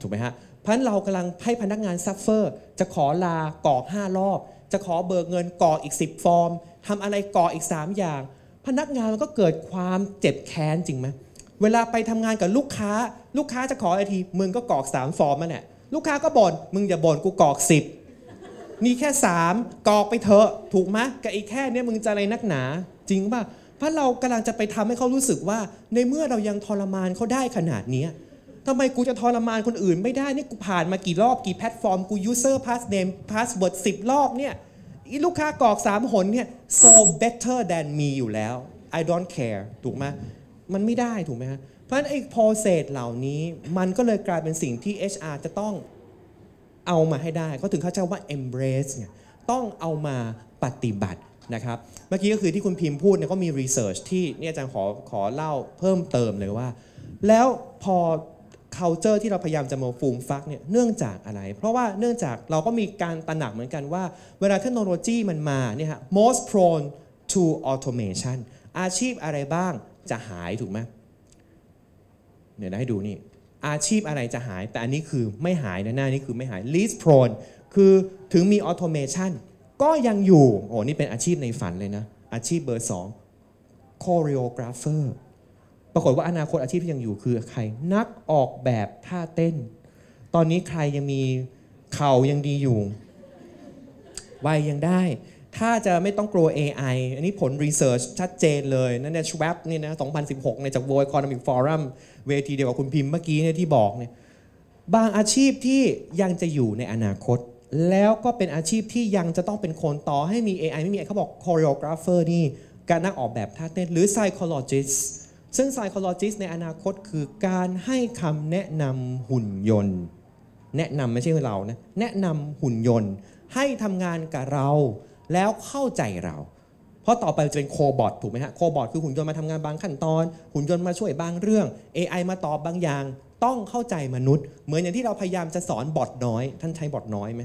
ถูกไหมฮะเพราะฉะนั้นเรากำลังให้พนักงาน suffer จะขอลากรอกห้ารอบจะขอเบิกเงินกรอกอีกสิบฟอร์มทำอะไรกรอกอีกสามอย่างพนักงานมันก็เกิดความเจ็บแค้นจริงไหมเวลาไปทำงานกับลูกค้าลูกค้าจะขออะไรทีมึงก็กรอกสามฟอร์มนั่นแหละลูกค้าก็บ่นมึงอย่าบ่นกูกรอกสิบนี่แค่สามกรอกไปเถอะถูกไหมกับอีกแค่นี้มึงจะอะไรนักหนาจริงป่ะเพราะเรากำลังจะไปทำให้เขารู้สึกว่าในเมื่อเรายังทรมานเขาได้ขนาดนี้ทำไมกูจะทรมานคนอื่นไม่ได้นี่กูผ่านมากี่รอบกี่แพลตฟอร์มกู user passname password สิบรอบเนี่ยอีลูกค้ากรอกสามหนเนี่ย so better than me อยู่แล้ว I don't care ถูกไหมมันไม่ได้ถูกไหมฮะเพราะฉะนั้นไอ้ process เหล่านี้มันก็เลยกลายเป็นสิ่งที่ เอช อาร์ จะต้องเอามาให้ได้เขาถึงเขาใช้ว่า embrace เนี่ยต้องเอามาปฏิบัตินะครับเมื่อกี้ก็คือที่คุณพิมพ์พูดเนี่ยก็มี research ที่เนี่ยอาจารย์ขอขอเล่าเพิ่มเติมเลยว่าแล้วพอculture ที่เราพยายามจะมาฟูมฟักเนี่ยเนื่องจากอะไรเพราะว่าเนื่องจากเราก็มีการตระหนักเหมือนกันว่าเวลาเทคโนโลยีมันมาเนี่ยฮะ most prone to automation อาชีพอะไรบ้างจะหายถูกไหมเดี๋ยวนะให้ดูนี่อาชีพอะไรจะหายแต่อันนี้คือไม่หายนะหน้านี้คือไม่หาย least prone คือถึงมี automation ก็ยังอยู่โอ้นี่เป็นอาชีพในฝันเลยนะอาชีพเบอร์สอง choreographerปรากฏว่าอนาคตอาชีพที่ยังอยู่คือใครนักออกแบบท่าเต้นตอนนี้ใครยังมีเข่ายังดีอยู่วัยยังได้ถ้าจะไม่ต้องกลัว เอ ไอ อันนี้ผลรีเสิร์ชชัดเจนเลยนั่นเนี่ย Schwab นี่นะสองพันสิบหกในจาก World Economic Forum เวทีเดียวกับคุณพิมพ์เมื่อกี้เนี่ยที่บอกเนี่ยบางอาชีพที่ยังจะอยู่ในอนาคตแล้วก็เป็นอาชีพที่ยังจะต้องเป็นคนต่อให้มี เอ ไอ ไม่มี เอ ไอ เขาบอก choreographer นี่การนักออกแบบท่าเต้นหรือ psychologistซึ่ง psychologist ในอนาคตคือการให้คำแนะนำหุ่นยนต์แนะนำไม่ใช่เรานะแนะนำหุ่นยนต์ให้ทำงานกับเราแล้วเข้าใจเราเพราะต่อไปจะเป็นโคบอทถูกไหมฮะโคบอทคือหุ่นยนต์มาทำงานบางขั้นตอนหุ่นยนต์มาช่วยบางเรื่อง เอ ไอ มาตอบบางอย่างต้องเข้าใจมนุษย์เหมือนอย่างที่เราพยายามจะสอนบอทน้อยท่านใช้บอทน้อยไหม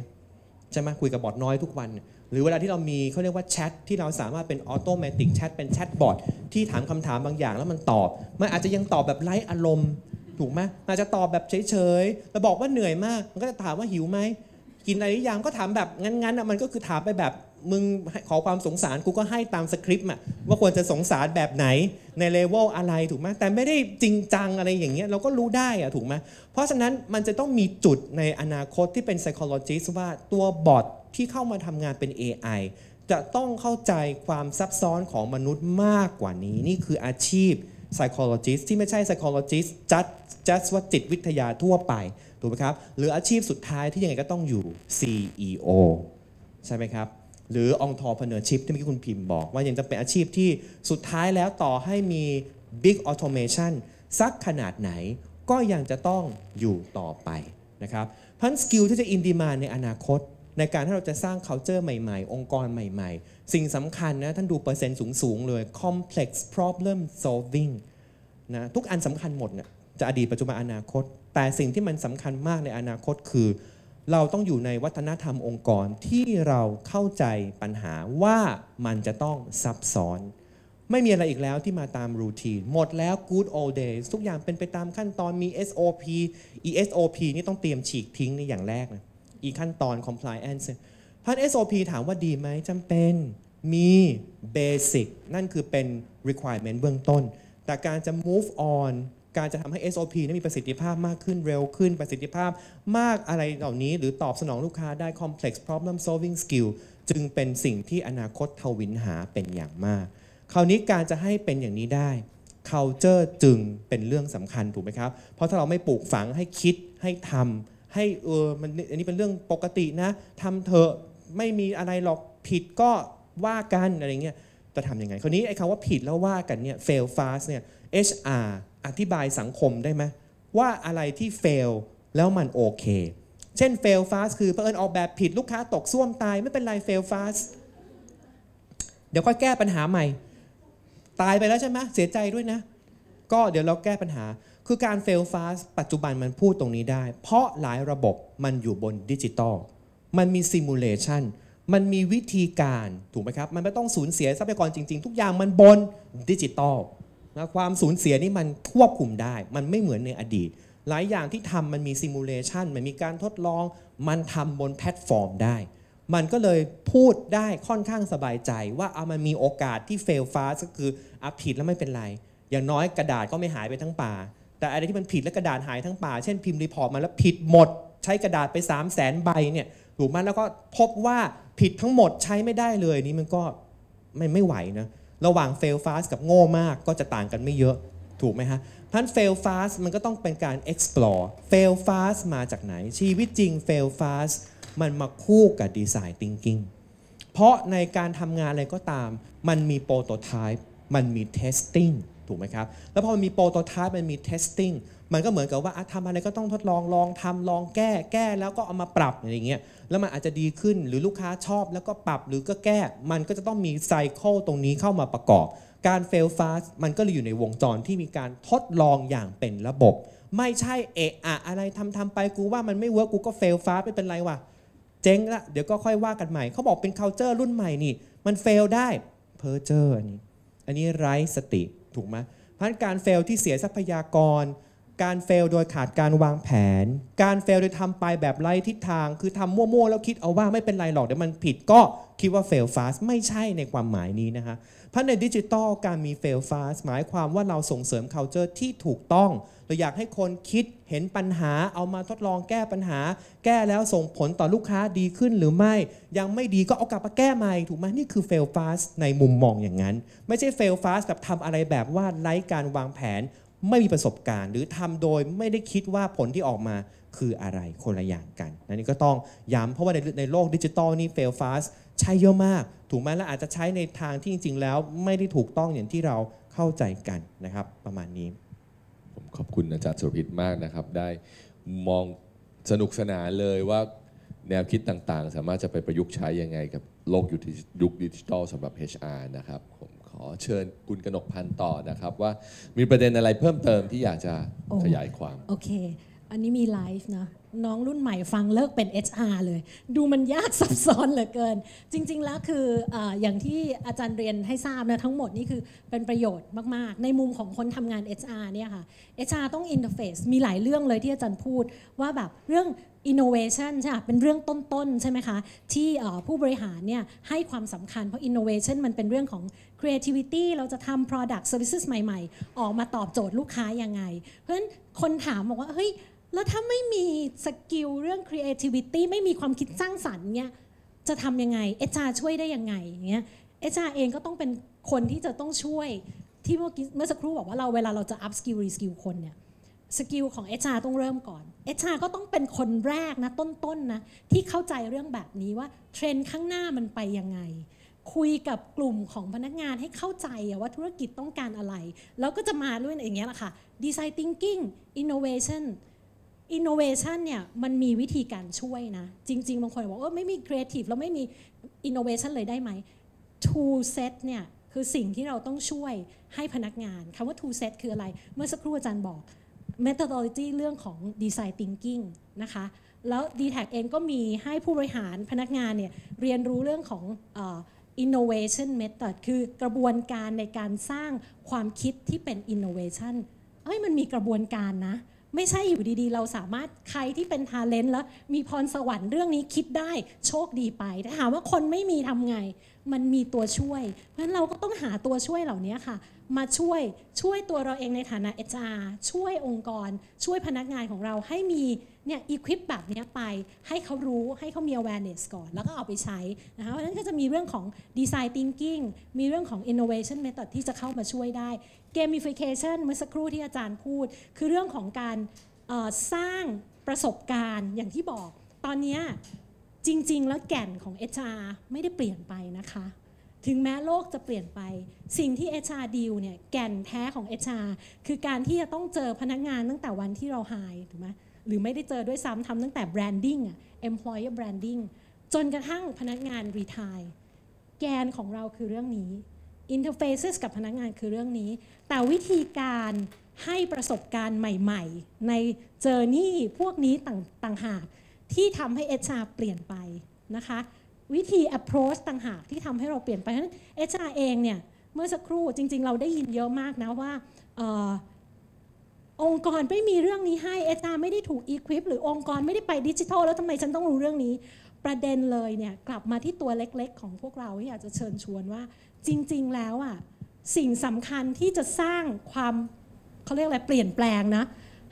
ใช่ไหมคุยกับบอทน้อยทุกวันหรือเวลาที่เรามีเขาเรียกว่าแชทที่เราสามารถเป็นออโตเมติกแชทเป็นแชทบอทที่ถามคำถามบางอย่างแล้วมันตอบมันอาจจะยังตอบแบบไร้อารมณ์ถูกไหมอาจจะตอบแบบเฉยๆแล้วบอกว่าเหนื่อยมากมันก็จะถามว่าหิวไหมกินอะไรหรือยังก็ถามแบบงั้นๆอ่ะมันก็คือถามไปแบบมึงขอความสงสารกูก็ให้ตามสคริปต์อ่ะว่าควรจะสงสารแบบไหนในเลเวลอะไรถูกไหมแต่ไม่ได้จริงจังอะไรอย่างเงี้ยเราก็รู้ได้อ่ะถูกไหมเพราะฉะนั้นมันจะต้องมีจุดในอนาคตที่เป็น psychologist ว่าตัวบอทที่เข้ามาทำงานเป็น เอ ไอ จะต้องเข้าใจความซับซ้อนของมนุษย์มากกว่านี้นี่คืออาชีพ psychologist ที่ไม่ใช่ psychologist just just ว่าจิตวิทยาทั่วไปถูกไหมครับหรืออาชีพสุดท้ายที่ยังไงก็ต้องอยู่ ซี อี โอ ใช่ไหมครับหรือ entrepreneurship ที่เมื่อกี้คุณพิมพ์บอกว่ายังจะเป็นอาชีพที่สุดท้ายแล้วต่อให้มี big automation สักขนาดไหนก็ยังจะต้องอยู่ต่อไปนะครับพันสกิลที่จะ in demand ในอนาคตในการที่เราจะสร้าง culture ใหม่ๆองค์กรใหม่ๆสิ่งสำคัญนะท่านดูเปอร์เซ็นต์สูงๆเลย complex problem solving นะทุกอันสำคัญหมดนะจะอดีตปัจจุบันอนาคตแต่สิ่งที่มันสำคัญมากในอนาคตคือเราต้องอยู่ในวัฒนธรรมองค์กรที่เราเข้าใจปัญหาว่ามันจะต้องซับซ้อนไม่มีอะไรอีกแล้วที่มาตามรูทีนหมดแล้ว good old days ทุกอย่างเป็นไปตามขั้นตอนมี เอส โอ พี อี เอส โอ พี นี่ต้องเตรียมฉีกทิ้งในอย่างแรกนะอีกขั้นตอน compliance เพราะ เอส โอ พี ถามว่าดีไหมจำเป็นมี basic นั่นคือเป็น requirement เบื้องต้นแต่การจะ move on การจะทำให้ เอส โอ พี นั้นมีประสิทธิภาพมากขึ้นเร็วขึ้นประสิทธิภาพมากอะไรเหล่านี้หรือตอบสนองลูกค้าได้ complex problem solving skill จึงเป็นสิ่งที่อนาคตทวินหาเป็นอย่างมากคราวนี้การจะให้เป็นอย่างนี้ได้ culture จึงเป็นเรื่องสำคัญถูกไหมครับเพราะถ้าเราไม่ปลูกฝังให้คิดให้ทำให้เออมันอันนี้เป็นเรื่องปกตินะทำเถอะไม่มีอะไรหรอกผิดก็ว่ากันอะไรเงี้ยจะทำยังไงคราวนี้ไอ้คำว่าผิดแล้วว่ากันเนี่ย fail fast เนี่ย เอช อาร์ อธิบายสังคมได้ไหมว่าอะไรที่ fail แล้วมันโอเคเช่น fail fast คือเผอิญออกแบบผิดลูกค้าตกส้วมตายไม่เป็นไร fail fast เดี๋ยวค่อยแก้ปัญหาใหม่ตายไปแล้วใช่ไหมเสียใจด้วยนะก็เดี๋ยวเราแก้ปัญหา คือการ Fail Fast ปัจจุบันมันพูดตรงนี้ได้เพราะหลายระบบมันอยู่บนดิจิตอลมันมี Simulation มันมีวิธีการถูกไหมครับมันไม่ต้องสูญเสียทรัพยากรจริงๆทุกอย่างมันบนดิจิตอลนะความสูญเสียนี่มันควบคุมได้มันไม่เหมือนในอดีตหลายอย่างที่ทำมันมี Simulation มันมีการทดลองมันทำบนแพลตฟอร์มได้มันก็เลยพูดได้ค่อนข้างสบายใจว่าเอามันมีโอกาสที่ Fail Fast ก็คืออ่ะผิดแล้วไม่เป็นไรอย่างน้อยกระดาษก็ไม่หายไปทั้งป่าแต่อะไรที่มันผิดและกระดาษหายทั้งป่าเช่นพิมพ์รีพอร์ตมาแล้วผิดหมดใช้กระดาษไป สามแสน ใบเนี่ยถูกมั้ยแล้วก็พบว่าผิดทั้งหมดใช้ไม่ได้เลยนี่มันก็ไม่ไม่ไหวนะระหว่าง Fail Fast กับโง่มากก็จะต่างกันไม่เยอะถูกไหมฮะเพราะฉะนั้น Fail Fast มันก็ต้องเป็นการ explore Fail Fast มาจากไหนชีวิตจริง Fail Fast มันมาคู่กับ Design Thinking เพราะในการทำงานอะไรก็ตามมันมี Prototype มันมี Testing ถูกไหมครับแล้วพอมันมี Prototype มันมี Testing มันก็เหมือนกับว่าทำอะไรก็ต้องทดลองลองทำลองแก้แก้แล้วก็เอามาปรับอะไรอย่างเงี้ยแล้วมันอาจจะดีขึ้นหรือลูกค้าชอบแล้วก็ปรับหรือก็แก้มันก็จะต้องมี Cycle ตรงนี้เข้ามาประกอบการ Fail Fast มันก็เลยอยู่ในวงจรที่มีการทดลองอย่างเป็นระบบไม่ใช่เอะอะอะไรทำทำไปกูว่ามันไม่เวิร์กกูก็ Fail Fast ไม่เป็นไรว่ะเจ๊งละเดี๋ยวก็ค่อยว่ากันใหม่เขาบอกเป็น culture รุ่นใหม่นี่มัน fail ได้ Perjur อันนี้อันนี้ไร้สติถูกไหมเพราะการ fail ที่เสียทรัพยากรการ fail โดยขาดการวางแผนการ fail โดยทำไปแบบไร้ทิศทางคือทำมั่วๆแล้วคิดเอาว่าไม่เป็นไรหรอกเดี๋ยวมันผิดก็คิดว่า Fail Fast ไม่ใช่ในความหมายนี้นะคะเพราะในดิจิตอลการมี Fail Fast หมายความว่าเราส่งเสริม culture ที่ถูกต้องเราอยากให้คนคิดเห็นปัญหาเอามาทดลองแก้ปัญหาแก้แล้วส่งผลต่อลูกค้าดีขึ้นหรือไม่ยังไม่ดีก็เอากลับมาแก้ใหม่ถูกไหมนี่คือ Fail Fast ในมุมมองอย่างนั้นไม่ใช่ Fail Fast แบบทำอะไรแบบว่าไร้การวางแผนไม่มีประสบการณ์หรือทำโดยไม่ได้คิดว่าผลที่ออกมาคืออะไรคนละอย่างกันอันนี้ก็ต้องย้ำเพราะว่าในในโลกดิจิตอลนี่ Fail Fast ใช้เยอะมากถูกไหมและอาจจะใช้ในทางที่จริงๆแล้วไม่ได้ถูกต้องอย่างที่เราเข้าใจกันนะครับประมาณนี้ผมขอบคุณอาจารย์สุรพิษมากนะครับได้มองสนุกสนานเลยว่าแนวคิดต่างๆสามารถจะไปประยุกต์ใช้ยังไงกับโลกยุคดิจิตอลสำหรับ เอช อาร์ นะครับผมขอเชิญคุณกนกพันธ์ต่อนะครับว่ามีประเด็นอะไรเพิ่มเติมที่อยากจะขยายความโอเคอันนี้มีไลฟ์นะน้องรุ่นใหม่ฟังเลิกเป็น เอช อาร์ เลยดูมันยากซับซ้อนเหลือเกินจริงๆแล้วคืออย่างที่อาจารย์เรียนให้ทราบนะทั้งหมดนี่คือเป็นประโยชน์มากๆในมุมของคนทำงาน เอช อาร์ เนี่ยค่ะ เอช อาร์ ต้องอินเทอร์เฟซมีหลายเรื่องเลยที่อาจารย์พูดว่าแบบเรื่องinnovation ใช่ค่ะเป็นเรื่องต้นๆใช่ไหมคะที่ผู้บริหารเนี่ยให้ความสำคัญเพราะ innovation มันเป็นเรื่องของ creativity เราจะทำ product services ใหม่ๆออกมาตอบโจทย์ลูกค้ายังไงเพราะฉะนั้นคนถามบอกว่าเฮ้ยแล้วถ้าไม่มีสกิลเรื่อง creativity ไม่มีความคิดสร้างสรรค์เนี่ยจะทำยังไง เอช อาร์ ช่วยได้ยังไงเงี้ย เอช อาร์ เองก็ต้องเป็นคนที่จะต้องช่วยที่เมื่อกี้เมื่อสักครู่บอกว่าเราเวลาเราจะ up skill re skill คนเนี่ยสกิลของ เอช อาร์ ต้องเริ่มก่อน เอช อาร์ ก็ต้องเป็นคนแรกนะต้นๆ น, นะที่เข้าใจเรื่องแบบนี้ว่าเทรนด์ข้างหน้ามันไปยังไงคุยกับกลุ่มของพนักงานให้เข้าใจว่าธุรกิจต้องการอะไรแล้วก็จะมาด้วยอย่างเงี้ยแหละค่ะ Design Thinking Innovation Innovation เนี่ยมันมีวิธีการช่วยนะจริงๆบางคนบอกว่าไม่มี Creative แล้วไม่มี Innovation เลยได้ไหม Tool Set เนี่ยคือสิ่งที่เราต้องช่วยให้พนักงานคำว่า Tool Set คืออะไรเมื่อสักครู่อาจารย์บอกmethodology เรื่องของ design thinking นะคะแล้ว ดี แท็ก เองก็มีให้ผู้บริหารพนักงานเนี่ยเรียนรู้เรื่องของเอ่อ innovation method คือกระบวนการในการสร้างความคิดที่เป็น innovation เอ้ยมันมีกระบวนการนะไม่ใช่อยู่ดีๆเราสามารถใครที่เป็น talent แล้วมีพรสวรรค์เรื่องนี้คิดได้โชคดีไปแต่ถามว่าคนไม่มีทำไงมันมีตัวช่วยเพราะฉะนั้นเราก็ต้องหาตัวช่วยเหล่านี้ค่ะมาช่วยช่วยตัวเราเองในฐานะ เอช อาร์ ช่วยองค์กรช่วยพนักงานของเราให้มีเนี่ย equip แบบนี้ไปให้เขารู้ให้เขามี awareness ก่อนแล้วก็เอาไปใช้นะคะเพราะฉะนั้นก็จะมีเรื่องของ design thinking มีเรื่องของ innovation method ที่จะเข้ามาช่วยได้ gamification เมื่อสักครู่ที่อาจารย์พูดคือเรื่องของการสร้างประสบการณ์อย่างที่บอกตอนนี้จริงๆแล้วแก่นของ เอช อาร์ ไม่ได้เปลี่ยนไปนะคะถึงแม้โลกจะเปลี่ยนไปสิ่งที่ เอช อาร์ deal เนี่ยแก่นแท้ของ เอช อาร์ คือการที่จะต้องเจอพนักงานตั้งแต่วันที่เรา hire ถูกไหมหรือไม่ได้เจอด้วยซ้ำทำตั้งแต่ branding อ่ะ employer branding จนกระทั่งพนักงาน retire แกนของเราคือเรื่องนี้ interfaces กับพนักงานคือเรื่องนี้แต่วิธีการ ให้ประสบการณ์ใหม่ๆในเจอร์นี่พวกนี้ต่างหากที่ทำให้ เอช อาร์ เปลี่ยนไปนะคะวิธี approach ต่างหากที่ทำให้เราเปลี่ยนไปเพราะฉะนั้น เอช อาร์ เองเนี่ยเมื่อสักครู่จริงๆเราได้ยินเยอะมากนะว่าองค์กรไม่มีเรื่องนี้ให้ เอช อาร์ ไม่ได้ถูก equip หรือองค์กรไม่ได้ไปดิจิทัลแล้วทำไมฉันต้องรู้เรื่องนี้ประเด็นเลยเนี่ยกลับมาที่ตัวเล็กๆของพวกเราอยากจะเชิญชวนว่าจริงๆแล้วอ่ะสิ่งสำคัญที่จะสร้างความเขาเรียกอะไรเปลี่ยนแปลงนะ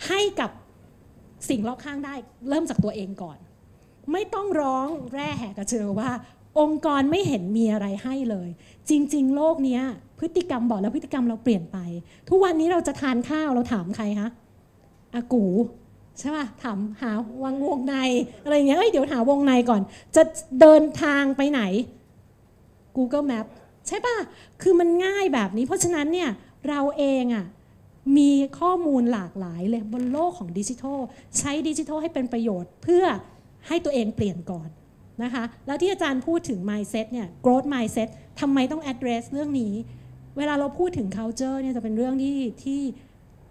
ให้กับสิ่งรอบข้างได้เริ่มจากตัวเองก่อนไม่ต้องร้องแร่แหกกระเชือว่าองค์กรไม่เห็นมีอะไรให้เลยจริงๆโลกนี้พฤติกรรมบอกแล้วพฤติกรรมเราเปลี่ยนไปทุกวันนี้เราจะทานข้าวเราถามใครฮะอากูใช่ป่ะถามหาวงวงในอะไรอย่างเงี้ยเอ้ยเดี๋ยวหาวงในก่อนจะเดินทางไปไหน Google Map ใช่ป่ะคือมันง่ายแบบนี้เพราะฉะนั้นเนี่ยเราเองอ่ะมีข้อมูลหลากหลายเลยบนโลกของดิจิทัลใช้ดิจิทัลให้เป็นประโยชน์เพื่อให้ตัวเองเปลี่ยนก่อนนะคะแล้วที่อาจารย์พูดถึง mindset เนี่ย growth mindset ทำไมต้อง address เรื่องนี้เวลาเราพูดถึง culture เนี่ยจะเป็นเรื่องที่ที่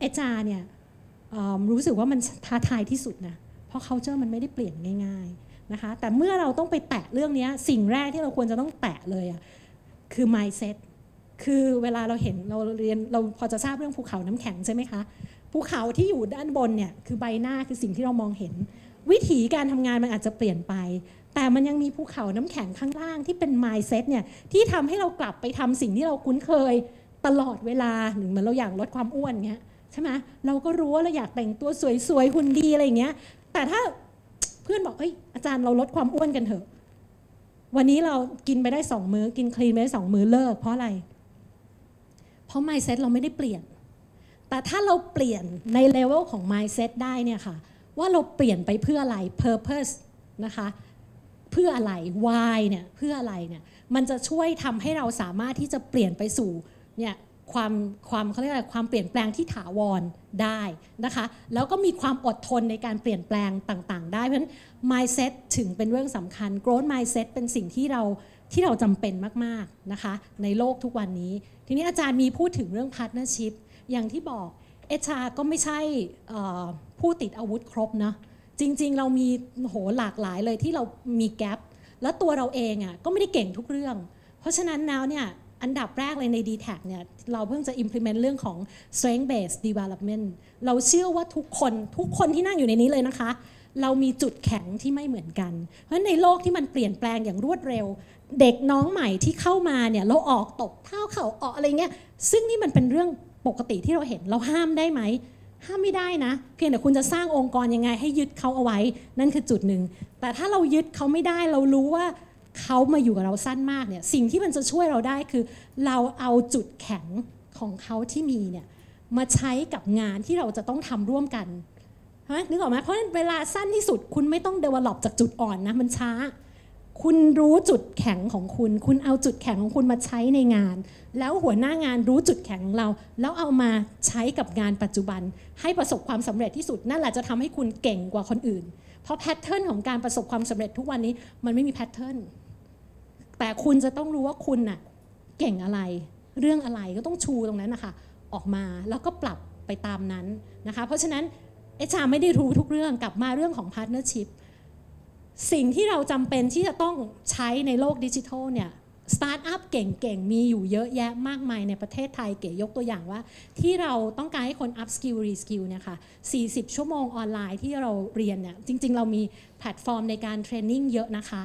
อาจารย์เนี่ยรู้สึกว่ามันท้าทายที่สุดนะเพราะ culture มันไม่ได้เปลี่ยนง่ายๆนะคะแต่เมื่อเราต้องไปแตะเรื่องนี้สิ่งแรกที่เราควรจะต้องแตะเลยอ่ะคือ mindset คือเวลาเราเห็นเราเรียนเราพอจะทราบเรื่องภูเขาน้ำแข็งใช่ไหมคะภูเขาที่อยู่ด้านบนเนี่ยคือใบหน้าคือสิ่งที่เรามองเห็นวิธีการทำงานมันอาจจะเปลี่ยนไปแต่มันยังมีภูเขาน้ำแข็งข้างล่างที่เป็น mindset เนี่ยที่ทำให้เรากลับไปทำสิ่งที่เราคุ้นเคยตลอดเวลาหนึ่งเหมือนเราอยากลดความอ้วนเงี้ยใช่ไหมเราก็รู้ว่าเราอยากแต่งตัวสวยๆหุ่นดีอะไรอย่างเงี้ยแต่ถ้าเพื่อนบอกเฮ้ยอาจารย์เราลดความอ้วนกันเถอะวันนี้เรากินไปได้สองมื้อกินคลีนไปได้สองมื้อเลิกเพราะอะไรเพราะ mindset เราไม่ได้เปลี่ยนแต่ถ้าเราเปลี่ยนในเลเวลของ mindset ได้เนี่ยค่ะว่าเราเปลี่ยนไปเพื่ออะไร purpose นะคะเพื่ออะไร why เนี่ยเพื่ออะไรเนี่ยมันจะช่วยทำให้เราสามารถที่จะเปลี่ยนไปสู่เนี่ยความความเขาเรียกอะไรความเปลี่ยนแปลงที่ถาวรได้นะคะแล้วก็มีความอดทนในการเปลี่ยนแปลงต่างๆได้เพราะฉะนั้น mindset ถึงเป็นเรื่องสำคัญ growth mindset เป็นสิ่งที่เราที่เราจำเป็นมากๆนะคะในโลกทุกวันนี้ทีนี้อาจารย์มีพูดถึงเรื่อง partnership อย่างที่บอก เอช อาร์ ก็ไม่ใช่ผู้ติดอาวุธครบนะจริงๆเรามีโหหลากหลายเลยที่เรามีแกปแล้วตัวเราเองอ่ะก็ไม่ได้เก่งทุกเรื่องเพราะฉะนั้นแล้วเนี่ยอันดับแรกเลยใน ดี แท็ก เนี่ยเราเพิ่งจะ implement เรื่องของ strength based development เราเชื่อว่าทุกคนทุกคนที่นั่งอยู่ในนี้เลยนะคะเรามีจุดแข็งที่ไม่เหมือนกันเพราะฉะนั้นในโลกที่มันเปลี่ยนแปลงอย่างรวดเร็วเด็กน้องใหม่ที่เข้ามาเนี่ยเราออกตบเท้าเข่าออกอะไรเงี้ยซึ่งนี่มันเป็นเรื่องปกติที่เราเห็นเราห้ามได้ไหมห้ามไม่ได้นะเพียงแต่คุณจะสร้างองค์กรยังไงให้ยึดเขาเอาไว้นั่นคือจุดหนึ่งแต่ถ้าเรายึดเขาไม่ได้เรารู้ว่าเขามาอยู่กับเราสั้นมากเนี่ยสิ่งที่มันจะช่วยเราได้คือเราเอาจุดแข็งของเขาที่มีเนี่ยมาใช้กับงานที่เราจะต้องทำร่วมกันฮะนึกออกไหมเพราะเวลาสั้นที่สุดคุณไม่ต้อง develop จากจุดอ่อนนะมันช้าคุณรู้จุดแข็งของคุณคุณเอาจุดแข็งของคุณมาใช้ในงานแล้วหัวหน้างานรู้จุดแข็งของเราแล้วเอามาใช้กับงานปัจจุบันให้ประสบความสำเร็จที่สุดนั่นแหละจะทำให้คุณเก่งกว่าคนอื่นเพราะแพทเทิร์นของการประสบความสำเร็จทุกวันนี้มันไม่มีแพทเทิร์นแต่คุณจะต้องรู้ว่าคุณน่ะเก่งอะไรเรื่องอะไรก็ต้องชูตรงนั้นนะคะออกมาแล้วก็ปรับไปตามนั้นนะคะเพราะฉะนั้นเอชอาร์ไม่ได้รู้ทุกเรื่องกลับมาเรื่องของพาร์ทเนอร์ชิพสิ่งที่เราจำเป็นที่จะต้องใช้ในโลกดิจิทัลเนี่ยสตาร์ทอัพเก่งๆมีอยู่เยอะแยะมากมายในประเทศไทยเก๋ยกตัวอย่างว่าที่เราต้องการให้คนอัพสกิลรีสกิลเนี่ยค่ะสี่สิบชั่วโมงออนไลน์ที่เราเรียนเนี่ยจริงๆเรามีแพลตฟอร์มในการเทรนนิ่งเยอะนะคะ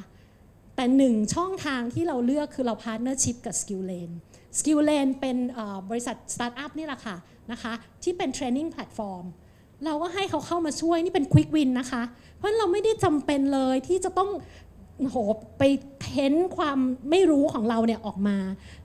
แต่หนึ่งช่องทางที่เราเลือกคือเราพาร์ทเนอร์ชิพกับ Skill Lane Skill Lane เป็นบริษัทสตาร์ทอัพนี่แหละค่ะนะคะที่เป็นเทรนนิ่งแพลตฟอร์มเราก็ให้เขาเข้ามาช่วยนี่เป็นควิกวินนะคะเพราะเราไม่ได้จำเป็นเลยที่จะต้องโหไปเพ้นความไม่รู้ของเราเนี่ยออกมา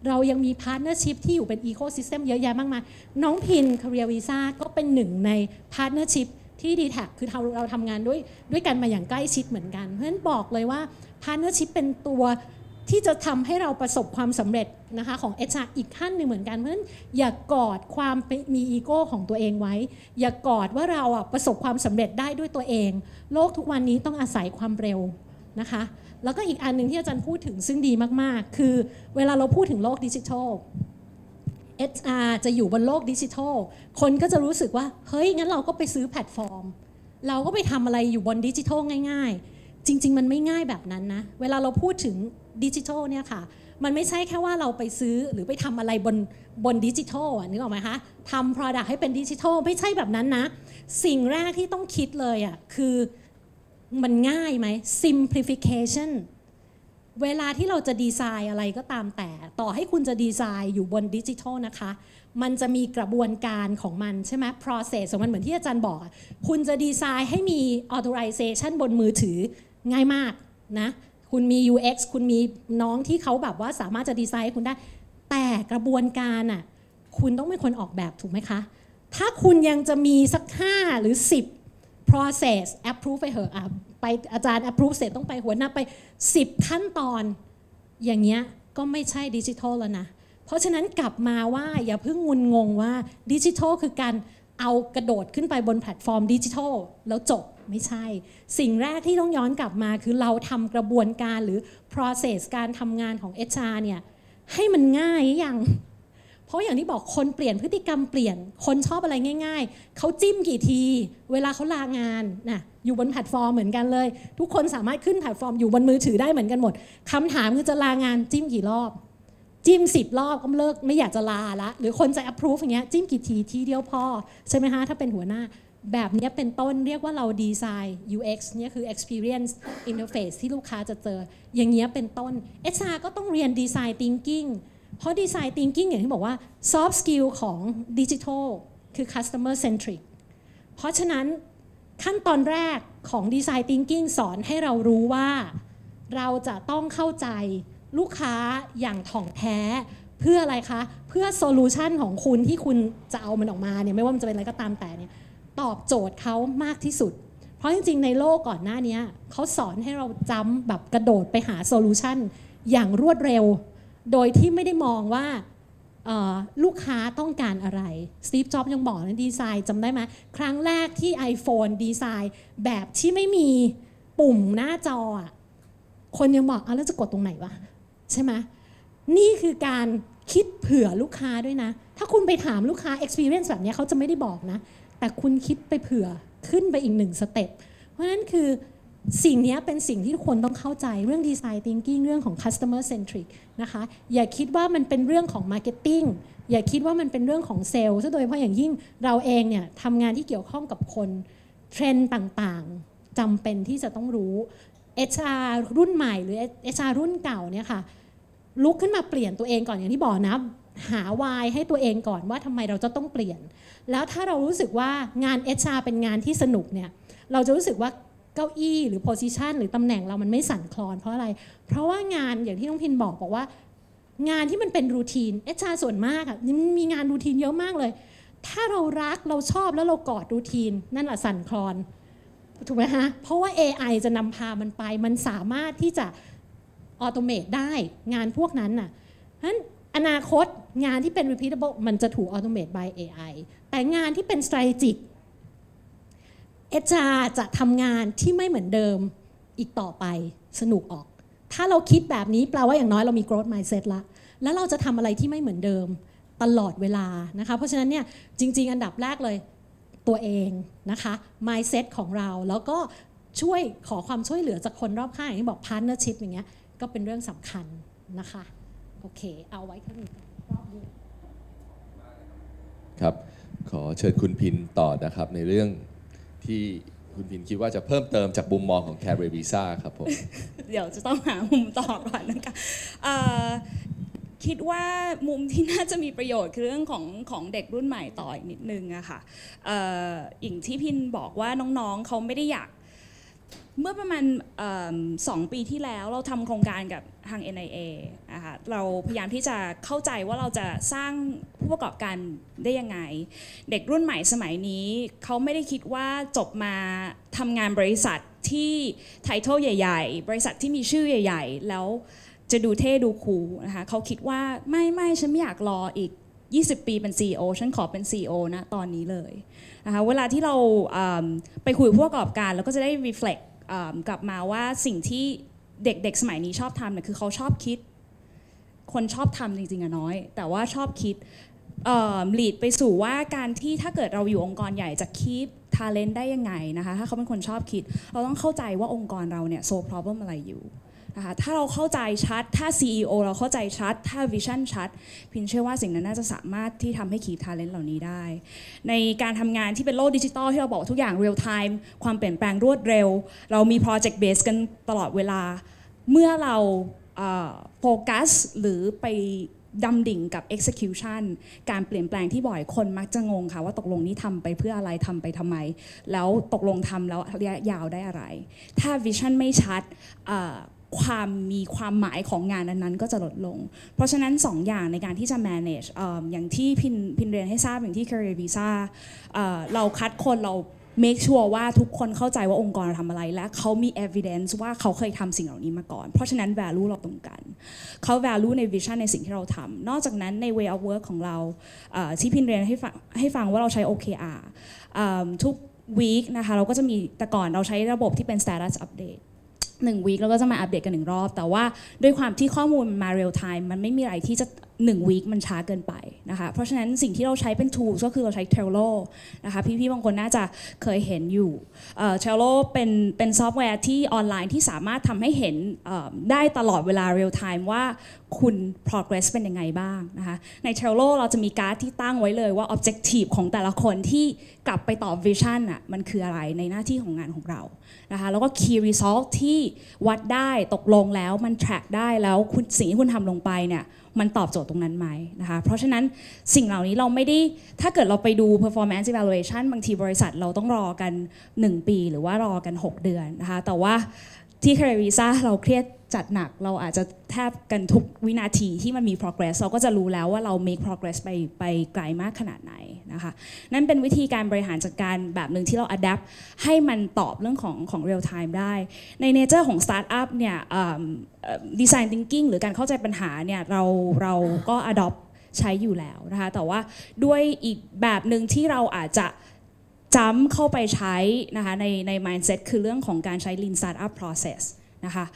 เรายังมีพาร์ทเนอร์ชิพที่อยู่เป็นอีโคซิสเต็มเยอะแยะมากมายน้องพิน CareerVisa ก็เป็นหนึ่งในพาร์ทเนอร์ชิพที่ ดี แท็ก คือเราเราทำงานด้วยด้วยกันมาอย่างใกล้ชิดเหมือนกันเพราะฉะนั้นบอกเลยว่าพาร์ทเนอร์ชิพเป็นตัวที่จะทำให้เราประสบความสำเร็จนะคะของ เอช อาร์ อีกขั้นหนึ่งเหมือนกันเพราะฉะนั้นอย่ากอดความมีอีโก้ของตัวเองไว้อย่ากอดว่าเราอ่ะประสบความสำเร็จได้ด้วยตัวเองโลกทุกวันนี้ต้องอาศัยความเร็วนะคะแล้วก็อีกอันหนึ่งที่อาจารย์พูดถึงซึ่งดีมากๆคือเวลาเราพูดถึงโลกดิจิทัล เอช อาร์ จะอยู่บนโลกดิจิทัลคนก็จะรู้สึกว่าเฮ้ยงั้นเราก็ไปซื้อแพลตฟอร์มเราก็ไปทำอะไรอยู่บนดิจิทัลง่ายๆจริงๆมันไม่ง่ายแบบนั้นนะเวลาเราพูดถึงดิจิทัลเนี่ยค่ะมันไม่ใช่แค่ว่าเราไปซื้อหรือไปทำอะไรบนบนดิจิทัลนึกออกไหมคะทำ product ให้เป็นดิจิทัลไม่ใช่แบบนั้นนะสิ่งแรกที่ต้องคิดเลยอ่ะคือมันง่ายไหม simplification เวลาที่เราจะดีไซน์อะไรก็ตามแต่ต่อให้คุณจะดีไซน์อยู่บนดิจิทัลนะคะมันจะมีกระบวนการของมันใช่ไหม process ของมันเหมือนที่อาจารย์บอกคุณจะดีไซน์ให้มี authorization บนมือถือง่ายมากนะคุณมี ยู เอ็กซ์ คุณมีน้องที่เขาแบบว่าสามารถจะดีไซน์ให้คุณได้แต่กระบวนการอ่ะคุณต้องเป็นคนออกแบบถูกไหมคะถ้าคุณยังจะมีสักห้าหรือสิบ process approve ไปเหอะอ่ะไปอาจารย์ approve เสร็จต้องไปหัวหน้าไปสิบขั้นตอนอย่างเงี้ยก็ไม่ใช่ดิจิทัลแล้วนะเพราะฉะนั้นกลับมาว่าอย่าเพิ่งงุนงงว่าดิจิทัลคือการเอากระโดดขึ้นไปบนแพลตฟอร์มดิจิทัลแล้วจบไม่ใช่สิ่งแรกที่ต้องย้อนกลับมาคือเราทำกระบวนการหรือ process การทำงานของ เอช อาร์ เนี่ยให้มันง่ายยังเพราะอย่างที่บอกคนเปลี่ยนพฤติกรรมเปลี่ยนคนชอบอะไรง่ายๆเขาจิ้มกี่ทีเวลาเขาลางานนะอยู่บนแพลตฟอร์มเหมือนกันเลยทุกคนสามารถขึ้นแพลตฟอร์มอยู่บนมือถือได้เหมือนกันหมดคำถามคือจะลางานจิ้มกี่รอบจิ้มสิบรอบก็เลิกไม่อยากจะลาละหรือคนจะ approve อย่างเงี้ยจิ้มกี่ทีทีเดียวพอใช่ไหมฮะถ้าเป็นหัวหน้าแบบนี้เป็นต้นเรียกว่าเราดีไซน์ ยู เอ็กซ์ เนี่ยคือ experience interface ที่ลูกค้าจะเจออย่างเงี้ยเป็นต้น เอช อาร์ ก็ต้องเรียน design thinking เพราะ design thinking อย่างที่บอกว่า soft skill ของ digital คือ customer centric เพราะฉะนั้นขั้นตอนแรกของ design thinking สอนให้เรารู้ว่าเราจะต้องเข้าใจลูกค้าอย่างถ่องแท้เพื่ออะไรคะเพื่อ solution ของคุณที่คุณจะเอามันออกมาเนี่ยไม่ว่ามันจะเป็นอะไรก็ตามแต่เนี่ยตอบโจทย์เขามากที่สุดเพราะจริงๆในโลกก่อนหน้านี้เขาสอนให้เราจำแบบกระโดดไปหาโซลูชันอย่างรวดเร็วโดยที่ไม่ได้มองว่าลูกค้าต้องการอะไรสตีฟ จ็อบส์ยังบอกนะดีไซน์จำได้ไหมครั้งแรกที่ iPhone ดีไซน์แบบที่ไม่มีปุ่มหน้าจอคนยังบอกเอาแล้วจะกดตรงไหนวะใช่ไหมนี่คือการคิดเผื่อลูกค้าด้วยนะถ้าคุณไปถามลูกค้า experience แบบนี้เขาจะไม่ได้บอกนะแต่คุณคิดไปเผื่อขึ้นไปอีกหนึ่งสเต็ปเพราะนั้นคือสิ่งนี้เป็นสิ่งที่ทุกคนต้องเข้าใจเรื่อง Design Thinking เรื่องของ Customer Centric นะคะอย่าคิดว่ามันเป็นเรื่องของ Marketing อย่าคิดว่ามันเป็นเรื่องของ Sales ซะโดยเฉพาะอย่างยิ่งเราเองเนี่ยทำงานที่เกี่ยวข้องกับคนเทรนด์ต่างๆจำเป็นที่จะต้องรู้ เอช อาร์ รุ่นใหม่หรือ เอช อาร์ รุ่นเก่าเนี่ยค่ะลุกขึ้นมาเปลี่ยนตัวเองก่อนอย่างที่บอกนะหาวายให้ตัวเองก่อนว่าทำไมเราจะต้องเปลี่ยนแล้วถ้าเรารู้สึกว่างาน เอช อาร์ เป็นงานที่สนุกเนี่ยเราจะรู้สึกว่าเก้าอี้หรือ position หรือตำแหน่งเรามันไม่สั่นคลอนเพราะอะไรเพราะว่างานอย่างที่น้องพินบอกบอกว่างานที่มันเป็นรูทีน เอช อาร์ ส่วนมากอ่ะมีงานรูทีนเยอะมากเลยถ้าเรารักเราชอบแล้วเรากอดรูทีนนั่นแหละสั่นคลอนถูกไหมฮะเพราะว่า เอ ไอ จะนำพามันไปมันสามารถที่จะ automate ได้งานพวกนั้นน่ะนั้นอนาคตงานที่เป็น repeatable มันจะถูก automate by เอ ไอ แต่งานที่เป็น strategic เอช อาร์ จะทำงานที่ไม่เหมือนเดิมอีกต่อไปสนุกออกถ้าเราคิดแบบนี้แปลว่าอย่างน้อยเรามี growth mindset ละแล้วเราจะทำอะไรที่ไม่เหมือนเดิมตลอดเวลานะคะเพราะฉะนั้นเนี่ยจริงๆอันดับแรกเลยตัวเองนะคะ mindset ของเราแล้วก็ช่วยขอความช่วยเหลือจากคนรอบข้างอย่างที่บอก partnership อย่างเงี้ยก็เป็นเรื่องสำคัญนะคะโอเคเอาไว้ข้างนี้รอบนี้ครับขอเชิญคุณพินต่อนะครับในเรื่องที่คุณพินคิดว่าจะเพิ่มเติมจากมุมมองของ CareerVisa ครับผม เดี๋ยวจะต้องหามุมต่อก่อนนะคะคิดว่ามุมที่น่าจะมีประโยชน์คือเรื่องของของเด็กรุ่นใหม่ต่ออีกนิดนึงอะค่ะอย่างที่พินบอกว่าน้องๆเขาไม่ได้อยากเมื่อประมาณสองปีที่แล้วเราทำโครงการกับทาง เอ็น ไอ เอ นะคะเราพยายามที่จะเข้าใจว่าเราจะสร้างผู้ประกอบการได้ยังไงเด็กรุ่นใหม่สมัยนี้เขาไม่ได้คิดว่าจบมาทำงานบริษัทที่ไทเทิลใหญ่ๆบริษัทที่มีชื่อใหญ่ๆแล้วจะดูเท่ดูคูลนะคะเขาคิดว่าไม่ไม่ฉันไม่อยากรออีกยี่สิบปีเป็น ซี อี โอ ฉันขอเป็น ซี อี โอ นะตอนนี้เลยนะคะเวลาที่เราไปคุยกับผู้ประกอบการเราก็จะได้ reflectกลับมาว่าสิ่งที่เด็กๆสมัยนี้ชอบทำเนี่ยคือเขาชอบคิดคนชอบทำจริงๆอะน้อยแต่ว่าชอบคิด หลีดไปสู่ว่าการที่ถ้าเกิดเราอยู่องค์กรใหญ่จะคีปทาเลนต์ได้ยังไงนะคะถ้าเขาเป็นคนชอบคิดเราต้องเข้าใจว่าองค์กรเราเนี่ยโซลว์ problem อะไรอยู่นะคะถ้าเราเข้าใจชัดถ้า ซี อี โอ เราเข้าใจชัดถ้า Vision ชัดพินเชื่อว่าสิ่งนั้นน่าจะสามารถที่ทำให้คีปทาเลนต์เหล่านี้ได้ในการทำงานที่เป็นโลกดิจิทัลที่เราบอกทุกอย่าง real time ความเปลี่ยนแปลงรวดเร็วเรามี Project based กันตลอดเวลาเมื่อเราโฟกัสหรือไปดำดิ่งกับ execution การเปลี่ยนแปลงที่บ่อยคนมักจะงงค่ะว่าตกลงนี่ทำไปเพื่ออะไรทำไปทำไมแล้วตกลงทำแล้วระยะยาวได้อะไรถ้า vision ไม่ชัดความมีความหมายของงานนั้นๆก็จะลดลงเพราะฉะนั้นสองอย่างในการที่จะ manage อ, อย่างที่พินพินเรียนให้ทราบอย่างที่ CareerVisa เราคัดคนเรา make sure ว่าทุกคนเข้าใจว่าองค์กรเราทำอะไรและเขามี evidence ว่าเขาเคยทำสิ่งเหล่านี้มาก่อนเพราะฉะนั้น value เราตรงกันเขา value ใน vision ในสิ่งที่เราทำนอกจากนั้นใน way of work ของเราที่พินเรียนให้ฟังให้ฟังว่าเราใช้ โอ เค อาร์ ทุก week นะคะเราก็จะมีแต่ก่อนเราใช้ระบบที่เป็น status updateหนึ่ง วีคแล้วก็จะมาอัปเดตกันหนึ่งรอบแต่ว่าด้วยความที่ข้อมูลมันมา real time มันไม่มีอะไรที่จะหนึ่ง วีคมันช้าเกินไปนะคะเพราะฉะนั้นสิ่งที่เราใช้เป็น tools ก็คือเราใช้ Trello นะคะพี่ๆบางคนน่าจะเคยเห็นอยู่เอ่อ Trello เป็นเป็นซอฟต์แวร์ที่ออนไลน์ที่สามารถทำให้เห็นได้ตลอดเวลา real time ว่าคุณ progress เป็นยังไงบ้างนะคะใน Trello เราจะมีการ์ดที่ตั้งไว้เลยว่า objective ของแต่ละคนที่กลับไปตอบ vision น่ะมันคืออะไรในหน้าที่ของงานของเรานะคะแล้วก็ key result ที่วัดได้ตกลงแล้วมัน track ได้แล้วคุณสิ่งที่คุณทำลงไปเนี่ยมันตอบโจทย์ตรงนั้นไหมนะคะเพราะฉะนั้นสิ่งเหล่านี้เราไม่ได้ถ้าเกิดเราไปดู performance evaluation บางทีบริษัทเราต้องรอกันหนึ่งปีหรือว่ารอกันหกเดือนนะคะแต่ว่าที่ CareerVisa เราเครียดจัดหนักเราอาจจะแทบกันทุกวินาทีที่มันมี progress เราก็จะรู้แล้วว่าเรา make progress ไปไปไกลมากขนาดไหนนะคะนั่นเป็นวิธีการบริหารจัดการแบบหนึ่งที่เรา adapt ให้มันตอบเรื่องของของ real time ได้ใน nature ของ startup เนี่ย design thinking หรือการเข้าใจปัญหาเนี่ยเราเราก็ adopt ใช้อยู่แล้วนะคะแต่ว่าด้วยอีกแบบหนึ่งที่เราอาจจะจำเข้าไปใช้นะคะในใน mindset คือเรื่องของการใช้ lean startup processนะคะ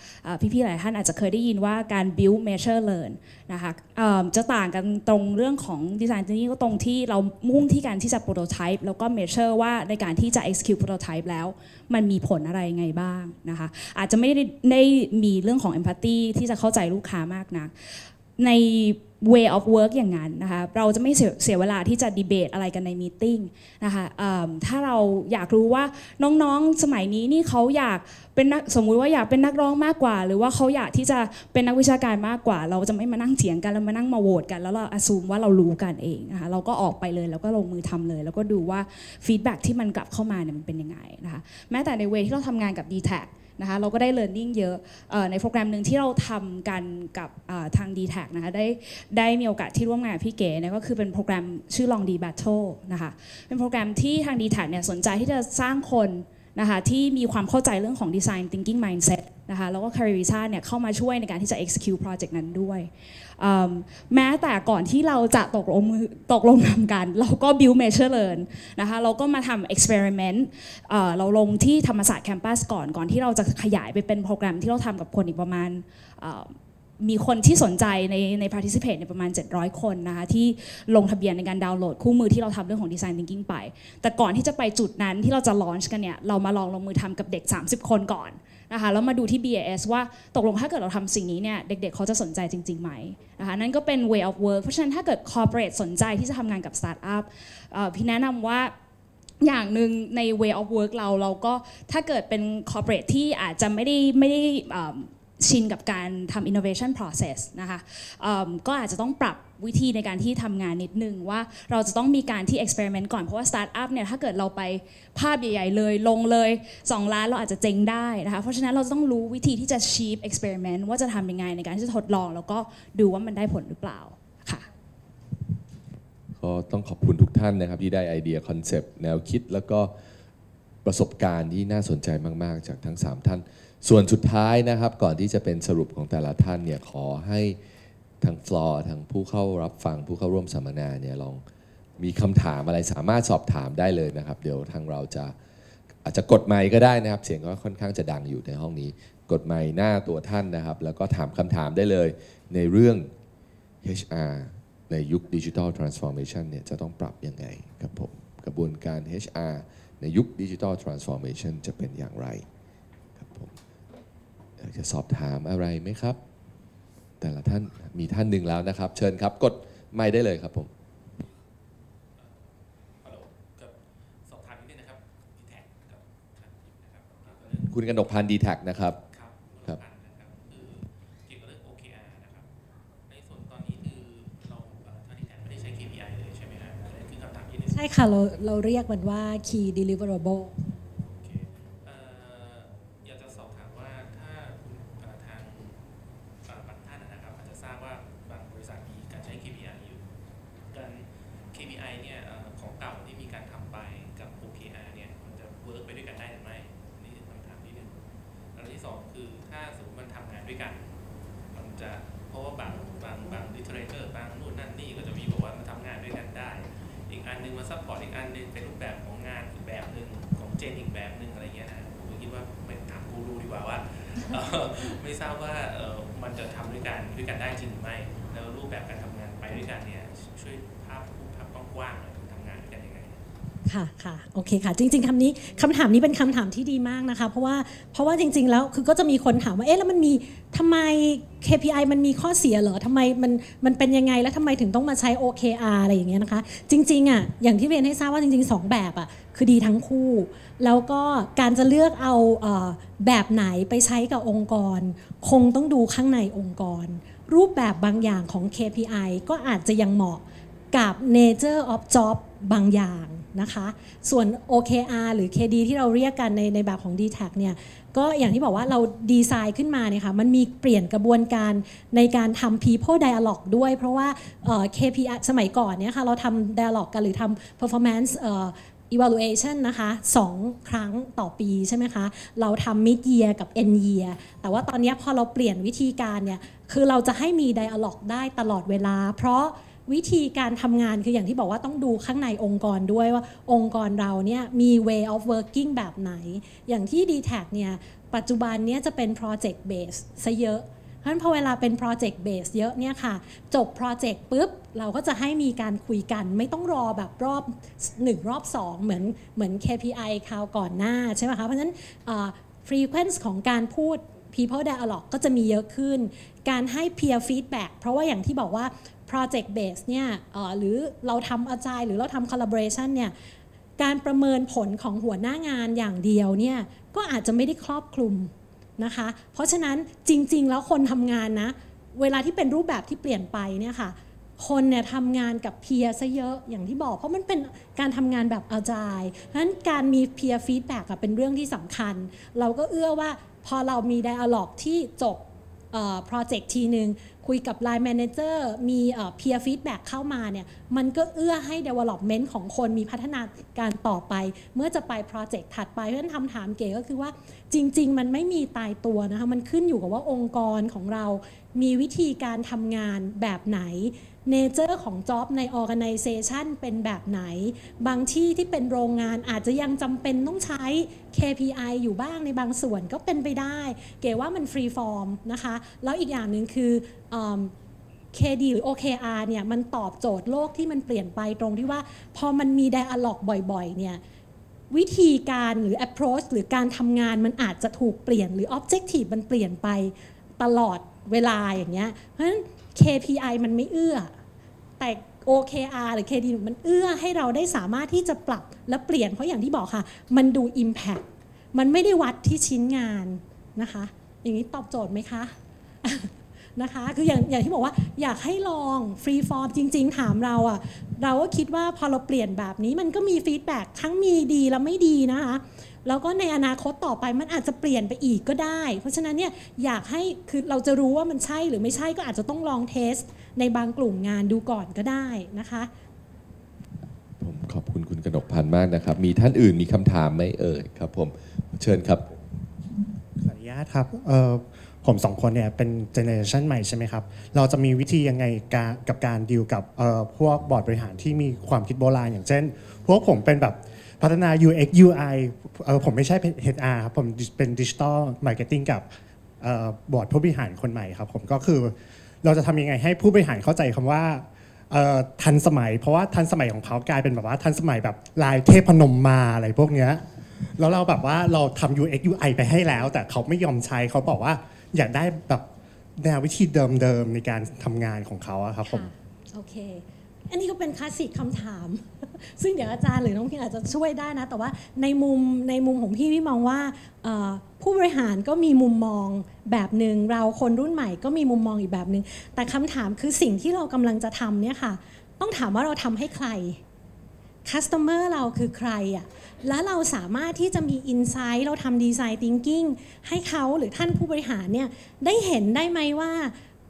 พี่ๆหลายท่านอาจจะเคยได้ยินว่าการ build measure learn นะคะจะต่างกันตรงเรื่องของ design thinking ก็ตรงที่เรามุ่งที่การที่จะ prototype แล้วก็ measure ว่าในการที่จะ execute prototype แล้วมันมีผลอะไรไงบ้างนะคะอาจจะไม่ได้ได้มีเรื่องของ empathy ที่จะเข้าใจลูกค้ามากนักใน way of work อย่างนั้นนะคะเราจะไม่เสียเวลาที่จะ debate อะไรกันใน meeting นะคะถ้าเราอยากรู้ว่าน้องๆสมัยนี้นี่เขาอยากเป็นนักสมมุติว่าอยากเป็นนักร้องมากกว่าหรือว่าเขาอยากที่จะเป็นนักวิชาการมากกว่าเราจะไม่มานั่งเถียงกันแล้วมานั่งมาโหวตกันแล้วเราอซูมว่าเรารู้กันเองนะคะเราก็ออกไปเลยแล้วก็ลงมือทำเลยแล้วก็ดูว่า feedback ที่มันกลับเข้ามาเนี่ยมันเป็นยังไงนะคะแม้แต่ใน way ที่เราทำงานกับ ดี แท็กนะคะเราก็ได้ learning เยอะในโปรแกรมหนึ่งที่เราทำกันกับทาง ดี แท็ก นะคะได้ได้มีโอกาสที่ร่วมงานกับพี่เก๋เนี่ยก็คือเป็นโปรแกรมชื่อ Long D Battle นะคะเป็นโปรแกรมที่ทาง ดี แท็ก เนี่ยสนใจที่จะสร้างคนนะคะที่มีความเข้าใจเรื่องของ Design Thinking Mindset นะคะแล้วก็ CareerVisa เนี่ยเข้ามาช่วยในการที่จะ execute project นั้นด้วยแม้แต่ก่อนที่เราจะตกลงตกลงทำกันเราก็ build measure learn นะคะเราก็มาทำ experiment เราลงที่ธรรมศาสตร์แคมปัสก่อนก่อนที่เราจะขยายไปเป็นโปรแกรมที่เราทำกับคนอีกประมาณมีคนที่สนใจในใน participate ในประมาณเจ็ดร้อยคนนะคะที่ลงทะเบียนในการดาวน์โหลดคู่มือที่เราทำเรื่องของ Design Thinking ไปแต่ก่อนที่จะไปจุดนั้นที่เราจะ launch กันเนี่ยเรามาลองลงมือทำกับเด็กสามสิบคนก่อนนะคะแล้วมาดูที่ บี เอ เอส ว่าตกลงถ้าเกิดเราทำสิ่งนี้เนี่ยเด็กๆเขาจะสนใจจริงๆไหมนะคะนั่นก็เป็น way of work เพราะฉะนั้นถ้าเกิด corporate สนใจที่จะทำงานกับ startup พี่แนะนำว่าอย่างหนึ่งใน way of work เราเราก็ถ้าเกิดเป็น corporate ที่อาจจะไม่ได้ไม่ได้ชินกับการทำ innovation process นะคะก็อาจจะต้องปรับวิธีในการที่ทำงานนิดนึงว่าเราจะต้องมีการที่ experiment ก่อนเพราะว่า startup เนี่ยถ้าเกิดเราไปภาพใหญ่ๆเลยลงเลยสองล้านเราอาจจะเจ๊งได้นะคะเพราะฉะนั้นเราจะต้องรู้วิธีที่จะ shape experiment ว่าจะทำยังไงในการที่จะทดลองแล้วก็ดูว่ามันได้ผลหรือเปล่าค่ะก็ต้องขอบคุณทุกท่านนะครับที่ได้ไอเดียคอนเซปต์แนวคิดแล้วก็ประสบการณ์ที่น่าสนใจมากๆจากทั้งสามท่านส่วนสุดท้ายนะครับก่อนที่จะเป็นสรุปของแต่ละท่านเนี่ยขอให้ทางฟลอร์ทางผู้เข้ารับฟังผู้เข้าร่วมสัมมนาเนี่ยลองมีคำถามอะไรสามารถสอบถามได้เลยนะครับเดี๋ยวทางเราจะอาจจะกดไมค์ก็ได้นะครับเสียงก็ค่อนข้างจะดังอยู่ในห้องนี้กดไมค์หน้าตัวท่านนะครับแล้วก็ถามคำถามได้เลยในเรื่อง เอช อาร์ ในยุค Digital Transformation เนี่ยจะต้องปรับยังไงครับผมกระบวนการ เอช อาร์ ในยุค Digital Transformation จะเป็นอย่างไรครับผมอยากจะสอบถามอะไรไหมครับแต่ละท่านมีท่านหนึ่งแล้วนะครับเชิญครับกดไมค์ได้เลยครับผมคุณกนกพันธ์ ดี แท็ก นะครับครับคือเกี่ยวกับเรื่อง โอ เค อาร์ นะครับในส่วนตอนนี้คือเราทาง ดี แท็ก ไม่ได้ใช้ เค พี ไอ เลยใช่ไหมครับคือคำถามที่ใช่ค่ะเราเราเรียกมันว่า Key Deliverable อยากจะสอบถามว่าถ้าทางบางท่านนะครับอาจจะทราบว่าบางบริษัทมีการใช้ เค พี ไอ อยู่การ เค พี ไอ เนี่ยของเก่าที่มีการทำไปกับ โอ เค อาร์ เนี่ยมันจะเวิร์กไปด้วยกันได้หรือไม่สองคือถ้าสมมติมันทำงานด้วยกันมันจะเพราะว่าบางบางบาง literature บางนู่นนั่นนี่ก็จะมีบอกว่ามันทำงานด้วยกันได้อีกอันนึงมาซัพพอร์ตอีกอันนึงเป็นรูปแบบของงานอีกแบบนึงของเจนอีกแบบนึงอะไรเงี้ยนะผมคิดว่าเป็นถามกูรูดีกว่าว่า ไม่ทราบว่ามันจะทำด้วยกันด้วยกันได้จริงหรือไม่แล้วรูปแบบการทำงานไปด้วยกันเนี่ยช่วยภาพภาพกว้างๆทำงานด้วยกันยังไงค่ะค่ะโอเคค่ะจริงๆคำนี้คำถามนี้เป็นคำถามที่ดีมากนะคะเพราะว่าเพราะว่าจริงๆแล้วคือก็จะมีคนถามว่าเอ๊ะแล้วมันมีทำไม เค พี ไอ มันมีข้อเสียเหรอทำไมมันมันเป็นยังไงแล้วทำไมถึงต้องมาใช้ โอ เค อาร์ อะไรอย่างเงี้ยนะคะจริงๆอ่ะอย่างที่เรียนให้ทราบว่าจริงๆสองแบบอ่ะคือดีทั้งคู่แล้วก็การจะเลือกเอาเอ่อแบบไหนไปใช้กับองค์กรคงต้องดูข้างในองค์กรรูปแบบบางอย่างของ เค พี ไอ ก็อาจจะยังเหมาะกับ nature of job บางอย่างนะคะส่วน โอ เค อาร์ หรือ เค ดี ที่เราเรียกกันในในแบบของ ดี แท็ก เนี่ยก็อย่างที่บอกว่าเราดีไซน์ขึ้นมาเนี่ยค่ะมันมีเปลี่ยนกระบวนการในการทำ people dialogue ด้วยเพราะว่า เค พี ไอ สมัยก่อนเนี่ยค่ะเราทำ dialogue กันหรือทำ performance evaluation นะคะสองครั้งต่อปีใช่ไหมคะเราทำ mid year กับ end year แต่ว่าตอนนี้พอเราเปลี่ยนวิธีการเนี่ยคือเราจะให้มี dialogue ได้ตลอดเวลาเพราะวิธีการทำงานคืออย่างที่บอกว่าต้องดูข้างในองค์กรด้วยว่าองค์กรเราเนี่ยมี way of working แบบไหนอย่างที่ ดี แท็ก เนี่ยปัจจุบันเนี่ยจะเป็น Project based ซะเยอะเพราะฉะนั้นพอเวลาเป็น Project based เยอะเนี่ยค่ะจบ Project ปุ๊บเราก็จะให้มีการคุยกันไม่ต้องรอแบบรอบหนึ่งรอบสองเหมือนเหมือน เค พี ไอ คราวก่อนหน้าใช่ไหมคะเพราะฉะนั้น frequency ของการพูด people dialogue ก็จะมีเยอะขึ้นการให้ peer feedback เพราะว่าอย่างที่บอกว่าProject based เนี่ยหรือเราทำอาจารย์หรือเราทำ Collaboration เนี่ยการประเมินผลของหัวหน้างานอย่างเดียวเนี่ยก็อาจจะไม่ได้ครอบคลุมนะคะเพราะฉะนั้นจริงๆแล้วคนทำงานนะเวลาที่เป็นรูปแบบที่เปลี่ยนไปเนี่ยค่ะคนเนี่ยทำงานกับ peer ซะเยอะอย่างที่บอกเพราะมันเป็นการทำงานแบบอาจารย์เพราะฉะนั้นการมี peer feedback เป็นเรื่องที่สำคัญเราก็เอื้อว่าพอเรามี Dialogue ที่จบProject ทีนึงคุยกับ Line Manager มี Peer Feedback เข้ามาเนี่ยมันก็เอื้อให้ Development ของคนมีพัฒนาการต่อไปเมื่อจะไป Project ถัดไปเพราะฉะนั้นคำถามเก๋ก็คือว่าจริงๆมันไม่มีตายตัวนะคะมันขึ้นอยู่กับว่าองค์กรของเรามีวิธีการทำงานแบบไหน Nature ของ Job ใน Organization เป็นแบบไหนบางที่ที่เป็นโรงงานอาจจะยังจำเป็นต้องใช้ เค พี ไอ อยู่บ้างในบางส่วนก็เป็นไปได้เก๋ว่ามัน Free Form นะคะแล้วอีกอย่างหนึ่งคือเค ดี หรือ โอ เค อาร์ เนี่ยมันตอบโจทย์โลกที่มันเปลี่ยนไปตรงที่ว่าพอมันมี Dialogue บ่อยๆเนี่ยวิธีการหรือ approach หรือการทำงานมันอาจจะถูกเปลี่ยนหรือ objective มันเปลี่ยนไปตลอดเวลาอย่างเงี้ยเพราะฉะนั้น เค พี ไอ มันไม่เอื้อแต่ โอ เค อาร์ หรือ เค ดี มันเอื้อให้เราได้สามารถที่จะปรับและเปลี่ยนเพราะอย่างที่บอกค่ะมันดู impact มันไม่ได้วัดที่ชิ้นงานนะคะอย่างนี้ตอบโจทย์ไหมคะนะคะคืออย่างอย่างที่บอกว่าอยากให้ลองฟรีฟอร์มจริงๆถามเราอ่ะเราก็คิดว่าพอเราเปลี่ยนแบบนี้มันก็มีฟีดแบ็กทั้งมีดีและไม่ดีนะคะแล้วก็ในอนาคตต่อไปมันอาจจะเปลี่ยนไปอีกก็ได้เพราะฉะนั้นเนี่ยอยากให้คือเราจะรู้ว่ามันใช่หรือไม่ใช่ก็อาจจะต้องลองเทสในบางกลุ่มงานดูก่อนก็ได้นะคะผมขอบคุณคุณกนกพันธ์มากนะครับมีท่านอื่นมีคำถามไหมเอ่ยครับผมเชิญครับขออนุญาตครับเอ่อผมสองคนเนี่ยเป็นเจเนอเรชันใหม่ใช่ไหมครับเราจะมีวิธียังไงกับการดีลกับพวกบอร์ดบริหารที่มีความคิดโบราณอย่างเช่นพวกผมเป็นแบบพัฒนา ยู เอ็กซ์ ยู ไอ ผมไม่ใช่เป็น เอช อาร์ ครับผมเป็น Digital Marketing กับบอร์ดผู้บริหารคนใหม่ครับผมก็คือเราจะทำยังไงให้ผู้บริหารเข้าใจคำว่า ทันสมัยเพราะว่าทันสมัยของเขากลายเป็นแบบว่าทันสมัยแบบลายเทพนมมาอะไรพวกเนี้ยแล้วเราแบบว่าเราทำ ยู เอ็กซ์ ยู ไอ ไปให้แล้วแต่เขาไม่ยอมใช้เขาบอกว่าอยากได้แบบแนววิธีเดิมๆในการทำงานของเขาครับผมโอเคอันนี้ก็เป็นคลาสสิกคำถามซึ่งเดี๋ยวอาจารย์หรือน้องพี่อาจจะช่วยได้นะแต่ว่าในมุมในมุมของพี่พี่มองว่าผู้บริหารก็มีมุมมองแบบหนึ่งเราคนรุ่นใหม่ก็มีมุมมองอีกแบบหนึ่งแต่คำถามคือสิ่งที่เรากำลังจะทำเนี่ยค่ะต้องถามว่าเราทำให้ใคร customer เราคือใครอ่ะแล้วเราสามารถที่จะมี insight เราทำ design thinking ให้เขาหรือท่านผู้บริหารเนี่ยได้เห็นได้ไหมว่า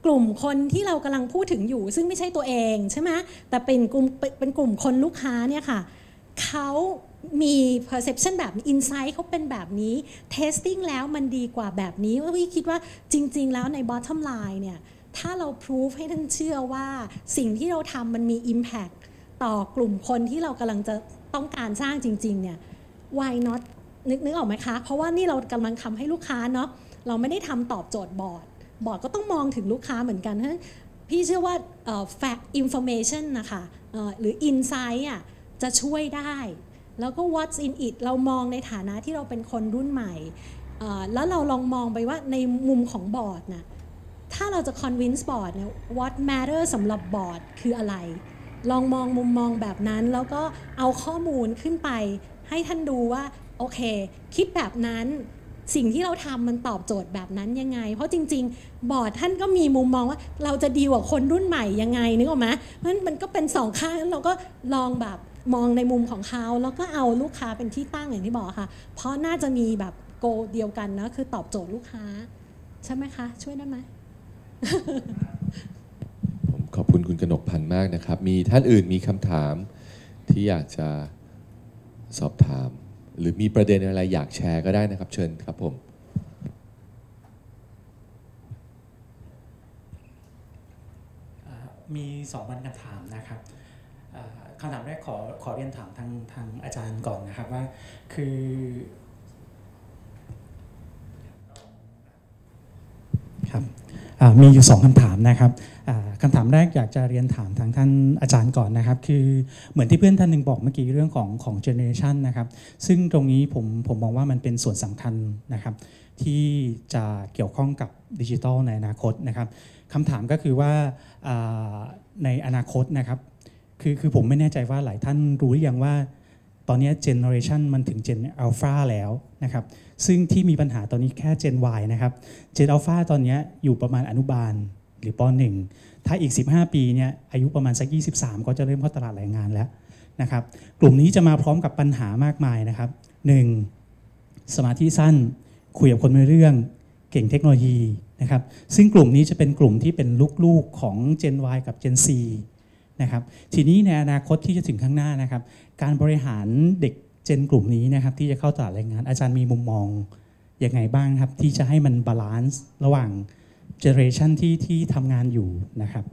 กลุ่มคนที่เรากำลังพูดถึงอยู่ซึ่งไม่ใช่ตัวเองใช่ไหมแต่เป็นกลุ่มเป็นกลุ่มคนลูกค้าเนี่ยค่ะเขามี perception แบบ insight เขาเป็นแบบนี้ testing แล้วมันดีกว่าแบบนี้พี่คิดว่าจริงๆแล้วใน bottom line เนี่ยถ้าเรา proof ให้ท่านเชื่อว่าสิ่งที่เราทำมันมี impact ต่อกลุ่มคนที่เรากำลังจะต้องการสร้างจริงๆเนี่ย why not นึกนึกออกไหมคะเพราะว่านี่เรากำลังทำให้ลูกค้าเนาะเราไม่ได้ทำตอบโจทย์บอร์ดบอร์ดก็ต้องมองถึงลูกค้าเหมือนกันเพราะฉะนั้นพี่เชื่อว่า fact information นะคะหรือ insight อ่ะจะช่วยได้แล้วก็ what's in it เรามองในฐานะที่เราเป็นคนรุ่นใหม่แล้วเราลองมองไปว่าในมุมของบอร์ดนะถ้าเราจะ convince บอร์ดเนี่ย what matter สำหรับบอร์ดคืออะไรลองมองมุมมองแบบนั้นแล้วก็เอาข้อมูลขึ้นไปให้ท่านดูว่าโอเคคิดแบบนั้นสิ่งที่เราทำมันตอบโจทย์แบบนั้นยังไงเพราะจริงๆบอร์ดท่านก็มีมุมมองว่าเราจะดีกว่าคนรุ่นใหม่ยังไงนึกออกไหมเพราะฉะนั้นมันก็เป็นสองข้างเราก็ลองแบบมองในมุมของเขาแล้วก็เอาลูกค้าเป็นที่ตั้งอย่างที่บอกค่ะเพราะน่าจะมีแบบโกเดียวกันนะคือตอบโจทย์ลูกค้าใช่ไหมคะช่วยได้ไหม ผมขอบคุณคุณกนกพันธ์มากนะครับมีท่านอื่นมีคำถามที่อยากจะสอบถามหรือมีประเด็นอะไรอยากแชร์ก็ได้นะครับเชิญครับผมมีสองคำถามนะครับคำถามแรกขอขอเรียนถามทางทางอาจารย์ก่อนนะครับว่าคือครับมีอยู่สองคำถามนะครับคำถามแรกอยากจะเรียนถามทางท่านอาจารย์ก่อนนะครับคือเหมือนที่เพื่อนท่านหนึ่งบอกเมื่อกี้เรื่องของของเจเนอเรชันนะครับซึ่งตรงนี้ผมผมมองว่ามันเป็นส่วนสำคัญนะครับที่จะเกี่ยวข้องกับดิจิทัลในอนาคตนะครับคำถามก็คือว่าในอนาคตนะครับคือคือผมไม่แน่ใจว่าหลายท่านรู้หรือยังว่าตอนนี้เจเนอเรชันมันถึงเจนอัลฟาแล้วนะครับซึ่งที่มีปัญหาตอนนี้แค่เจน Y นะครับเจนอัลฟาตอนนี้อยู่ประมาณอนุบาลหรือป.หนึ่ง ถ้าอีกสิบห้าปีเนี่ยอายุประมาณสักยี่สิบสามก็จะเริ่มเข้าตลาดแรงงานแล้วนะครับกลุ่มนี้จะมาพร้อมกับปัญหามากมายนะครับหนึ่งสมาธิสั้นคุยกับคนไม่เรื่องเก่งเทคโนโลยีนะครับซึ่งกลุ่มนี้จะเป็นกลุ่มที่เป็นลูกๆของเจน Y กับเจน Cนะครับทีนี้ในอนาคตที่จะถึงข้างหน้านะครับการบริหารเด็กเจนกลุ่มนี้นะครับที่จะเข้าตลาดแรงงานอาจารย์มีมุมมองยังไงบ้างครับที่จะให้มันบาลานซ์ระหว่างเจเนอเรชันที่ที่ทำงานอยู่นะครับ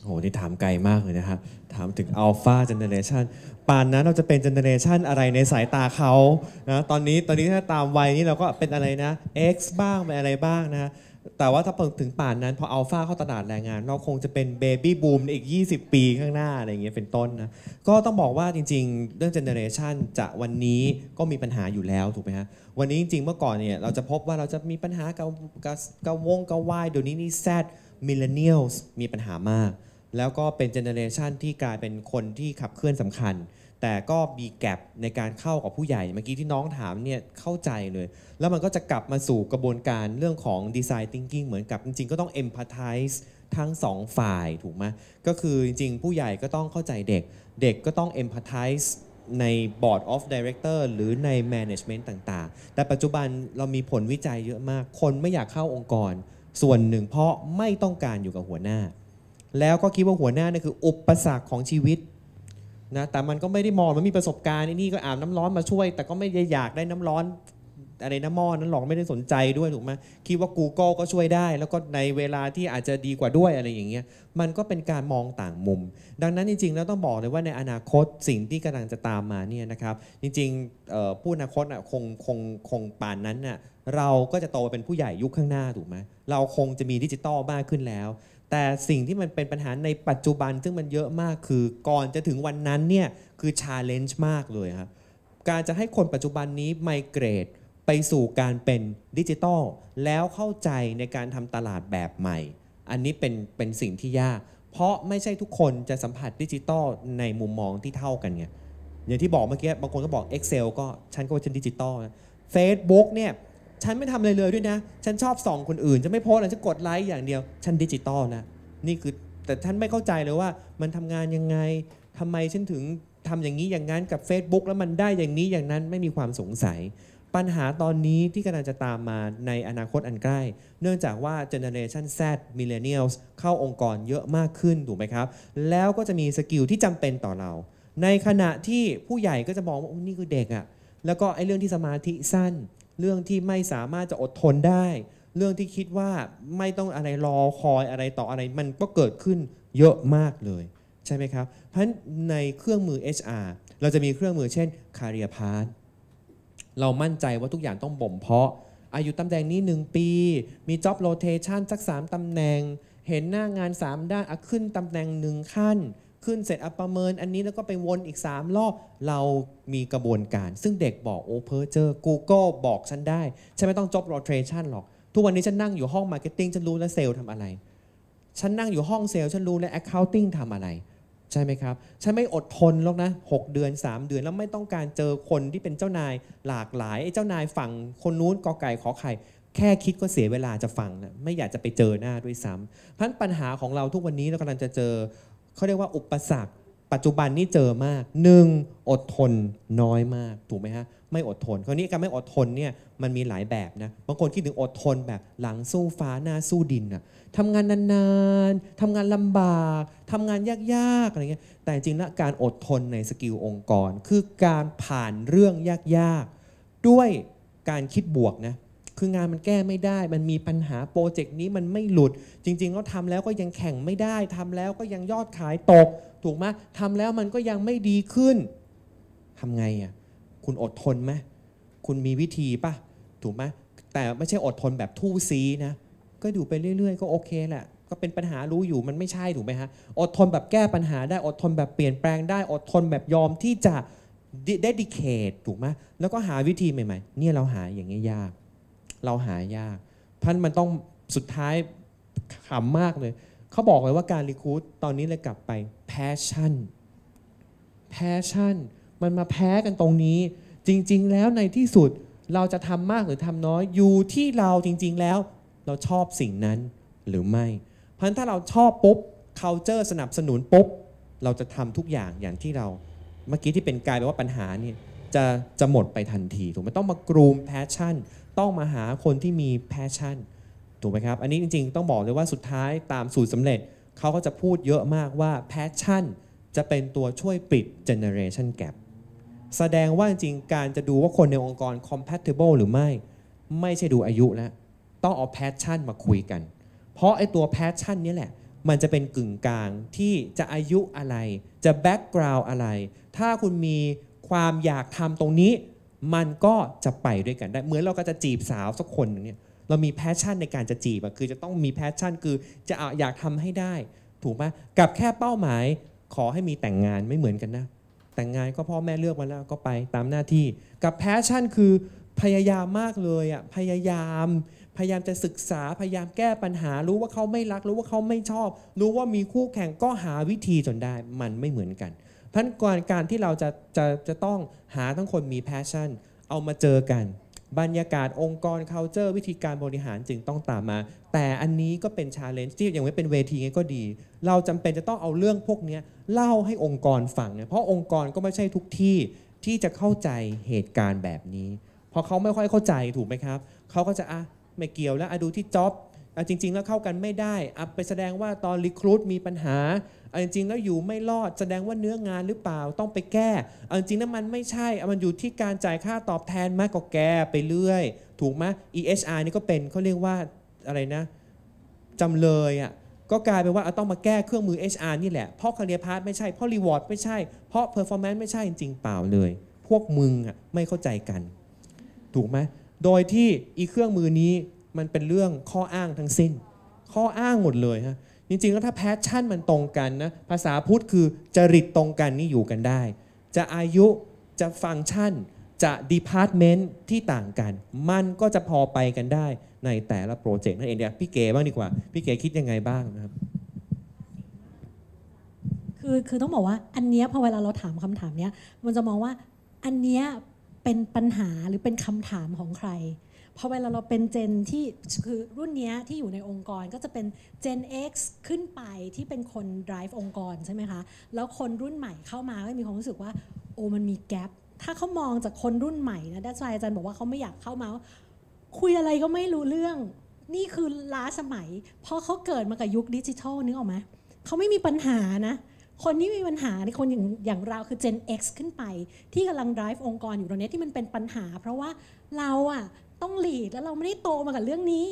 โอ้โหนี่ถามไกลมากเลยนะครับถามถึงอัลฟาเจเนอเรชันป่านนั้นเราจะเป็นเจเนอเรชันอะไรในสายตาเขานะตอนนี้ตอนนี้ถ้าตามวัยนี้เราก็เป็นอะไรนะ X บ้างเป็นอะไรบ้างนะแต่ว่าถ้าถึงป่านนั้นพออัลฟาเข้าตลาดแรงงานเราคงจะเป็นเบบี้บูมอีกยี่สิบปีข้างหน้าอะไรอย่างเงี้ยเป็นต้นนะก็ต้องบอกว่าจริงๆเรื่องเจเนอเรชันจะวันนี้ก็มีปัญหาอยู่แล้วถูกไหมฮะวันนี้จริงๆเมื่อก่อนเนี่ยเราจะพบว่าเราจะมีปัญหากับกับวงกับวายเดี๋ยวนี้นี่แซดมิลเลนเนียลมีปัญหามากแล้วก็เป็นเจเนอเรชันที่กลายเป็นคนที่ขับเคลื่อนสำคัญแต่ก็มีแกลบในการเข้ากับผู้ใหญ่เมื่อกี้ที่น้องถามเนี่ยเข้าใจเลยแล้วมันก็จะกลับมาสู่กระบวนการเรื่องของ Design Thinking เหมือนกับจริงๆก็ต้อง Empathize ทั้งสองฝ่ายถูกไหมก็คือจริงๆผู้ใหญ่ก็ต้องเข้าใจเด็กเด็กก็ต้อง Empathize ใน Board of Director หรือใน Management ต่างๆแต่ปัจจุบันเรามีผลวิจัยเยอะมากคนไม่อยากเข้าองค์กรส่วนหนึ่งเพราะไม่ต้องการอยู่กับหัวหน้าแล้วก็คิดว่าหัวหน้านี่คืออุปสรรคของชีวิตนะแต่มันก็ไม่ได้มองมันมีประสบการณ์นี่ก็อาบน้ำร้อนมาช่วยแต่ก็ไม่ได้อยากได้น้ำร้อนอะไรน้ำมอนั้นหรอกไม่ได้สนใจด้วยถูกไหมคิดว่า Google ก็ช่วยได้แล้วก็ในเวลาที่อาจจะดีกว่าด้วยอะไรอย่างเงี้ยมันก็เป็นการมองต่างมุมดังนั้นจริงๆแล้วต้องบอกเลยว่าในอนาคตสิ่งที่กำลังจะตามมาเนี่ยนะครับจริงๆผู้อนาคตอ่ะคงคงคงป่านนั้นน่ะเราก็จะโตเป็นผู้ใหญ่ยุคข้างหน้าถูกไหมเราคงจะมีดิจิตอลมากขึ้นแล้ว แต่สิ่งที่มันเป็นปัญหาในปัจจุบันซึ่งมันเยอะมากคือก่อนจะถึงวันนั้นเนี่ยคือ challenge มากเลยครับการจะให้คนปัจจุบันนี้ migrate ไปสู่การเป็นดิจิทัลแล้วเข้าใจในการทำตลาดแบบใหม่อันนี้เป็นเป็นสิ่งที่ยากเพราะไม่ใช่ทุกคนจะสัมผัสดิจิทัลในมุมมองที่เท่ากันไงอย่างที่บอกเมื่อกี้บางคนก็บอก Excel ก็ฉันก็ว่าฉันดิจิทัลนะ Facebook เนี่ยฉันไม่ทำอะไรเลยด้วยนะฉันชอบส่องคนอื่นจะไม่โพสอะไรจะกดไลค์อย่างเดียวฉันดิจิทัลนะนี่คือแต่ฉันไม่เข้าใจเลยว่ามันทำงานยังไงทำไมฉันถึงทำอย่างนี้อย่างนั้นกับ Facebook แล้วมันได้อย่างนี้อย่างนั้นไม่มีความสงสัยปัญหาตอนนี้ที่กำลังจะตามมาในอนาคตอันใกล้เนื่องจากว่า Generation แซด Millennials เข้าองค์กรเยอะมากขึ้นถูกไหมครับแล้วก็จะมีสกิลที่จำเป็นต่อเราในขณะที่ผู้ใหญ่ก็จะมองว่านี่คือเด็กอ่ะแล้วก็ไอ้เรื่องที่สมาธิสั้นเรื่องที่ไม่สามารถจะอดทนได้เรื่องที่คิดว่าไม่ต้องอะไรรอคอยอะไรต่ออะไรมันก็เกิดขึ้นเยอะมากเลยใช่ไหมครับเพราะฉะนั้นในเครื่องมือ เอช อาร์ เราจะมีเครื่องมือเช่น Career Pathเรามั่นใจว่าทุกอย่างต้องบ่มเพาะอายุตำแหน่งนี้หนึ่งปีมี job rotation สักสามตำแหน่งเห็นหน้างานสามด้านขึ้นตำแหน่งหนึ่งขั้นขึ้นเสร็จอัปประเมินอันนี้แล้วก็ไปวนอีกสามรอบเรามีกระบวนการซึ่งเด็กบอกโอ้เพอเจอ Google บอกฉันได้ฉันไม่ต้อง job rotation หรอกทุกวันนี้ฉันนั่งอยู่ห้อง marketing ฉันรู้แล้วเซลล์ทำอะไรฉันนั่งอยู่ห้องเซลล์ฉันรู้แล้ว accounting ทำอะไรใช่ไหมครับฉันไม่อดทนหรอกนะหกเดือนสามเดือนแล้วไม่ต้องการเจอคนที่เป็นเจ้านายหลากหลายไอ้เจ้านายฝั่งคนนู้นกอไก่ขอไข่แค่คิดก็เสียเวลาจะฟังนะไม่อยากจะไปเจอหน้าด้วยซ้ำเพราะปัญหาของเราทุกวันนี้เรากำลังจะเจอเขาเรียกว่าอุปสรรคปัจจุบันนี่เจอมากหนึ่งอดทนน้อยมากถูกไหมฮะไม่อดทนคราวนี้การไม่อดทนเนี่ยมันมีหลายแบบนะบางคนคิดถึงอดทนแบบหลังสู้ฟ้าหน้าสู้ดินนะทำงานนานๆทำงานลำบากทำงานยากๆอะไรเงี้ยแต่จริงๆแล้วการอดทนในสกิลองค์กรคือการผ่านเรื่องยากๆด้วยการคิดบวกนะคืองานมันแก้ไม่ได้มันมีปัญหาโปรเจกต์นี้มันไม่หลุดจริงๆแล้วทำแล้วก็ยังแข่งไม่ได้ทำแล้วก็ยังยอดขายตกถูกไหมทำแล้วมันก็ยังไม่ดีขึ้นทำไงอ่ะคุณอดทนไหมคุณมีวิธีป่ะถูกไหมแต่ไม่ใช่อดทนแบบทู่ซีนะก็อยู่ไปเรื่อยๆก็โอเคแหละก็เป็นปัญหารู้อยู่มันไม่ใช่ถูกไหมฮะอดทนแบบแก้ปัญหาได้อดทนแบบเปลี่ยนแปลงได้อดทนแบบยอมที่จะ dedicate ถูกไหมแล้วก็หาวิธีใหม่ๆเนี่ยเราหาอย่างนี้ยากเราหายากพันมันต้องสุดท้ายขำมากเลยเขาบอกเลยว่าการรีคูดตอนนี้เลยกลับไปแพชชั่นแพชชั่นมันมาแพ้กันตรงนี้จริงๆแล้วในที่สุดเราจะทำมากหรือทำน้อยอยู่ที่เราจริงๆแล้วเราชอบสิ่งนั้นหรือไม่พันถ้าเราชอบปุ๊บ culture สนับสนุนปุ๊บเราจะทำทุกอย่างอย่างที่เราเมื่อกี้ที่เป็นกลายเป็นว่าปัญหานี่จะจะหมดไปทันทีถูกไหมต้องมากรูมแพชชั่นต้องมาหาคนที่มีแพชชั่นถูกไหมครับอันนี้จริงๆต้องบอกเลยว่าสุดท้ายตามสูตรสำเร็จเขาก็จะพูดเยอะมากว่าแพชชั่นจะเป็นตัวช่วยปิดเจเนเรชันแกปแสดงว่าจริงๆการจะดูว่าคนในองค์กร compatible หรือไม่ไม่ใช่ดูอายุแล้วต้องเอาแพชชั่นมาคุยกันเพราะไอ้ตัวแพชชั่นนี่แหละมันจะเป็นกึ่งกลางที่จะอายุอะไรจะแบ็กกราวด์อะไรถ้าคุณมีความอยากทำตรงนี้มันก็จะไปด้วยกันได้เหมือนเราก็จะจีบสาวสักคนนึงเนี่ยเรามีแพชชั่นในการจะจีบคือจะต้องมีแพชชั่นคือจะอยากทำให้ได้ถูกไหมกับแค่เป้าหมายขอให้มีแต่งงานไม่เหมือนกันนะแต่งงานก็พ่อแม่เลือกมาแล้วก็ไปตามหน้าที่กับแพชชั่นคือพยายามมากเลยอ่ะพยายามพยายามจะศึกษาพยายามแก้ปัญหารู้ว่าเขาไม่รักรู้ว่าเขาไม่ชอบรู้ว่ามีคู่แข่งก็หาวิธีจนได้มันไม่เหมือนกันท่านก่อนการที่เราจะจะจะต้องหาทั้งคนมีแพชชั่นเอามาเจอกันบรรยากาศองค์กร culture วิธีการบริหารจึงต้องตามมาแต่อันนี้ก็เป็น challenge ที่อย่างไม่เป็นเวทีไงก็ดีเราจำเป็นจะต้องเอาเรื่องพวกนี้เล่าให้องค์กรฟังเนี่ยเพราะองค์กรก็ไม่ใช่ทุกที่ที่จะเข้าใจเหตุการณ์แบบนี้พอเขาไม่ค่อยเข้าใจถูกไหมครับเขาก็จะอ่ะไม่เกี่ยวแล้วดูที่จ็อบจริงๆแล้วเข้ากันไม่ได้อัพไปแสดงว่าตอนรีครูทมีปัญหาจริงๆแล้วอยู่ไม่รอดแสดงว่าเนื้องานหรือเปล่าต้องไปแก้จริงๆแล้วมันไม่ใช่มันอยู่ที่การจ่ายค่าตอบแทนมากกว่าแก้ไปเรื่อยถูกไหม อี เอช อาร์ นี่ก็เป็นเขาเรียกว่าอะไรนะจำเลยอ่ะก็กลายเป็นว่าต้องมาแก้เครื่องมือ เอช อาร์ นี่แหละเพราะคาเรียพาร์ทไม่ใช่เพราะรีวอร์ดไม่ใช่เพราะเพอร์ฟอร์แมนซ์ไม่ใช่จริงๆเปล่าเลยพวกมึงอ่ะไม่เข้าใจกันถูกไหมโดยที่อีเครื่องมือนี้มันเป็นเรื่องข้ออ้างทั้งสิ้นข้ออ้างหมดเลยฮะ จริงๆแล้วถ้าแพชชั่นมันตรงกันนะภาษาพูดคือจริตตรงกันนี่อยู่กันได้จะอายุจะฟังก์ชันจะดีพาร์ตเมนต์ที่ต่างกันมันก็จะพอไปกันได้ในแต่ละโปรเจกต์นั่นเองเดี๋ยวพี่เก๋บ้างดีกว่าพี่เก๋คิดยังไงบ้างนะครับคือคือต้องบอกว่าอันเนี้ยพอเวลาเราถามคำถามเนี้ยมันจะมองว่าอันเนี้ยเป็นปัญหาหรือเป็นคำถามของใครพอเวลาเราเป็นเจนที่คือรุ่นเนี้ยที่อยู่ในองค์กรก็จะเป็นเจน X ขึ้นไปที่เป็นคน drive องค์กรใช่ไหมคะแล้วคนรุ่นใหม่เข้ามาก็มีความรู้สึกว่าโอ้มันมีแกปถ้าเขามองจากคนรุ่นใหม่นะด้านใจอาจารย์บอกว่าเขาไม่อยากเข้ามาคุยอะไรก็ไม่รู้เรื่องนี่คือล้าสมัยเพราะเขาเกิดมากับยุคดิจิทัลนึกออกไหมเขาไม่มีปัญหานะคนที่มีปัญหาในคนอย่างอย่างเราคือ Gen X ขึ้นไปที่กำลัง drive องค์กรอยู่ตรงนี้ที่มันเป็นปัญหาเพราะว่าเราอะต้อง lead แล้วเราไม่ได้โตมากับเรื่องนี้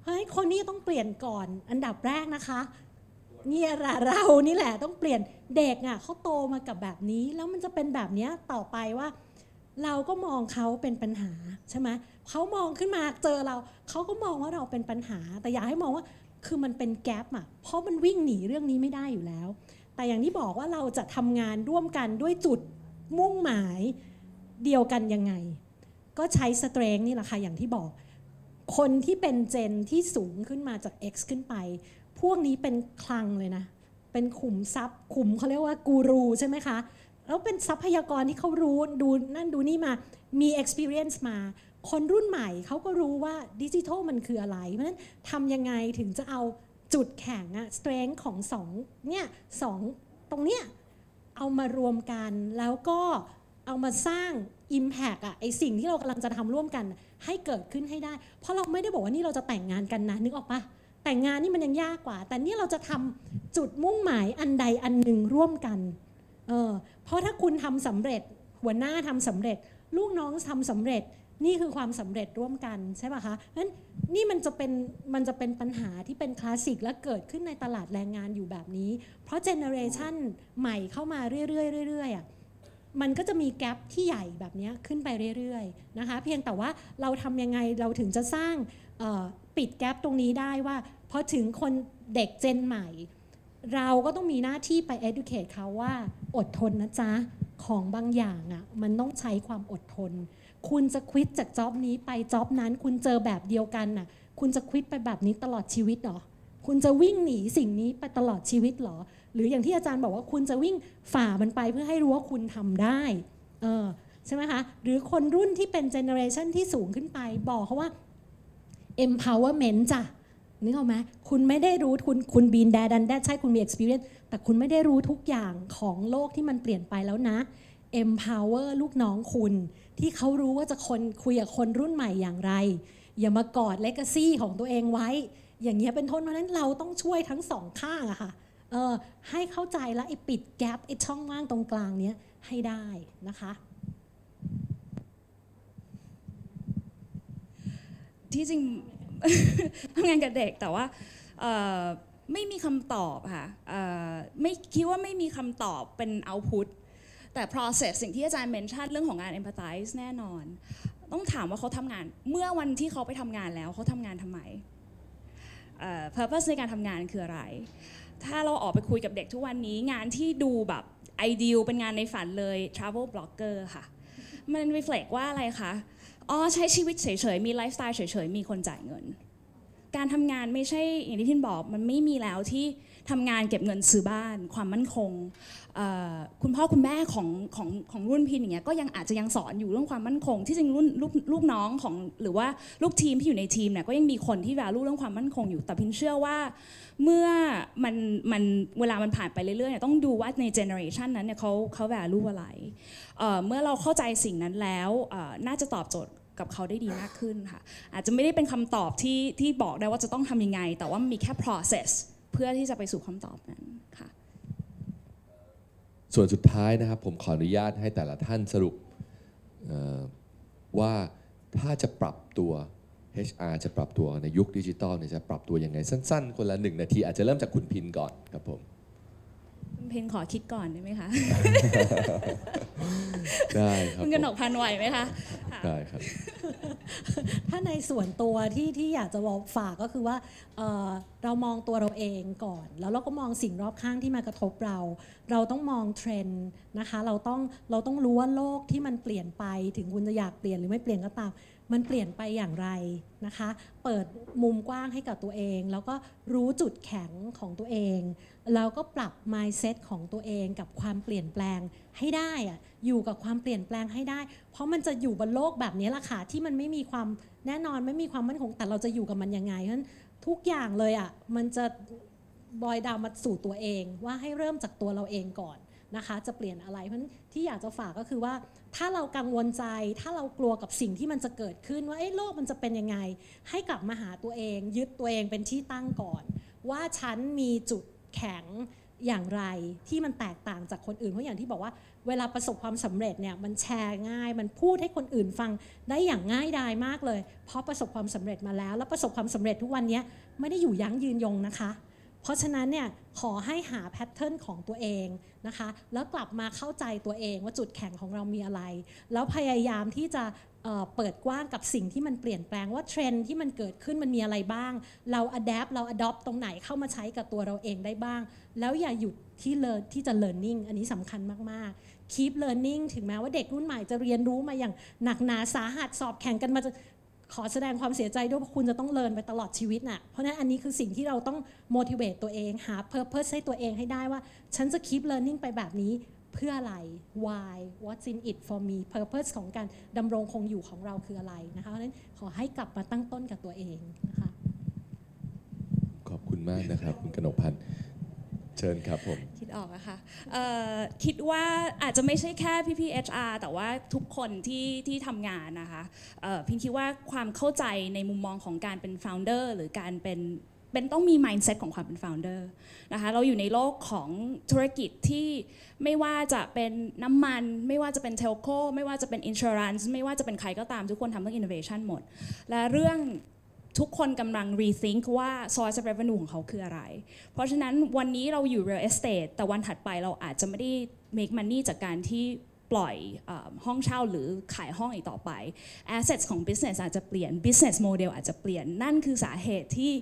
เพราะฉะนั้นคนนี้ต้องเปลี่ยนก่อนอันดับแรกนะคะเนี่ยเรานี่แหละต้องเปลี่ยนเด็กอะเขาโตมากับแบบนี้แล้วมันจะเป็นแบบนี้ต่อไปว่าเราก็มองเขาเป็นปัญหาใช่ไหมเขามองขึ้นมาเจอเราเขาก็มองว่าเราเป็นปัญหาแต่อยากให้มองว่าคือมันเป็นแกปอะเพราะมันวิ่งหนีเรื่องนี้ไม่ได้อยู่แล้วแต่อย่างที่บอกว่าเราจะทำงานร่วมกันด้วยจุดมุ่งหมายเดียวกันยังไงก็ใช้สเตรนท์นี่แหละค่ะอย่างที่บอกคนที่เป็นเจนที่สูงขึ้นมาจาก X ขึ้นไปพวกนี้เป็นคลังเลยนะเป็นขุมทรัพย์ขุมเขาเรียกว่ากูรูใช่ไหมคะแล้วเป็นทรัพยากรที่เขารู้ดูนั่นดูนี่มามี experience มาคนรุ่นใหม่เขาก็รู้ว่าดิจิทัลมันคืออะไรเพราะฉะนั้นทำยังไงถึงจะเอาจุดแข็งอะ strength ของสองเนี่ยสองตรงเนี้ยเอามารวมกันแล้วก็เอามาสร้าง impact อะไอสิ่งที่เรากำลังจะทำร่วมกันให้เกิดขึ้นให้ได้เพราะเราไม่ได้บอกว่านี่เราจะแต่งงานกันนะนึกออกปะแต่งงานนี่มันยังยากกว่าแต่นี่เราจะทำจุดมุ่งหมายอันใดอันหนึ่งร่วมกันเออเพราะถ้าคุณทำสำเร็จหัวหน้าทำสำเร็จลูกน้องทำสำเร็จนี่คือความสำเร็จร่วมกันใช่ป่ะคะงั้นนี่มันจะเป็นมันจะเป็นปัญหาที่เป็นคลาสสิกและเกิดขึ้นในตลาดแรงงานอยู่แบบนี้เพราะเจเนอเรชันใหม่เข้ามาเรื่อยๆเรื่อยๆอ่ะมันก็จะมีแกลบที่ใหญ่แบบนี้ขึ้นไปเรื่อยๆนะคะเพียงแต่ว่าเราทำยังไงเราถึงจะสร้างปิดแกลบตรงนี้ได้ว่าพอถึงคนเด็กเจนใหม่เราก็ต้องมีหน้าที่ไป educate เขาว่าอดทนนะจ๊ะของบางอย่างอ่ะมันต้องใช้ความอดทนคุณจะควิดจากจ็อบนี้ไปจ็อบนั้นคุณเจอแบบเดียวกันน่ะคุณจะควิดไปแบบนี้ตลอดชีวิตเหรอคุณจะวิ่งหนีสิ่งนี้ไปตลอดชีวิตเหรอหรืออย่างที่อาจารย์บอกว่าคุณจะวิ่งฝ่ามันไปเพื่อให้รู้ว่าคุณทำได้เออใช่ไหมคะหรือคนรุ่นที่เป็นเจเนอเรชันที่สูงขึ้นไปบอกเขาว่า empowerment จ้ะนึกออกไหมคุณไม่ได้รู้คุณคุณบีนแดดันแดดใช่คุณมี experience แต่คุณไม่ได้รู้ทุกอย่างของโลกที่มันเปลี่ยนไปแล้วนะEmpower ลูกน้องคุณที่เขารู้ว่าจะคนคุยกับคนรุ่นใหม่อย่างไรอย่ามากอด legacy ของตัวเองไว้อย่างเงี้ยเป็นต้นเพราะนั้นเราต้องช่วยทั้งสองข้างอะค่ะเออให้เข้าใจและไอ้ปิดแกปไอ้ช่องว่างตรงกลางเนี้ยให้ได้นะคะที่จริงทำงานกับเด็กแต่ว่าไม่มีคำตอบค่ะไม่คิดว่าไม่มีคำตอบเป็นเอาต์พุตแต่ process สิ่งที่อาจารย์ mention เรื่องของงาน empathize แน่นอนต้องถามว่าเขาทำงานเมื่อวันที่เขาไปทำงานแล้วเขาทำงานทำไม uh, purpose ในการทำงานคืออะไรถ้าเราออกไปคุยกับเด็กทุกวันนี้งานที่ดูแบบ ideal เป็นงานในฝันเลย travel blogger ค่ะมัน reflect ว่าอะไรคะอ๋อใช้ชีวิตเฉยๆมี lifestyle เฉยๆมีคนจ่ายเงินการทำงานไม่ใช่อย่างที่ทินบอกมันไม่มีแล้วที่ทำงานเก็บเงินซื้อบ้านความมั่นคงคุณพ่อคุณแม่ของของของรุ่นพี่อย่างเงี้ยก็ยังอาจจะยังสอนอยู่เรื่องความมั่นคงที่จริงรุ่นลูกน้องของหรือว่าลูกทีมที่อยู่ในทีมเนี่ยก็ยังมีคนที่ value เรื่องความมั่นคงอยู่แต่พินเชื่อว่าเมื่อมันมันเวลามันผ่านไปเรื่อยๆเนี่ยต้องดูว่าใน generation นั้นเนี่ยเขาเขา value อะไรเมื่อเราเข้าใจสิ่งนั้นแล้วน่าจะตอบโจทย์กับเขาได้ดีมากขึ้นค่ะอาจจะไม่ได้เป็นคำตอบที่ที่บอกได้ว่าจะต้องทำยังไงแต่ว่ามีแค่ process เพื่อที่จะไปสู่คำตอบนั้นค่ะส่วนสุดท้ายนะครับผมขออนุญาตให้แต่ละท่านสรุปว่าถ้าจะปรับตัว เอช อาร์ จะปรับตัวในยุคดิจิตอลเนี่ยจะปรับตัวยังไงสั้นๆคนละหนึ่งนาทีอาจจะเริ่มจากคุณพินก่อนครับผมเพนขอคิดก่อนได้ไหมคะ ได้ครับคุณกนกพันไหวไหมคะ ค่ะได้ครับ ถ้าในส่วนตัวที่ที่อยากจะบอกฝากก็คือว่า เอ่อ เรามองตัวเราเองก่อนแล้วเราก็มองสิ่งรอบข้างที่มากระทบเราเราต้องมองเทรนด์นะคะเราต้องเราต้องรู้ว่าโลกที่มันเปลี่ยนไปถึงคุณจะอยากเปลี่ยนหรือไม่เปลี่ยนก็ตามมันเปลี่ยนไปอย่างไรนะคะเปิดมุมกว้างให้กับตัวเองแล้วก็รู้จุดแข็งของตัวเองแล้วก็ปรับ mindset ของตัวเองกับความเปลี่ยนแปลงให้ได้อะอยู่กับความเปลี่ยนแปลงให้ได้เพราะมันจะอยู่บนโลกแบบนี้แหละค่ะที่มันไม่มีความแน่นอนไม่มีความมั่นคงแต่เราจะอยู่กับมันยังไงเพราะฉะนั้นทุกอย่างเลยอะมันจะบอยดาวมาสู่ตัวเองว่าให้เริ่มจากตัวเราเองก่อนนะคะจะเปลี่ยนอะไรเพราะฉะนั้นที่อยากจะฝากก็คือว่าถ้าเรากังวลใจถ้าเรากลัวกับสิ่งที่มันจะเกิดขึ้นว่าเอ๊ะโลกมันจะเป็นยังไงให้กลับมาหาตัวเองยึดตัวเองเป็นที่ตั้งก่อนว่าฉันมีจุดแข็งอย่างไรที่มันแตกต่างจากคนอื่นเพราะอย่างที่บอกว่าเวลาประสบความสำเร็จเนี่ยมันแชร์ง่ายมันพูดให้คนอื่นฟังได้อย่างง่ายดายมากเลยเพราะประสบความสำเร็จมาแล้วและประสบความสำเร็จทุกวันนี้ไม่ได้อยู่ยั้งยืนยงนะคะเพราะฉะนั้นเนี่ยขอให้หาแพทเทิร์นของตัวเองนะคะแล้วกลับมาเข้าใจตัวเองว่าจุดแข็งของเรามีอะไรแล้วพยายามที่จะเอ่อเปิดกว้างกับสิ่งที่มันเปลี่ยนแปลงว่าเทรนด์ที่มันเกิดขึ้นมันมีอะไรบ้างเราอะแดปเราอะดอปตรงไหนเข้ามาใช้กับตัวเราเองได้บ้างแล้วอย่าหยุดที่เลิร์นที่จะเลิร์นนิ่งอันนี้สำคัญมากๆ keep learning ถึงแม้ว่าเด็กรุ่นใหม่จะเรียนรู้มาอย่างหนักหนาสาหัสสอบแข่งกันมาขอแสดงความเสียใจด้วยเพราะคุณจะต้องเรียนไปตลอดชีวิตน่ะเพราะฉะนั้นอันนี้คือสิ่งที่เราต้อง motivate ตัวเองหา purpose ให้ตัวเองให้ได้ว่าฉันจะ keep learning ไปแบบนี้เพื่ออะไร why what's in it for me purpose ของการดำรงคงอยู่ของเราคืออะไรนะคะเพราะฉะนั้นขอให้กลับมาตั้งต้นกับตัวเองนะคะขอบคุณมากนะครับคุณกนกพันธ์เชิญครับผมคิดออกนะคะคิดว่าอาจจะไม่ใช่แค่พี่พี่ เอช อาร์ แต่ว่าทุกคนที่ที่ทำงานนะคะพิงคิดว่าความเข้าใจในมุมมองของการเป็น founder หรือการเป็นเป็นต้องมี mindset ของความเป็น founder นะคะเราอยู่ในโลกของธุรกิจที่ไม่ว่าจะเป็นน้ำมันไม่ว่าจะเป็นเทลโคไม่ว่าจะเป็น insurance ไม่ว่าจะเป็นใครก็ตามทุกคนทำเรื่อง innovation หมดและเรื่องทุกคนกำลัง rethink ว่า source of revenue ของเขาคืออะไรเพราะฉะนั้นวันนี้เราอยู่ real estate แต่วันถัดไปเราอาจจะไม่ได้ make money จากการที่ปล่อยห้องเช่าหรือขายห้องอีกต่อไป assets ของ business อาจจะเปลี่ยน business model อาจจะเปลี่ยนนั่นคือสาเหตุที่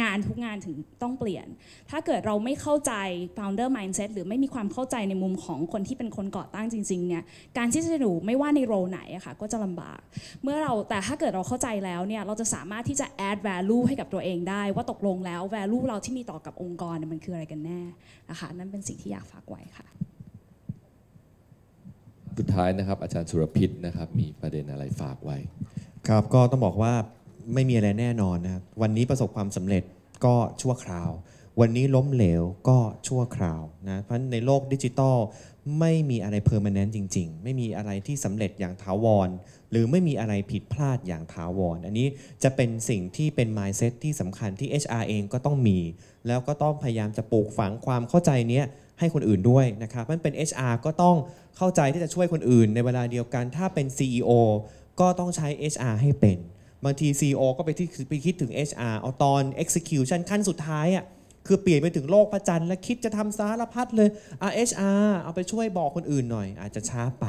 งานทุกงานถึงต้องเปลี่ยนถ้าเกิดเราไม่เข้าใจ founder mindset หรือไม่มีความเข้าใจในมุมของคนที่เป็นคนก่อตั้งจริงๆเนี่ยการที่จะอยู่ไม่ว่าในโรไหนอะค่ะก็จะลำบากเมื่อเราแต่ถ้าเกิดเราเข้าใจแล้วเนี่ยเราจะสามารถที่จะ add value ให้กับตัวเองได้ว่าตกลงแล้ว value เราที่มีต่อกับองค์กรมันคืออะไรกันแน่นะคะนั่นเป็นสิ่งที่อยากฝากไว้ค่ะสุดท้ายนะครับอาจารย์สุรพิษนะครับมีประเด็นอะไรฝากไว้ครับก็ต้องบอกว่าไม่มีอะไรแน่นอนนะครับวันนี้ประสบความสำเร็จก็ชั่วคราววันนี้ล้มเหลวก็ชั่วคราวนะเพราะในโลกดิจิทัลไม่มีอะไรเพอร์มาแนนต์จริงๆไม่มีอะไรที่สำเร็จอย่างถาวรหรือไม่มีอะไรผิดพลาดอย่างถาวรอันนี้จะเป็นสิ่งที่เป็น mindset ที่สำคัญที่ เอช อาร์ เองก็ต้องมีแล้วก็ต้องพยายามจะปลูกฝังความเข้าใจเนี้ยให้คนอื่นด้วยนะครับมันเป็น เอช อาร์ ก็ต้องเข้าใจที่จะช่วยคนอื่นในเวลาเดียวกันถ้าเป็น ซี อี โอ ก็ต้องใช้ เอช อาร์ ให้เป็นบางที ซี อี โอ ก็ไปที่ไปคิดถึง เอช อาร์ เอาตอน execution ขั้นสุดท้ายอ่ะคือเปลี่ยนไปถึงโลกพระจันทร์แล้วคิดจะทำสารพัดเลยอ่ะ เอช อาร์ เอาไปช่วยบอกคนอื่นหน่อยอาจจะช้าไป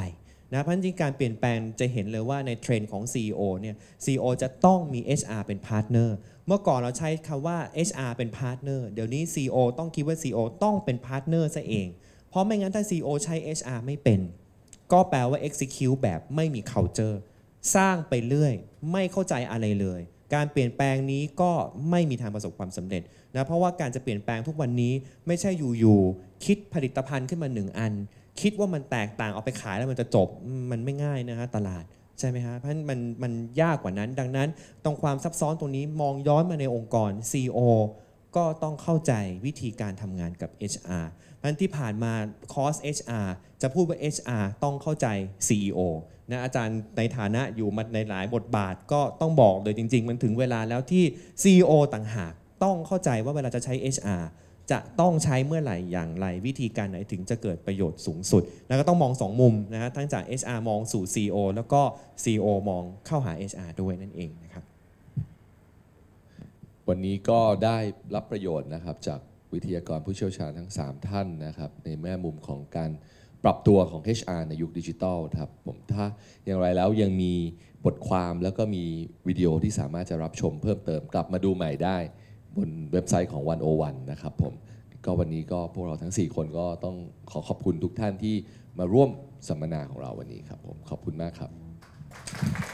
นะเพราะจริงการเปลี่ยนแปลงจะเห็นเลยว่าในเทรนด์ของ ซี อี โอ เนี่ย ซี อี โอ จะต้องมี เอช อาร์ เป็นพาร์ทเนอร์เมื่อก่อนเราใช้คำว่า เอช อาร์ เป็นพาร์ทเนอร์เดี๋ยวนี้ ซี อี โอ ต้องคิดว่า ซี อี โอ ต้องเป็นพาร์ทเนอร์ซะเองเพราะไม่งั้นถ้า ซี อี โอ ใช้ เอช อาร์ ไม่เป็นก็แปลว่า execute แบบไม่มี culture สร้างไปเรื่อยไม่เข้าใจอะไรเลยการเปลี่ยนแปลงนี้ก็ไม่มีทางประสบความสำเร็จนะเพราะว่าการจะเปลี่ยนแปลงทุกวันนี้ไม่ใช่อยู่ๆคิดผลิตภัณฑ์ขึ้นมาหนึ่งอันคิดว่ามันแตกต่างเอาไปขายแล้วมันจะจบมันไม่ง่ายนะฮะตลาดใช่ไหมฮะเพราะมันมันยากกว่านั้นดังนั้นตรงความซับซ้อนตรงนี้มองย้อนมาในองค์กร ซี อี โอ ก็ต้องเข้าใจวิธีการทำงานกับ เอช อาร์ เพราะฉะนั้นที่ผ่านมาคอร์ส เอช อาร์ จะพูดว่า เอช อาร์ ต้องเข้าใจ ซี อี โอ นะอาจารย์ในฐานะอยู่มาในหลายบทบาทก็ต้องบอกเลยจริงๆมันถึงเวลาแล้วที่ ซี อี โอ ต่างหากต้องเข้าใจว่าเวลาจะใช้ เอช อาร์จะต้องใช้เมื่อไหร่อย่างไรวิธีการไหนถึงจะเกิดประโยชน์สูงสุดแล้วก็ต้องมองสองมุมนะฮะทั้งจาก เอช อาร์ มองสู่ ซี อี โอ แล้วก็ ซี อี โอ มองเข้าหา เอช อาร์ ด้วยนั่นเองนะครับวันนี้ก็ได้รับประโยชน์นะครับจากวิทยากรผู้เชี่ยวชาญทั้งสามท่านนะครับในแง่มุมของการปรับตัวของ เอช อาร์ ในยุคดิจิทัลครับผมถ้าอย่างไรแล้วยังมี บทความแล้วก็มีวิดีโอที่สามารถจะรับชมเพิ่มเติมกลับมาดูใหม่ได้บนเว็บไซต์ของหนึ่งศูนย์หนึ่งนะครับผมก็วันนี้ก็พวกเราทั้งสี่คนก็ต้องขอขอบคุณทุกท่านที่มาร่วมสัมมนาของเราวันนี้ครับผมขอบคุณมากครับ